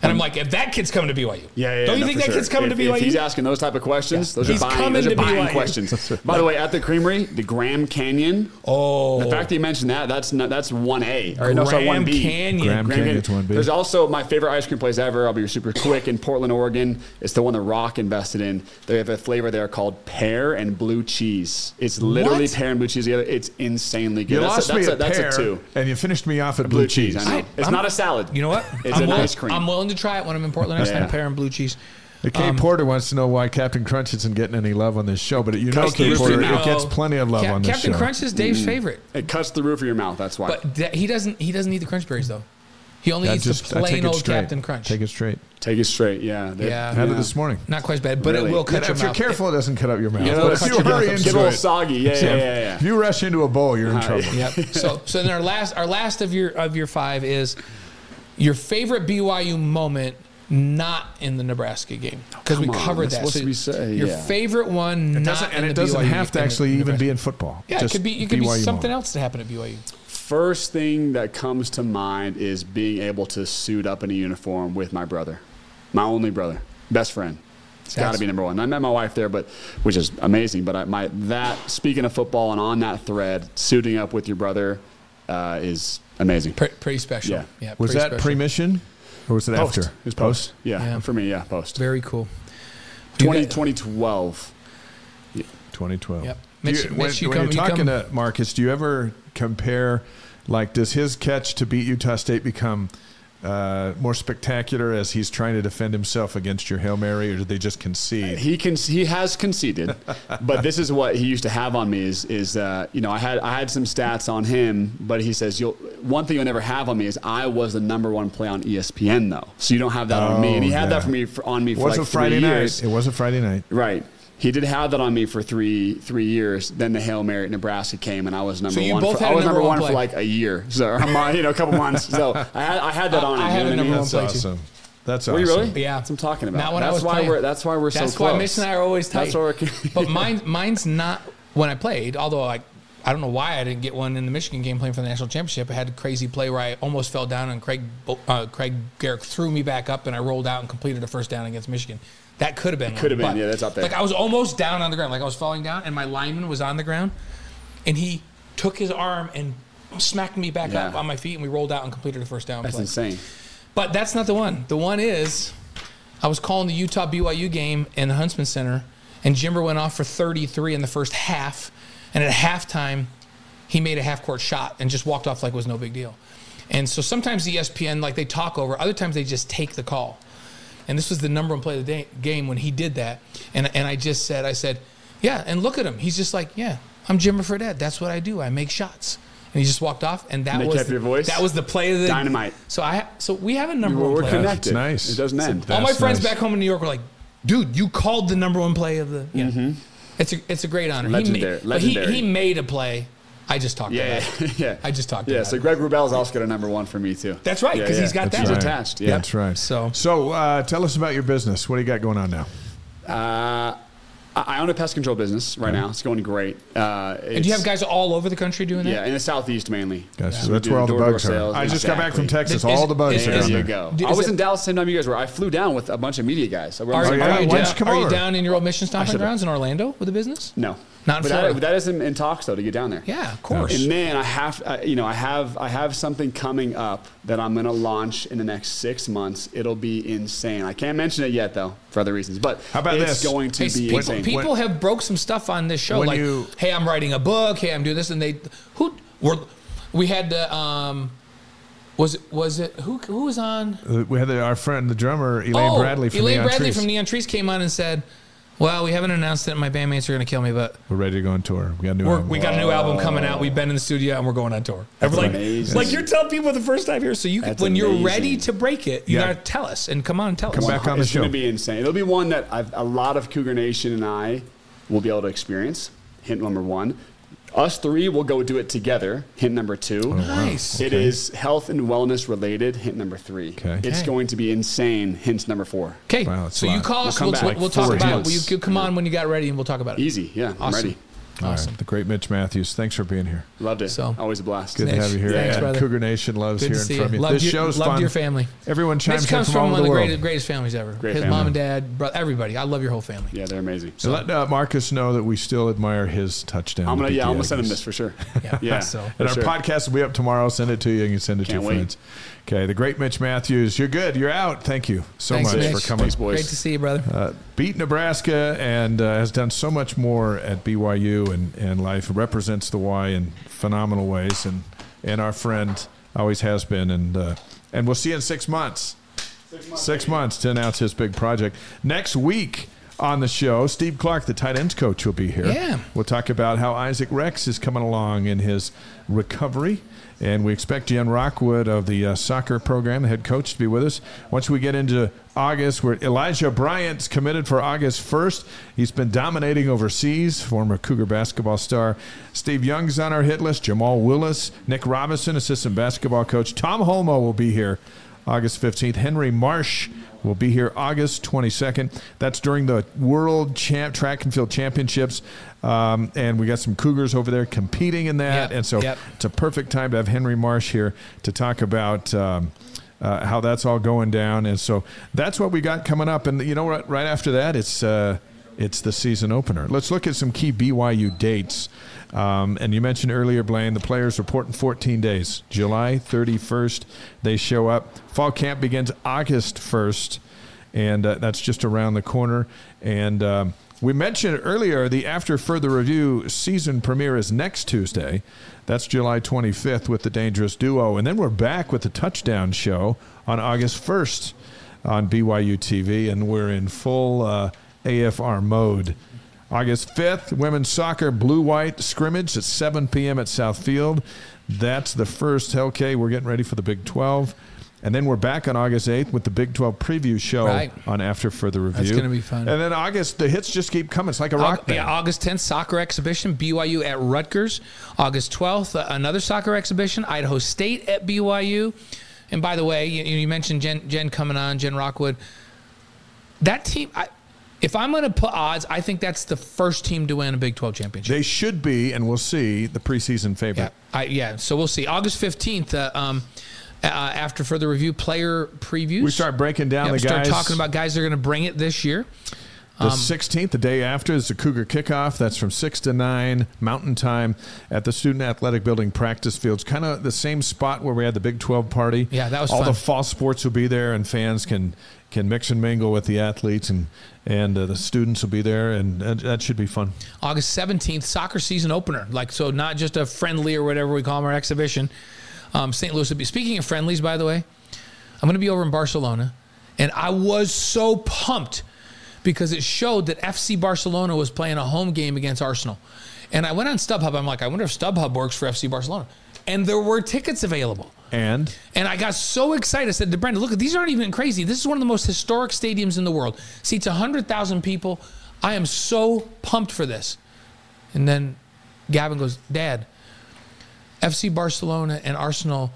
And I'm like, if that kid's coming to B Y U. Yeah, yeah, Don't you no, think that sure. kid's coming if, to B Y U? If he's asking those type of questions, yeah. those he's are buying, those are buying questions. By the way, at the creamery, the Graham Canyon. Oh. The fact that you mentioned that, that's not, that's one A. Or no, sorry, one B. Canyon. Graham, Graham Canyon. Canyon. one B. There's also my favorite ice cream place ever. I'll be super quick. In Portland, Oregon, it's the one the Rock invested in. They have a flavor there called pear and blue cheese. It's literally what? pear and blue cheese together. It's insanely good. You that's lost a, me a, that's, a, that's a two. And you finished me off at blue, blue cheese. cheese. I know. It's I'm, not a salad. You know what? It's an ice cream. I'm willing to try it when I'm in Portland. I yeah. had a pear and blue cheese. K. Um, Porter wants to know why Captain Crunch isn't getting any love on this show, but you know, K. Porter, it gets plenty of love Cap- on this Captain show. Captain Crunch is Dave's mm. favorite. It cuts the roof of your mouth. That's why. But th- he doesn't. He doesn't eat the Crunch Berries though. He only yeah, eats just, the plain old straight. Captain Crunch. Take it straight. Take it straight. Yeah. yeah. Had yeah. it this morning. Not quite as bad, but really? it will cut yeah, your if mouth. If you're careful, it, it doesn't cut up your mouth. You know, if you hurry into it, get a little soggy. Yeah, yeah, yeah. If you rush into a bowl, you're in trouble. Yep. So, so then our last, our last of your of your five is. Your favorite B Y U moment not in the Nebraska game. Because we covered that. What should we say? Your yeah. favorite one not in the B Y U. And it doesn't have to actually even be in football. Yeah, it could be it could be something else that happened at B Y U. First thing that comes to mind is being able to suit up in a uniform with my brother. My only brother. Best friend. It's got to be number one. I met my wife there, but which is amazing. But I, my that speaking of football and on that thread, suiting up with your brother uh, is... amazing. Pre- pretty special. Yeah. yeah was that special. Pre-mission or was it post. after? It was post. post. Yeah. yeah. For me, yeah, post. Very cool. twenty, twenty twelve Yeah. twenty twelve Yep. Mitch, you, Mitch, when you when come, you're talking you to Marcus, do you ever compare, like, does his catch to beat Utah State become uh, more spectacular as he's trying to defend himself against your Hail Mary, or do they just concede? He can, he has conceded, but this is what he used to have on me is, is, uh, you know, I had, I had some stats on him, but he says, you'll, one thing you'll never have on me is I was the number one play on E S P N though. So you don't have that oh, on me. And he had yeah. that for me for, on me for like three years. It was a Friday night. Right. He did have that on me for three three years. Then the Hail Mary at Nebraska came, and I was number so you one. Both for, had I was number, number one play. for like a year, so you know, a couple months. So I had I had that I, on. I had a number one play. That's awesome. That's awesome. Were you really? Yeah, that's what I'm talking about. Not when that's I was why playing. we're that's why we're that's so close. That's why Mitch and I are always tight. That's why we're, but mine mine's not when I played. Although I I don't know why I didn't get one in the Michigan game playing for the national championship. I had a crazy play where I almost fell down, and Craig uh, Craig Garrick threw me back up, and I rolled out and completed a first down against Michigan. That could have been. Could have been. Yeah, that's up there. Like I was almost down on the ground. Like I was falling down, and my lineman was on the ground, and he took his arm and smacked me back yeah. up on my feet, and we rolled out and completed a first down. That's play. insane. But that's not the one. The one is, I was calling the Utah B Y U game in the Huntsman Center, and Jimmer went off for thirty-three in the first half, and at halftime, he made a half-court shot and just walked off like it was no big deal. And so sometimes E S P N, like they talk over, other times they just take the call. And this was the number one play of the day, game when he did that. And and I just said, I said, yeah, and look at him. He's just like, yeah, I'm Jimmer Fredette. That's what I do. I make shots. And he just walked off, and that and was the, voice. that was the play of the dynamite. So I so we have a number we're, one. We're play. connected. It's nice. It doesn't end. All my friends nice. back home in New York were like, dude, you called the number one play of the. Yeah. Mm-hmm. It's a it's a great honor. Legendary. He made, Legendary. He, he made a play. I just talked yeah, about it. Yeah, yeah. I just talked yeah, about so it. Yeah, so Greg Rubel's also got a number one for me, too. That's right, because yeah, yeah. he's got That's that. Right. He's attached. Yeah. That's right. So, so uh, tell us about your business. What do you got going on now? Uh, I own a pest control business right now. It's going great. Uh, it's, and do you have guys all over the country doing that? Yeah, in the Southeast mainly. Gotcha. Yeah. So that's where all the bugs are. Sales. I just exactly. got back from Texas. Is, all the bugs is, are down there. There you go. I was in Dallas the same time you guys were. I flew down with a bunch of media guys. Are, are, you, are, you, down, are you down in your old mission stomping grounds in Orlando with a business? No. Not but that, that is in, in talks though to get down there. Yeah, of course. And then I have, uh, you know, I have, I have something coming up that I'm gonna launch in the next six months. It'll be insane. I can't mention it yet though for other reasons. But how about it's this? going to hey, be people, insane. People when, have broke some stuff on this show, like, you, hey, I'm writing a book. Hey, I'm doing this, and they who were we had the. Um, Was it? Was it? Who? Who was on? We had the, our friend, the drummer, Elaine oh, Bradley from Elaine Neon Bradley Trees. from Neon Trees came on and said, "Well, we haven't announced it. My bandmates are going to kill me, but we're ready to go on tour. We got a new album. We got a new album coming out. We've been in the studio and we're going on tour." That's like, amazing. Like you're telling people the first time here, so you That's when you're amazing. ready to break it, you yeah. got to tell us and come on and tell come us. Come back on the it's show. It's going to be insane. It'll be one that I've, a lot of Cougar Nation and I will be able to experience. Hint number one. Us three will go do it together. Hint number two. Oh, nice. It okay. is health and wellness related. Hint number three. Okay. It's okay. going to be insane. Hint number four. Okay. Wow, so you call us. We'll, we'll, we'll talk about it. Will you come on when you got ready and we'll talk about it? Easy. Yeah. Awesome. I'm ready. Awesome. Right. The great Mitch Mathews. Thanks for being here. Loved it. So, always a blast. Good Thanks. to have you here. Thanks, brother. Cougar Nation loves Good hearing from you. you. Loved this your, show's loved fun. your family. Everyone chimes Mitch comes in from, from one of the greatest, greatest families ever. Great His family. mom and dad, brother, everybody. I love your whole family. Yeah, they're amazing. So let uh, Marcus know that we still admire his touchdown. I'm gonna, yeah, I'm going to send him this for sure. Yeah. yeah. So, and our sure. podcast will be up tomorrow. Send it to you. You can send it Can't to your wait. friends. Okay, the great Mitch Mathews. You're good. You're out. Thank you so Thanks, much Mitch. for coming. Thanks, boys. Great to see you, brother. Uh, beat Nebraska and uh, has done so much more at B Y U and, and life. Represents the Y in phenomenal ways, and, and our friend always has been. And uh, and we'll see you in six months. Six months, six months to announce his big project. Next week on the show, Steve Clark, the tight ends coach, will be here. Yeah. We'll talk about how Isaac Rex is coming along in his recovery. And we expect Jen Rockwood of the uh, soccer program, the head coach, to be with us. Once we get into August, where Elijah Bryant's committed for August first. He's been dominating overseas, former Cougar basketball star. Steve Young's on our hit list, Jamal Willis, Nick Robinson, assistant basketball coach. Tom Holmoe will be here August fifteenth. Henry Marsh will be here August twenty-second. That's during the World Champ Track and Field Championships. Um, and we got some Cougars over there competing in that. Yep, and so yep. it's a perfect time to have Henry Marsh here to talk about um, uh, how that's all going down. And so that's what we got coming up. And you know what? Right after that, it's uh, it's the season opener. Let's look at some key B Y U dates. Um, and you mentioned earlier, Blaine, the players report in fourteen days. July thirty-first, they show up. Fall camp begins August first, and uh, that's just around the corner. And um, we mentioned earlier the After Further Review season premiere is next Tuesday. That's July twenty-fifth with the Dangerous Duo. And then we're back with the Touchdown Show on August first on B Y U T V, and we're in full uh, A F R mode. August fifth, women's soccer blue-white scrimmage at seven p.m. at South Field. That's the first Hellcade. We're getting ready for the Big twelve. And then we're back on August eighth with the Big twelve preview show right. on After Further Review. That's going to be fun. And then August, the hits just keep coming. It's like a rock August, band. Yeah, August tenth, soccer exhibition, B Y U at Rutgers. August twelfth, another soccer exhibition, Idaho State at B Y U. And by the way, you, you mentioned Jen, Jen coming on, Jen Rockwood. That team... I, If I'm going to put odds, I think that's the first team to win a Big twelve championship. They should be, and we'll see, the preseason favorite. Yeah, I, yeah so we'll see. August fifteenth, uh, um, uh, after further review, player previews. We start breaking down yeah, the we guys. We start talking about guys that are going to bring it this year. The um, sixteenth, the day after, is the Cougar kickoff. That's from six to nine Mountain Time at the Student Athletic Building practice fields. Kind of the same spot where we had the Big twelve party. Yeah, that was All fun. All the fall sports will be there, and fans can can mix and mingle with the athletes, and and uh, the students will be there, and, and that should be fun. August seventeenth, soccer season opener. Like, so not just a friendly or whatever we call them, our exhibition. Um, Saint Louis would be. Speaking of friendlies, by the way, I'm going to be over in Barcelona, and I was so pumped because it showed that F C Barcelona was playing a home game against Arsenal. And I went on StubHub. I'm like, I wonder if StubHub works for F C Barcelona. And there were tickets available. And? And I got so excited. I said to Brenda, look, these aren't even crazy. This is one of the most historic stadiums in the world. Seats one hundred thousand people. I am so pumped for this. And then Gavin goes, Dad, F C Barcelona and Arsenal,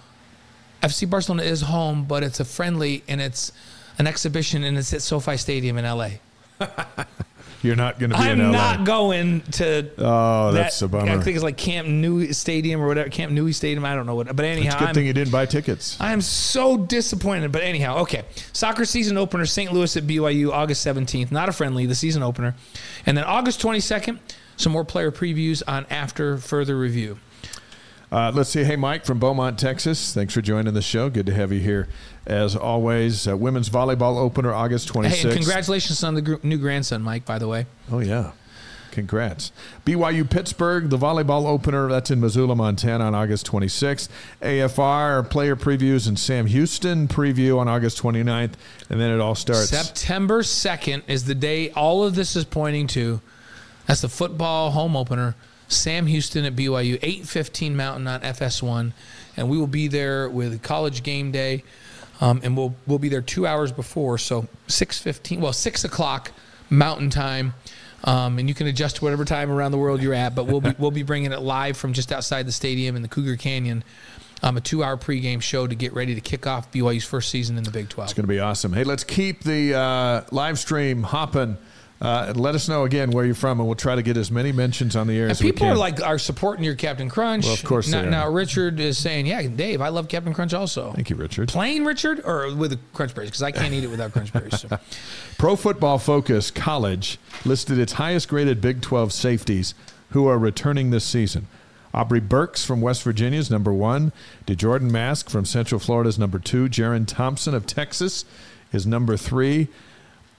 F C Barcelona is home, but it's a friendly, and it's an exhibition, and it's at SoFi Stadium in L A You're not going to be I'm in L A. I'm not going to. Oh, that's that, a bummer. I think it's like Camp Nui Stadium or whatever. Camp Nui Stadium. I don't know what. But anyhow. It's a good I'm, thing you didn't buy tickets. I am so disappointed. But anyhow, okay. Soccer season opener, Saint Louis at B Y U, August seventeenth. Not a friendly, the season opener. And then August twenty-second, some more player previews on After Further Review. Uh, let's see. Hey, Mike from Beaumont, Texas. Thanks for joining the show. Good to have you here. As always, uh, women's volleyball opener, August twenty-sixth. Hey, and congratulations on the gr- new grandson, Mike, by the way. Oh, yeah. Congrats. B Y U-Pittsburgh, the volleyball opener. That's in Missoula, Montana on August twenty-sixth. A F R, player previews, and Sam Houston preview on August twenty-ninth. And then it all starts. September second is the day all of this is pointing to. That's the football home opener. Sam Houston at B Y U, eight fifteen Mountain on F S one, and we will be there with College Game Day, um, and we'll we'll be there two hours before, so six fifteen, well, six o'clock Mountain Time, um, and you can adjust to whatever time around the world you're at, but we'll be we'll be bringing it live from just outside the stadium in the Cougar Canyon. Um, a two-hour pregame show to get ready to kick off B Y U's first season in the Big twelve. It's going to be awesome. Hey, let's keep the uh, live stream hopping. Uh, and let us know again where you're from, and we'll try to get as many mentions on the air and as we can. People are like are supporting your Captain Crunch. Well, of course now, they are. Now Richard is saying, yeah, Dave, I love Captain Crunch also. Thank you, Richard. Plain Richard or with the Crunch Berries? Because I can't eat it without Crunch Berries. So. Pro Football Focus College listed its highest graded Big twelve safeties who are returning this season. Aubrey Burks from West Virginia is number one. DeJordan Mask from Central Florida is number two. Jaron Thompson of Texas is number three.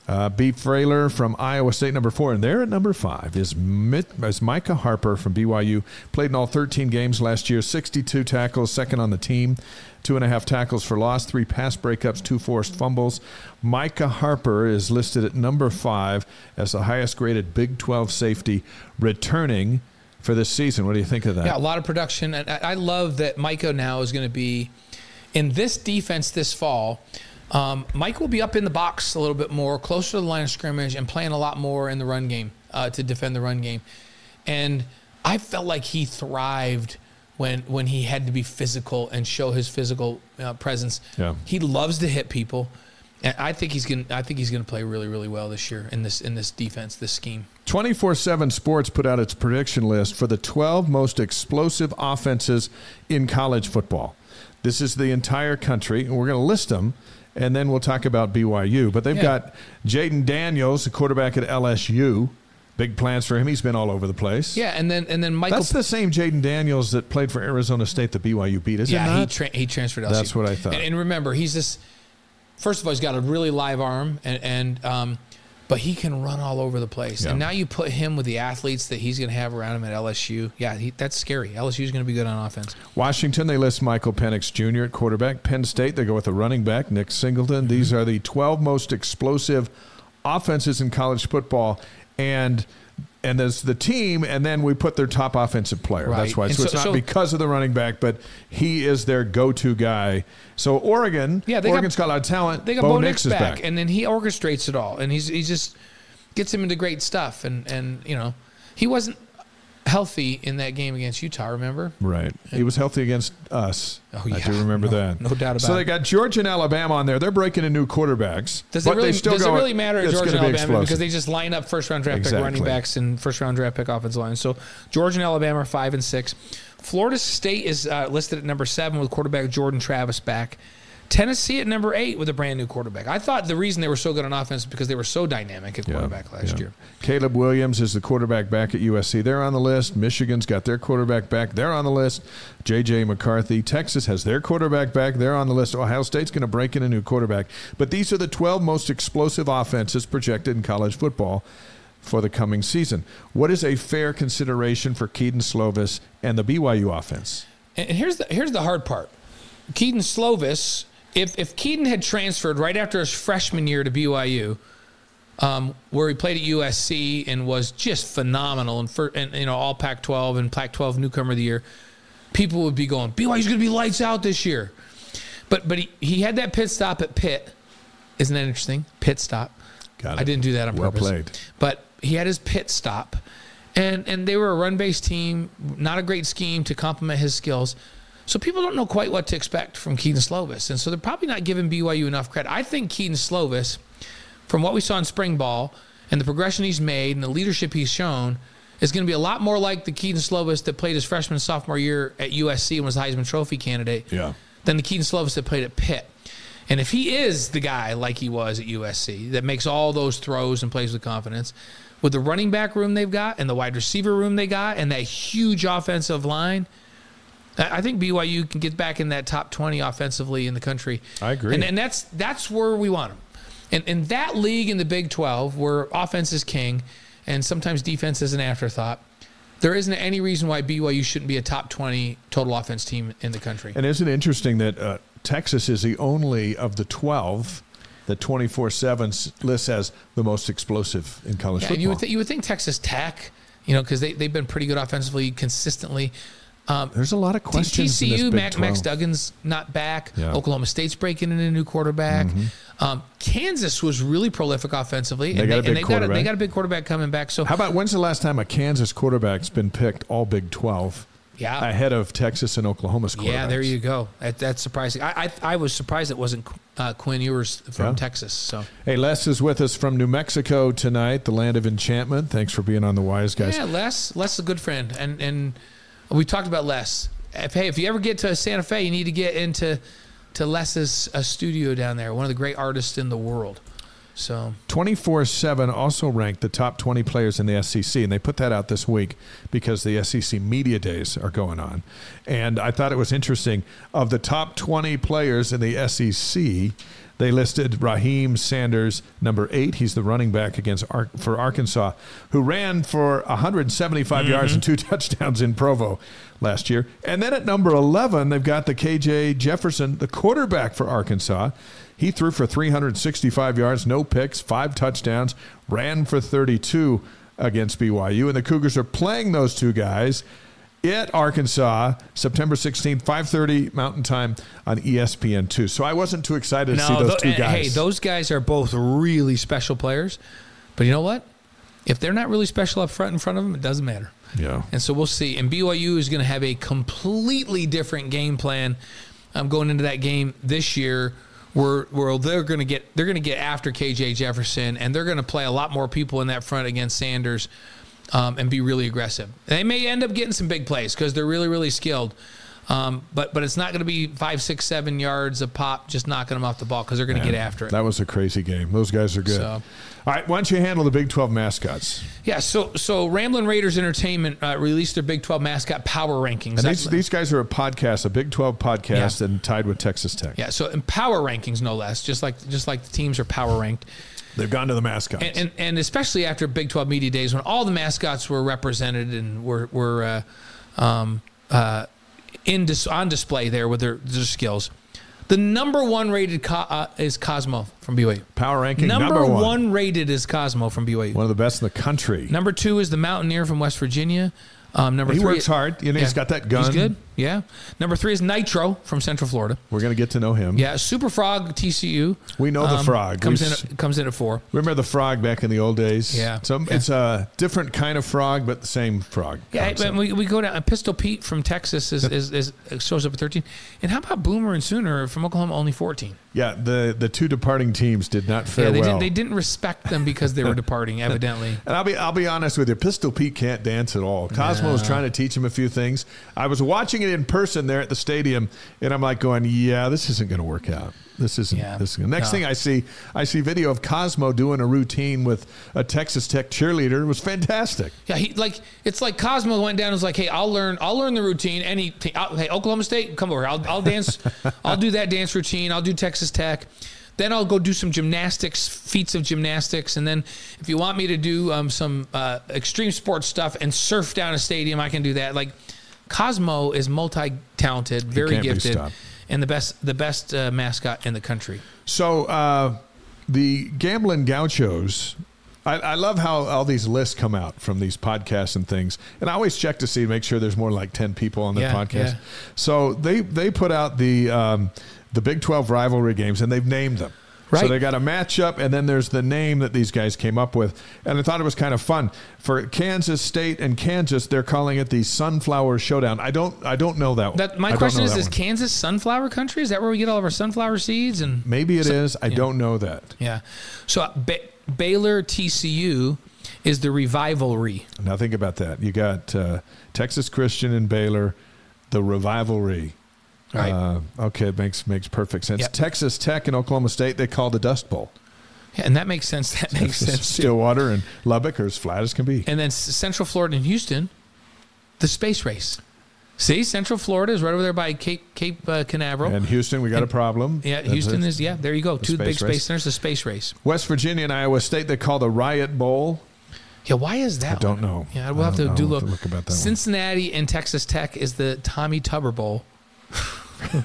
Uh, B. Frailer from Iowa State, number four. And there at number five is, Mit, is Micah Harper from B Y U. Played in all thirteen games last year, sixty-two tackles, second on the team, two and a half tackles for loss, three pass breakups, two forced fumbles. Micah Harper is listed at number five as the highest-graded Big twelve safety returning for this season. What do you think of that? Yeah, a lot of production. And I love that Micah now is going to be in this defense this fall. Um, Mike will be up in the box a little bit more, closer to the line of scrimmage, and playing a lot more in the run game uh, to defend the run game. And I felt like he thrived when when he had to be physical and show his physical uh, presence. Yeah. He loves to hit people, and I think he's going. I think he's going to play really, really well this year in this in this defense, this scheme. twenty-four seven Sports put out its prediction list for the twelve most explosive offenses in college football. This is the entire country, and we're going to list them. And then we'll talk about B Y U. But they've yeah. got Jaden Daniels, the quarterback at L S U. Big plans for him. He's been all over the place. Yeah, and then and then Michael. That's the same Jaden Daniels that played for Arizona State that B Y U beat, isn't it? Yeah, he, tra- he transferred L S U. That's what I thought. And, and remember, he's this. First of all, he's got a really live arm, and, and um, but he can run all over the place. Yeah. And now you put him with the athletes that he's going to have around him at L S U. Yeah, he, that's scary. L S U is going to be good on offense. Washington, they list Michael Penix Junior at quarterback. Penn State, they go with a running back, Nick Singleton. Mm-hmm. These are the twelve most explosive offenses in college football. And and there's the team, and then we put their top offensive player. Right. That's why. So, so it's not so, because of the running back, but he is their go-to guy. So Oregon, yeah, they Oregon's got, got a lot of talent. They got Bo, Bo Nix, Nix is back, back, and then he orchestrates it all, and he's he just gets him into great stuff. And, and you know, he wasn't healthy in that game against Utah, remember? Right. And he was healthy against us. Oh, yeah. I do remember no, that. No doubt about it. So they got Georgia and Alabama on there. They're breaking in new quarterbacks. Does it really, does it really matter at Georgia and Alabama? Because they just line up first-round draft exactly. pick running backs and first-round draft pick offensive line. So Georgia and Alabama are five and six. Florida State is uh, listed at number seven with quarterback Jordan Travis back. Tennessee at number eight with a brand-new quarterback. I thought the reason they were so good on offense is because they were so dynamic at quarterback yeah, last yeah. year. Caleb Williams is the quarterback back at U S C. They're on the list. Michigan's got their quarterback back. They're on the list. J J. McCarthy. Texas has their quarterback back. They're on the list. Ohio State's going to break in a new quarterback. But these are the twelve most explosive offenses projected in college football for the coming season. What is a fair consideration for Keaton Slovis and the B Y U offense? And here's the, here's the hard part. Keaton Slovis... If if Keaton had transferred right after his freshman year to B Y U, um, where he played at U S C and was just phenomenal and, for, and you know all Pac twelve and Pac twelve newcomer of the year, people would be going, B Y U's going to be lights out this year. But but he, he had that pit stop at Pitt. Isn't that interesting? Pit stop. Got it. I didn't do that on well purpose. Well played. But he had his pit stop, and and they were a run-based team, not a great scheme to complement his skills. So people don't know quite what to expect from Keaton Slovis, and so they're probably not giving B Y U enough credit. I think Keaton Slovis, from what we saw in spring ball and the progression he's made and the leadership he's shown, is going to be a lot more like the Keaton Slovis that played his freshman and sophomore year at U S C and was the Heisman Trophy candidate yeah. than the Keaton Slovis that played at Pitt. And if he is the guy like he was at U S C that makes all those throws and plays with confidence, with the running back room they've got and the wide receiver room they got and that huge offensive line, I think B Y U can get back in that top twenty offensively in the country. I agree. And, and that's that's where we want them. And in that league in the Big twelve where offense is king and sometimes defense is an afterthought, there isn't any reason why B Y U shouldn't be a top twenty total offense team in the country. And isn't it interesting that uh, Texas is the only of the twelve that twenty-four seven lists as the most explosive in college yeah, football? You would, th- you would think Texas Tech, you know, because they, they've been pretty good offensively consistently. Um, There's a lot of questions. T C U, in this Big Mac, twelve. Max Duggan's not back. Yeah. Oklahoma State's breaking in a new quarterback. Mm-hmm. Um, Kansas was really prolific offensively, they and, got they, and they, got a, they got a big quarterback coming back. So, how about when's the last time a Kansas quarterback's been picked all Big twelve? yeah. ahead of Texas and Oklahoma's quarterbacks. Yeah, there you go. That, that's surprising. I, I I was surprised it wasn't uh, Quinn Ewers from yeah. Texas. So hey, Les is with us from New Mexico tonight, the land of enchantment. Thanks for being on the Wise Guys. Yeah, Les. Les is a good friend, and and we talked about Les. If, hey, if you ever get to Santa Fe, you need to get into to Les's uh, studio down there. One of the great artists in the world. So twenty-four seven also ranked the top twenty players in the S E C, and they put that out this week because the S E C media days are going on. And I thought it was interesting. Of the top twenty players in the S E C, they listed Raheem Sanders, number eight. He's the running back against Ar- for Arkansas, who ran for one seventy-five mm-hmm. yards and two touchdowns in Provo last year. And then at number eleven, they've got the K J Jefferson, the quarterback for Arkansas. He threw for three sixty-five yards, no picks, five touchdowns, ran for thirty-two against B Y U. And the Cougars are playing those two guys at Arkansas, September sixteenth, five thirty Mountain Time on E S P N two. So I wasn't too excited no, to see those th- two guys. Hey, those guys are both really special players. But you know what? If they're not really special up front in front of them, it doesn't matter. Yeah. And so we'll see. And B Y U is going to have a completely different game plan um, going into that game this year. Where, where they're going to get they're going to get after K J Jefferson, and they're going to play a lot more people in that front against Sanders, um, and be really aggressive. They may end up getting some big plays because they're really really skilled, um, but but it's not going to be five, six, seven yards a pop just knocking them off the ball because they're going to get after it. That was a crazy game. Those guys are good. So, all right, why don't you handle the Big twelve mascots? Yeah. So so Ramblin' Raiders Entertainment uh, released their Big twelve mascot power rankings. And these, these guys are a podcast, a Big twelve podcast, yeah. and tied with Texas Tech. Yeah. So in power rankings, no less. Just like just like the teams are power ranked. They've gone to the mascots, and, and and especially after Big twelve media days when all the mascots were represented and were were uh, um, uh, in dis- on display there with their, their skills. The number one rated co- uh, is Cosmo from B Y U. Power ranking number, number one. one rated is Cosmo from B Y U. One of the best in the country. Number two is the Mountaineer from West Virginia. Um, number he three, works hard. You know, yeah. He's got that gun. He's good. Yeah. Number three is Nitro from Central Florida. We're going to get to know him. Yeah. Super Frog T C U. We know um, the Frog comes We've, in. At, comes in at four. Remember the Frog back in the old days? Yeah. So yeah. It's a different kind of frog, but the same frog. Yeah. And we we go down. Pistol Pete from Texas is, is, is shows up at thirteen. And how about Boomer and Sooner from Oklahoma? Only fourteen. Yeah. The the two departing teams did not fare yeah, they well. Didn't, they didn't respect them because they were departing, evidently. And I'll be I'll be honest with you. Pistol Pete can't dance at all. Cosmo no. was trying to teach him a few things. I was watching it in person there at the stadium, and I'm like going, yeah, this isn't going to work out. This isn't. Yeah. This isn't. Next no. thing I see, I see video of Cosmo doing a routine with a Texas Tech cheerleader. It was fantastic. Yeah, he like it's like Cosmo went down and was like, hey, I'll learn, I'll learn the routine. Any, t- hey, Oklahoma State, come over. I'll, I'll dance. I'll do that dance routine. I'll do Texas Tech. Then I'll go do some gymnastics, feats of gymnastics. And then if you want me to do um, some uh, extreme sports stuff and surf down a stadium, I can do that. Like, Cosmo is multi-talented, very gifted, and the best the best uh, mascot in the country. So uh, the Gambling Gauchos, I, I love how all these lists come out from these podcasts and things. And I always check to see, make sure there's more like ten people on their yeah, podcast. Yeah. So they, they put out the um, the Big twelve rivalry games, and they've named them. Right. So they got a matchup, and then there's the name that these guys came up with. And I thought it was kind of fun. For Kansas State and Kansas, they're calling it the Sunflower Showdown. I don't I don't know that one. That, my I question is, is one. Kansas sunflower country? Is that where we get all of our sunflower seeds? And Maybe it sun, is. I yeah. don't know that. Yeah. So uh, ba- Baylor T C U is the Revivalry. Now think about that. You got uh, Texas Christian and Baylor, the Revivalry. Right. Uh, okay, it makes, makes perfect sense. Yep. Texas Tech and Oklahoma State, they call the Dust Bowl. Yeah, and that makes sense. That makes sense, Stillwater too. And Lubbock are as flat as can be. And then Central Florida and Houston, the space race. See, Central Florida is right over there by Cape Cape uh, Canaveral. And Houston, we got and, a problem. Yeah, That's Houston it. is, yeah, there you go. The Two big space centers, the space race. West Virginia and Iowa State, they call the Riot Bowl. Yeah, why is that I don't one? know. Yeah, we'll I have to know. do we'll a look about that Cincinnati one. And Texas Tech is the Tommy Tupper Bowl.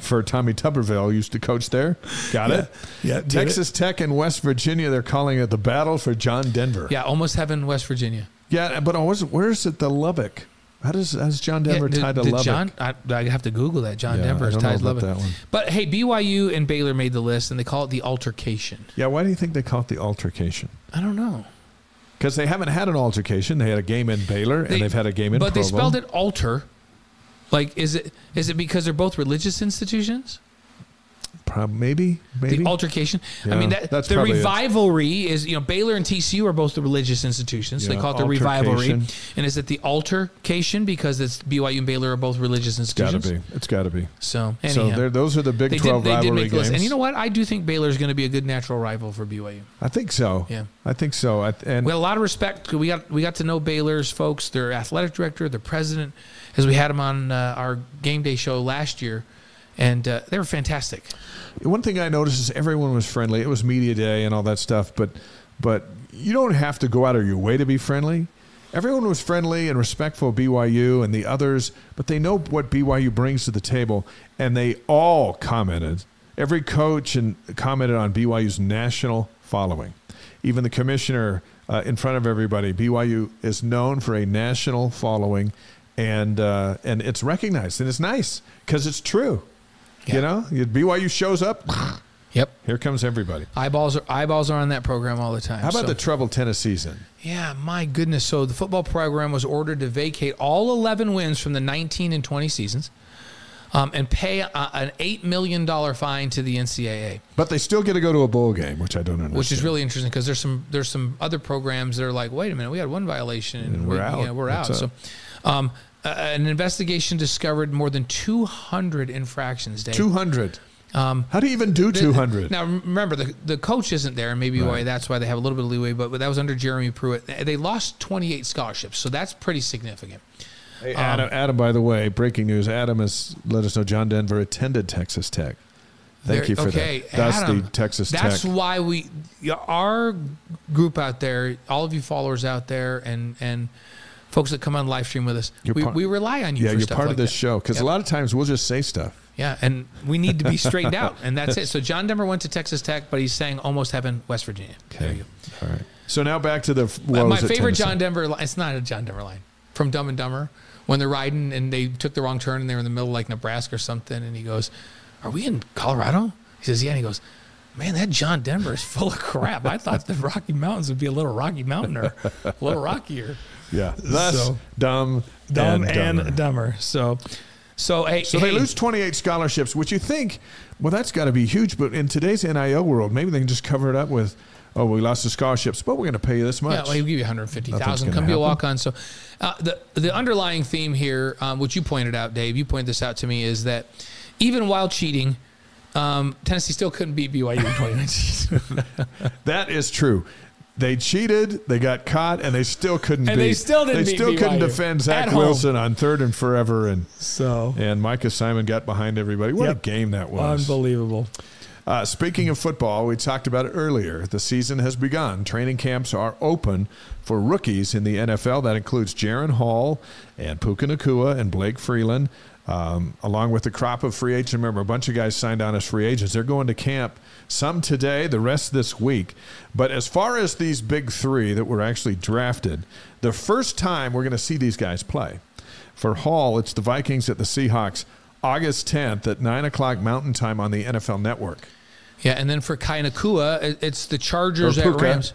For Tommy Tuberville, used to coach there. Got yeah. it? Yeah. Texas it. Tech and West Virginia, they're calling it the Battle for John Denver. Yeah, almost heaven, West Virginia. Yeah, but where is it the Lubbock? How does how's John Denver yeah, tied to Lubbock? John, I, I have to Google that. John yeah, Denver is tied to Lubbock. That one. But, hey, B Y U and Baylor made the list, and they call it the Altercation. Yeah, why do you think they call it the Altercation? I don't know. Because they haven't had an altercation. They had a game in Baylor, they, and they've had a game in Provo. But they spelled it alter. Like, is it is it because they're both religious institutions? Probably, maybe, maybe the altercation. Yeah, I mean, that that's the revivalry it. Is, you know, Baylor and T C U are both the religious institutions. So yeah, they call it the revivalry. And is it the altercation because it's B Y U and Baylor are both religious institutions? It's got to be. It's got to be. So, anyhow, so those are the Big twelve did, rivalry games. List. And you know what? I do think Baylor is going to be a good natural rival for B Y U. I think so. Yeah, I think so. I th- and we had a lot of respect. We got we got to know Baylor's folks, their athletic director, their president, as we had them on uh, our game day show last year. And uh, they were fantastic. One thing I noticed is everyone was friendly. It was media day and all that stuff, but but you don't have to go out of your way to be friendly. Everyone was friendly and respectful of B Y U and the others, but they know what B Y U brings to the table, and they all commented. Every coach and commented on B Y U's national following. Even the commissioner uh, in front of everybody, B Y U is known for a national following, and uh, and it's recognized, and it's nice because it's true. Yeah. You know, B Y U shows up. Yep. Here comes everybody. Eyeballs are eyeballs are on that program all the time. How about so. the troubled tennis season? Yeah, my goodness. So the football program was ordered to vacate all eleven wins from the nineteen and twenty seasons um, and pay a, an eight million dollars fine to the N C double A. But they still get to go to a bowl game, which I don't understand. Which is really interesting because there's some there's some other programs that are like, wait a minute, we had one violation. And, and we're we, out. Yeah, we're What's out. Up? So, um Uh, an investigation discovered more than two hundred infractions, Dave. two hundred Um, How do you even do two hundred? Now, remember, the, the coach isn't there, and maybe right. why, that's why they have a little bit of leeway, but, but that was under Jeremy Pruitt. They lost twenty-eight scholarships, so that's pretty significant. Hey, Adam, um, Adam, by the way, breaking news, Adam has let us know John Denver attended Texas Tech. Thank there, you for okay, that. That's Adam, the Texas Tech. That's why we, our group out there, all of you followers out there, and and – folks that come on live stream with us, we, part, we rely on you yeah, for stuff like that. Yeah, you're part of this show, because yep. a lot of times we'll just say stuff. Yeah, and we need to be straightened out, and that's it. So John Denver went to Texas Tech, but he's saying almost heaven, West Virginia. Okay, there you go. All right. So now back to the woes My favorite Tennessee. John Denver line, it's not a John Denver line, from Dumb and Dumber, when they're riding and they took the wrong turn and they were in the middle of like Nebraska or something, and he goes, are we in Colorado? He says, yeah, and he goes, man, that John Denver is full of crap. I thought the Rocky Mountains would be a little Rocky Mountainer, a little rockier. Yeah, that's so, dumb, dumb and, and dumber. So, so hey, so they hey, lose twenty-eight scholarships, which you think, well, that's got to be huge. But in today's N I L world, maybe they can just cover it up with, oh, we lost the scholarships, but we're going to pay you this much. Yeah, well, he'll give you one hundred fifty thousand. Come be a walk on. So, uh, the the underlying theme here, um, which you pointed out, Dave, you pointed this out to me, is that even while cheating, um, Tennessee still couldn't beat B Y U in twenty nineteen. That is true. They cheated, they got caught, and they still couldn't and beat. They still didn't They beat still B Y U. Couldn't defend Zach Wilson on third and forever. And so and Micah Simon got behind everybody. What yep. a game that was. Unbelievable. Uh, speaking of football, we talked about it earlier. The season has begun. Training camps are open for rookies in the N F L. That includes Jaron Hall and Puka Nacua and Blake Freeland, um, along with the crop of free agents. Remember, a bunch of guys signed on as free agents. They're going to camp. Some today, the rest this week. But as far as these big three that were actually drafted, the first time we're going to see these guys play. For Hall, it's the Vikings at the Seahawks, August tenth at nine o'clock Mountain Time on the N F L Network. Yeah, and then for Kai Nakua, it's the Chargers at Rams.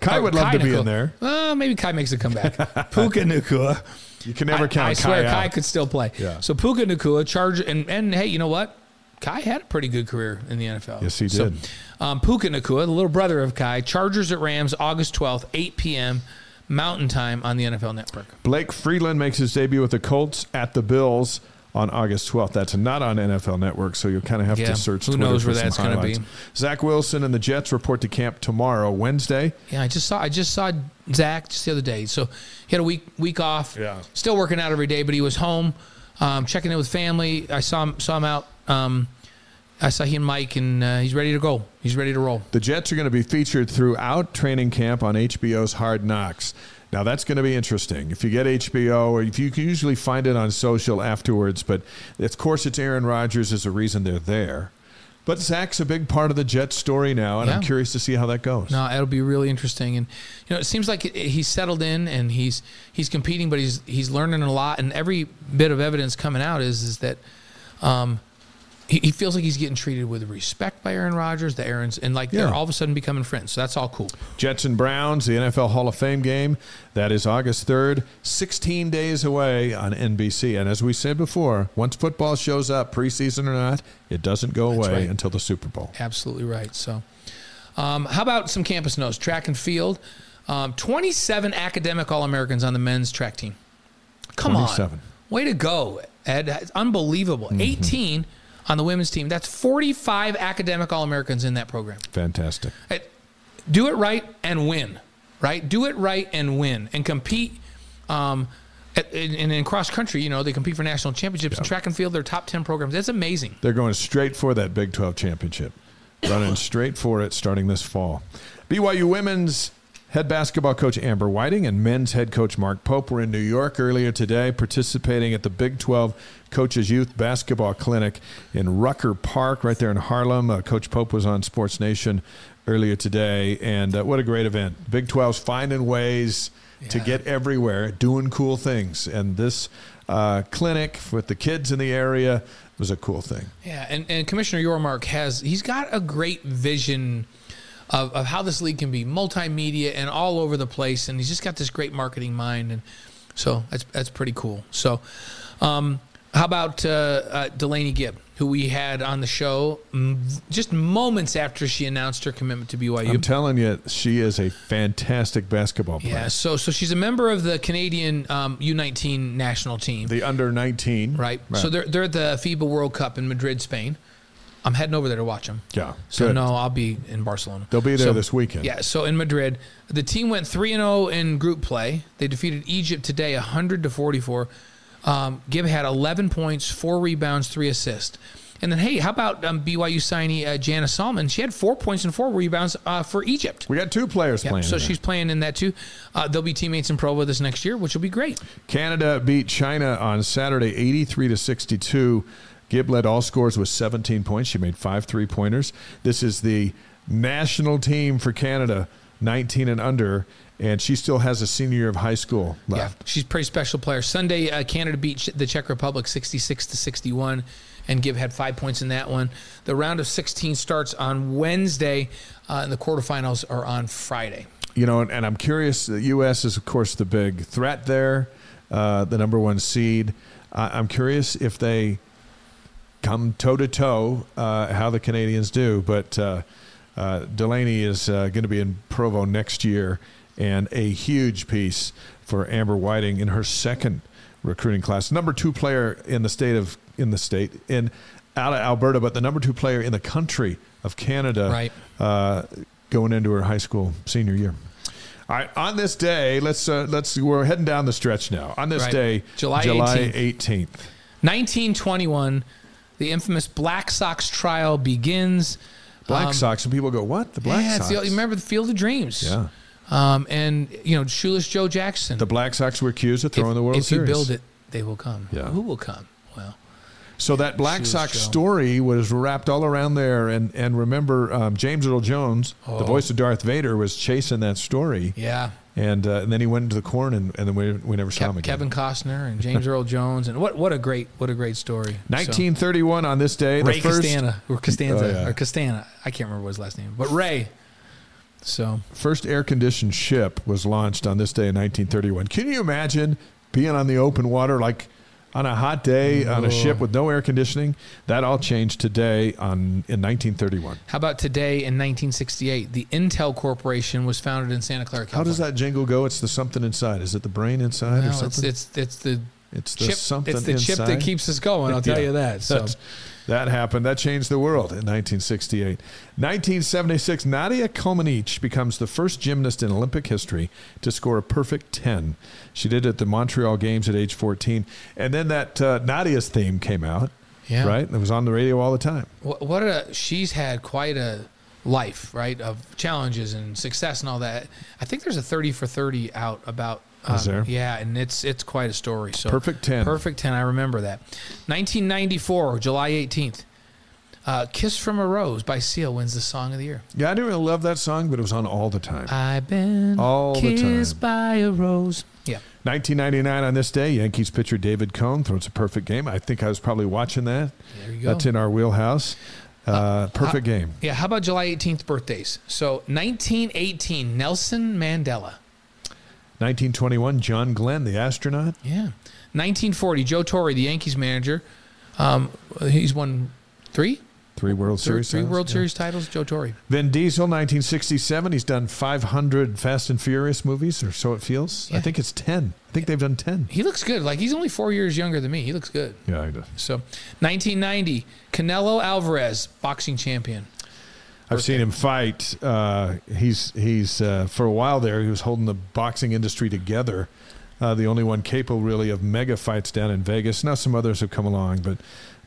Kai would love Kai to be Nakua. in there. Well, maybe Kai makes a comeback. Puka Nacua. You can never I, count I Kai I swear out. Kai could still play. Yeah. So Puka Nacua, Chargers, and, and hey, you know what? Kai had a pretty good career in the N F L. Yes, he so, did. Um, Puka Nacua, the little brother of Kai, Chargers at Rams, August twelfth, eight p.m. Mountain Time on the N F L Network. Blake Freeland makes his debut with the Colts at the Bills on August twelfth. That's not on N F L Network, so you'll kind of have yeah, to search Twitter for some highlights. Who knows where that's going to be. Zach Wilson and the Jets report to camp tomorrow, Wednesday. Yeah, I just saw I just saw Zach just the other day. So he had a week week off. Yeah. Still working out every day, but he was home, um, checking in with family. I saw him, saw him out. Um, I saw he and Mike, and uh, he's ready to go. He's ready to roll. The Jets are going to be featured throughout training camp on H B O's Hard Knocks. Now, that's going to be interesting. If you get H B O, or if you can usually find it on social afterwards, but of course it's Aaron Rodgers is the reason they're there. But Zach's a big part of the Jets story now, and yeah. I'm curious to see how that goes. No, it'll be really interesting. And, you know, it seems like he's settled in, and he's he's competing, but he's he's learning a lot, and every bit of evidence coming out is, is that um, – he, he feels like he's getting treated with respect by Aaron Rodgers, the Aarons, and like yeah. they're all of a sudden becoming friends. So that's all cool. Jets and Browns, the N F L Hall of Fame game. That is August third, sixteen days away on N B C. And as we said before, once football shows up, preseason or not, it doesn't go that's away right. until the Super Bowl. Absolutely right. So um, how about some campus notes? Track and field. Um, twenty-seven academic All-Americans on the men's track team. Come twenty-seven. on. Way to go, Ed. It's unbelievable. Mm-hmm. eighteen on the women's team. That's forty-five academic All-Americans in that program. Fantastic. Do it right and win, right? Do it right and win and compete. Um, at, in, in cross-country, you know, they compete for national championships. Yep. In track and field, they're top ten programs. That's amazing. They're going straight for that Big twelve championship. Running straight for it starting this fall. B Y U women's head basketball coach Amber Whiting and men's head coach Mark Pope were in New York earlier today participating at the Big twelve Coaches Youth Basketball Clinic in Rucker Park right there in Harlem. Uh, Coach Pope was on Sports Nation earlier today, and uh, what a great event. Big twelve's finding ways yeah. to get everywhere, doing cool things, and this uh, clinic with the kids in the area was a cool thing. Yeah, and, and Commissioner Yormark has, he's got a great vision Of, of how this league can be multimedia and all over the place, and he's just got this great marketing mind, and so that's that's pretty cool. So, um, how about uh, uh, Delaney Gibb, who we had on the show just moments after she announced her commitment to B Y U? I'm telling you, she is a fantastic basketball player. Yeah, so so she's a member of the Canadian um, U nineteen national team, the under nineteen, right? right? So they're they're at the FIBA World Cup in Madrid, Spain. I'm heading over there to watch them. Yeah. So, good. no, I'll be in Barcelona. They'll be there so, this weekend. Yeah, so in Madrid. The team went three and oh in group play. They defeated Egypt today one hundred to forty-four. Um, Gibb had eleven points, four rebounds, three assists. And then, hey, how about um, B Y U signee uh, Jana Salmon? She had four points and four rebounds uh, for Egypt. We got two players yep, playing. So she's playing in that, too. Uh, they'll be teammates in Provo this next year, which will be great. Canada beat China on Saturday eighty-three to sixty-two. Gibb led all scores with seventeen points. She made five three-pointers. This is the national team for Canada, nineteen and under, and she still has a senior year of high school left. Yeah, she's a pretty special player. Sunday, uh, Canada beat the Czech Republic sixty-six to sixty-one, and Gibb had five points in that one. The round of sixteen starts on Wednesday, uh, and the quarterfinals are on Friday. You know, and, and I'm curious, the U S is, of course, the big threat there, uh, the number one seed. Uh, I'm curious if they come toe-to-toe, uh, how the Canadians do. But uh, uh, Delaney is uh, going to be in Provo next year, and a huge piece for Amber Whiting in her second recruiting class. Number two player in the state of in the state, in out of Alberta, but the number two player in the country of Canada, right. uh, going into her high school senior year. All right, on this day, let's uh, let's we're heading down the stretch now. On this right. day, July eighteenth, nineteen twenty-one. The infamous Black Sox trial begins. Black um, Sox, and people go, what? The Black yeah, Sox? Yeah, remember the Field of Dreams. Yeah. Um, and, you know, Shoeless Joe Jackson. The Black Sox were accused of throwing if, the World if Series. If you build it, they will come. Yeah. Who will come? Well. So yeah, that Black Shoeless Sox Joe. story was wrapped all around there. And, and remember, um, James Earl Jones, oh. the voice of Darth Vader, was chasing that story. Yeah. And, uh, and then he went into the corn, and, and then we, we never saw Ke- him again. Kevin Costner and James Earl Jones, and what, what a great what a great story. nineteen thirty-one so, on this day, Ray the first Castana, or Costanza oh, yeah. or Castana, I can't remember what his last name, but Ray. So first air-conditioned ship was launched on this day in nineteen thirty-one. Can you imagine being on the open water like on a hot day oh. on a ship with no air conditioning? That all changed today on in nineteen thirty-one. How about today in nineteen sixty-eight? The Intel Corporation was founded in Santa Clara, California. How does that jingle go? It's the something inside. Is it the brain inside no, or something? It's, it's, it's the, it's the, chip, something it's the chip that keeps us going, I'll tell yeah. you that. So That's, That happened. That changed the world in nineteen sixty-eight. nineteen seventy-six, Nadia Comaneci becomes the first gymnast in Olympic history to score a perfect ten. She did it at the Montreal Games at age fourteen. And then that uh, Nadia's theme came out, yeah. right? It was on the radio all the time. What, what a she's had quite a life, right, of challenges and success and all that. I think there's a thirty for thirty out about Um, Is there? Yeah, and it's it's quite a story. So perfect ten. Perfect ten, I remember that. nineteen ninety-four, July eighteenth. Uh, Kiss from a Rose by Seal wins the Song of the Year. Yeah, I didn't really love that song, but it was on all the time. I've been all kissed the time. by a rose. Yeah. nineteen ninety-nine on this day, Yankees pitcher David Cone throws a perfect game. I think I was probably watching that. There you go. That's in our wheelhouse. Uh, uh, perfect how, game. Yeah, how about July eighteenth birthdays? So nineteen eighteen, Nelson Mandela. nineteen twenty-one, John Glenn, the astronaut. Yeah. nineteen forty, Joe Torre, the Yankees manager. Um, he's won three? Three World three, Series titles. Three World yeah. Series titles, Joe Torre. Vin Diesel, nineteen sixty-seven. He's done five hundred Fast and Furious movies, or so it feels. Yeah. I think it's ten. I think yeah. they've done ten. He looks good. Like, he's only four years younger than me. He looks good. Yeah, he does. So, nineteen ninety, Canelo Alvarez, boxing champion. I've seen him fight. Uh, he's he's uh, for a while there, he was holding the boxing industry together. Uh, the only one capable, really, of mega fights down in Vegas. Now some others have come along, but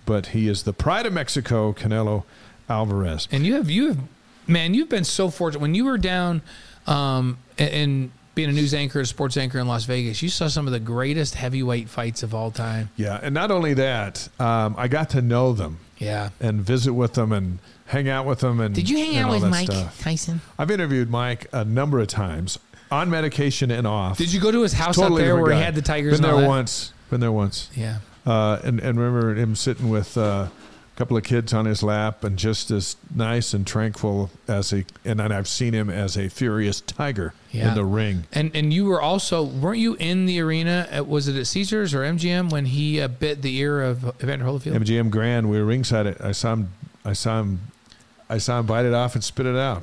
but he is the pride of Mexico, Canelo Alvarez. And you have you have man, you've been so fortunate. When you were down um, and, and being a news anchor, a sports anchor in Las Vegas, you saw some of the greatest heavyweight fights of all time. Yeah, and not only that, um, I got to know them. Yeah, and visit with them and hang out with them. And did you hang out with Mike stuff. Tyson? I've interviewed Mike a number of times, on medication and off. Did you go to his house totally up there where guy. he had the tigers? Been and all there that? once. Been there once. Yeah. Uh, and and remember him sitting with uh, a couple of kids on his lap and just as nice and tranquil as a. And then I've seen him as a furious tiger yeah. in the ring. And and you were also weren't you in the arena? At, was it at Caesars or M G M when he uh, bit the ear of Evander Holyfield? M G M Grand. We were ringside. It. I saw him. I saw him. I saw him bite it off and spit it out.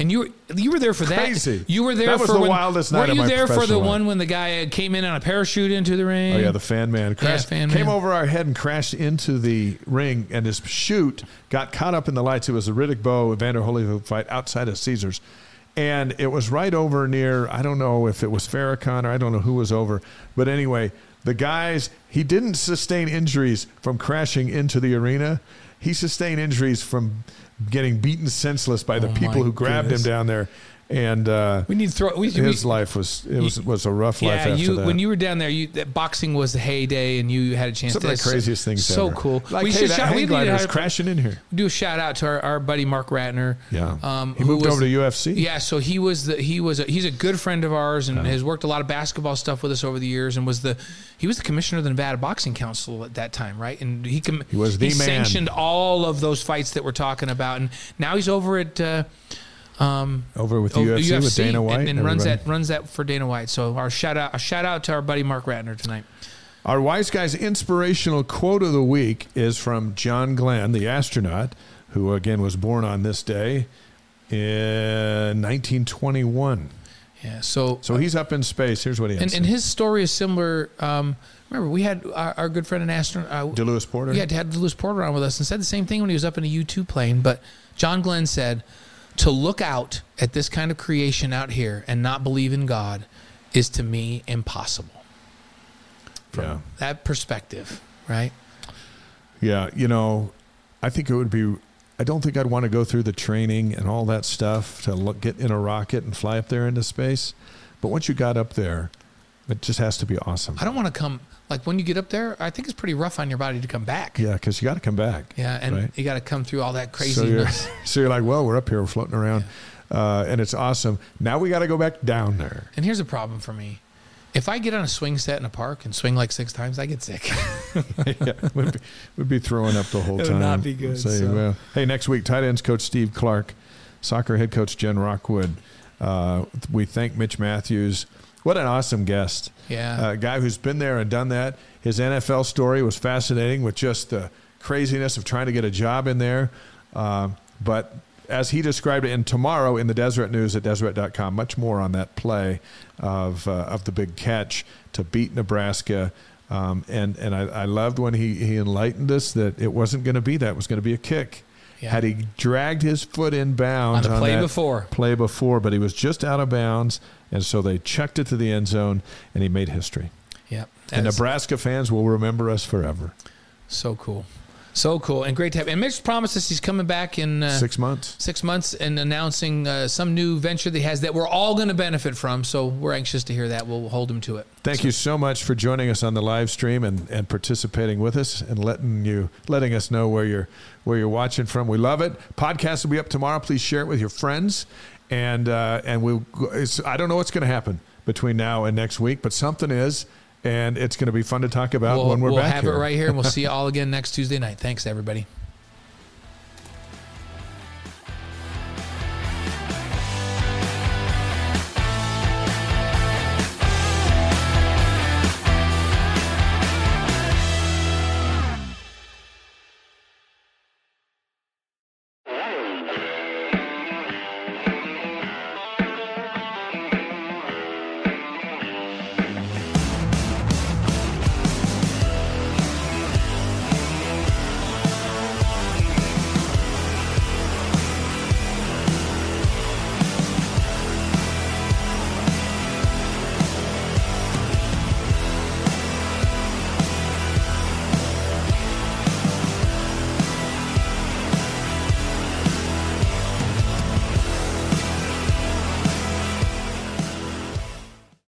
And you were, you were there for that. Crazy. You were there that was for the when, wildest night of my professional life. Were you there for the one when the guy came in on a parachute into the ring? Oh, yeah, the fan man. Crashed, yeah, fan came man. over our head and crashed into the ring, and his chute got caught up in the lights. It was a Riddick Bowe, Evander Holyfield fight outside of Caesars. And it was right over near, I don't know if it was Farrakhan or I don't know who was over. But anyway, the guys, he didn't sustain injuries from crashing into the arena. He sustained injuries from getting beaten senseless by the oh people who grabbed goodness. him down there, and uh, we need to throw. We, his we, life was it was you, was a rough yeah, life. After you, that. when you were down there, you, that boxing was the heyday, and you, you had a chance. Some to of the craziest so, things. So ever. cool. Like, we hey, should that shout, hang glider is crashing in here. Do a shout out to our, our buddy Mark Ratner. Yeah, um, he moved was, over to U F C. Yeah, so he was the he was a, he's a good friend of ours, and yeah. has worked a lot of basketball stuff with us over the years, and was the he was the commissioner of the Nevada Boxing Council at that time, right? And he com- he, was the he man. sanctioned all of those fights that we're talking about, and now he's over at. Uh, Um, Over with the U F C, U F C with Dana White, and, and, and runs that runs that for Dana White. So our shout out, a shout out to our buddy Mark Ratner tonight. Our Wise Guys inspirational quote of the week is from John Glenn, the astronaut, who again was born on this day in nineteen twenty-one. Yeah, so so he's up in space. Here's what he has. And, and his story is similar. Um, remember, we had our, our good friend and astronaut uh, DeLewis Porter. Yeah, had DeLewis Porter on with us and said the same thing when he was up in a U two plane. But John Glenn said, to look out at this kind of creation out here and not believe in God is, to me, impossible. From yeah. that perspective, right? Yeah, you know, I think it would be, I don't think I'd want to go through the training and all that stuff to look, get in a rocket and fly up there into space. But once you got up there, it just has to be awesome. I don't want to come, like when you get up there, I think it's pretty rough on your body to come back. Yeah, because you got to come back. Yeah, and right? you got to come through all that craziness. So you're, so you're like, well, we're up here, we're floating around, yeah. uh, and it's awesome. Now we got to go back down there. And here's a problem for me. If I get on a swing set in a park and swing like six times, I get sick. yeah, we'd be, we'd be throwing up the whole it time. It would not be good. Say, so. well, hey, next week, tight ends coach Steve Clark, soccer head coach Jen Rockwood. Uh, we thank Mitch Mathews. What an awesome guest. Yeah. A guy who's been there and done that. His N F L story was fascinating with just the craziness of trying to get a job in there. Um, but as he described it, and tomorrow in the Deseret News at Deseret dot com, much more on that play of uh, of the big catch to beat Nebraska. Um, and and I, I loved when he, he enlightened us that it wasn't going to be that. It was going to be a kick. Yeah. Had he dragged his foot in bounds on the play on before. Play before, but he was just out of bounds, and so they checked it to the end zone, and he made history. Yeah, and Nebraska fans will remember us forever. So cool. So cool and great to have. And Mitch promises he's coming back in uh, six months. Six months and announcing uh, some new venture that he has that we're all going to benefit from. So we're anxious to hear that. We'll hold him to it. Thank so. you so much for joining us on the live stream and, and participating with us and letting you letting us know where you're where you're watching from. We love it. Podcast will be up tomorrow. Please share it with your friends. And uh, and we we'll, I don't know what's going to happen between now and next week, but something is. And it's going to be fun to talk about we'll, when we're we'll back here. We'll have it right here, and we'll see you all again next Tuesday night. Thanks, everybody.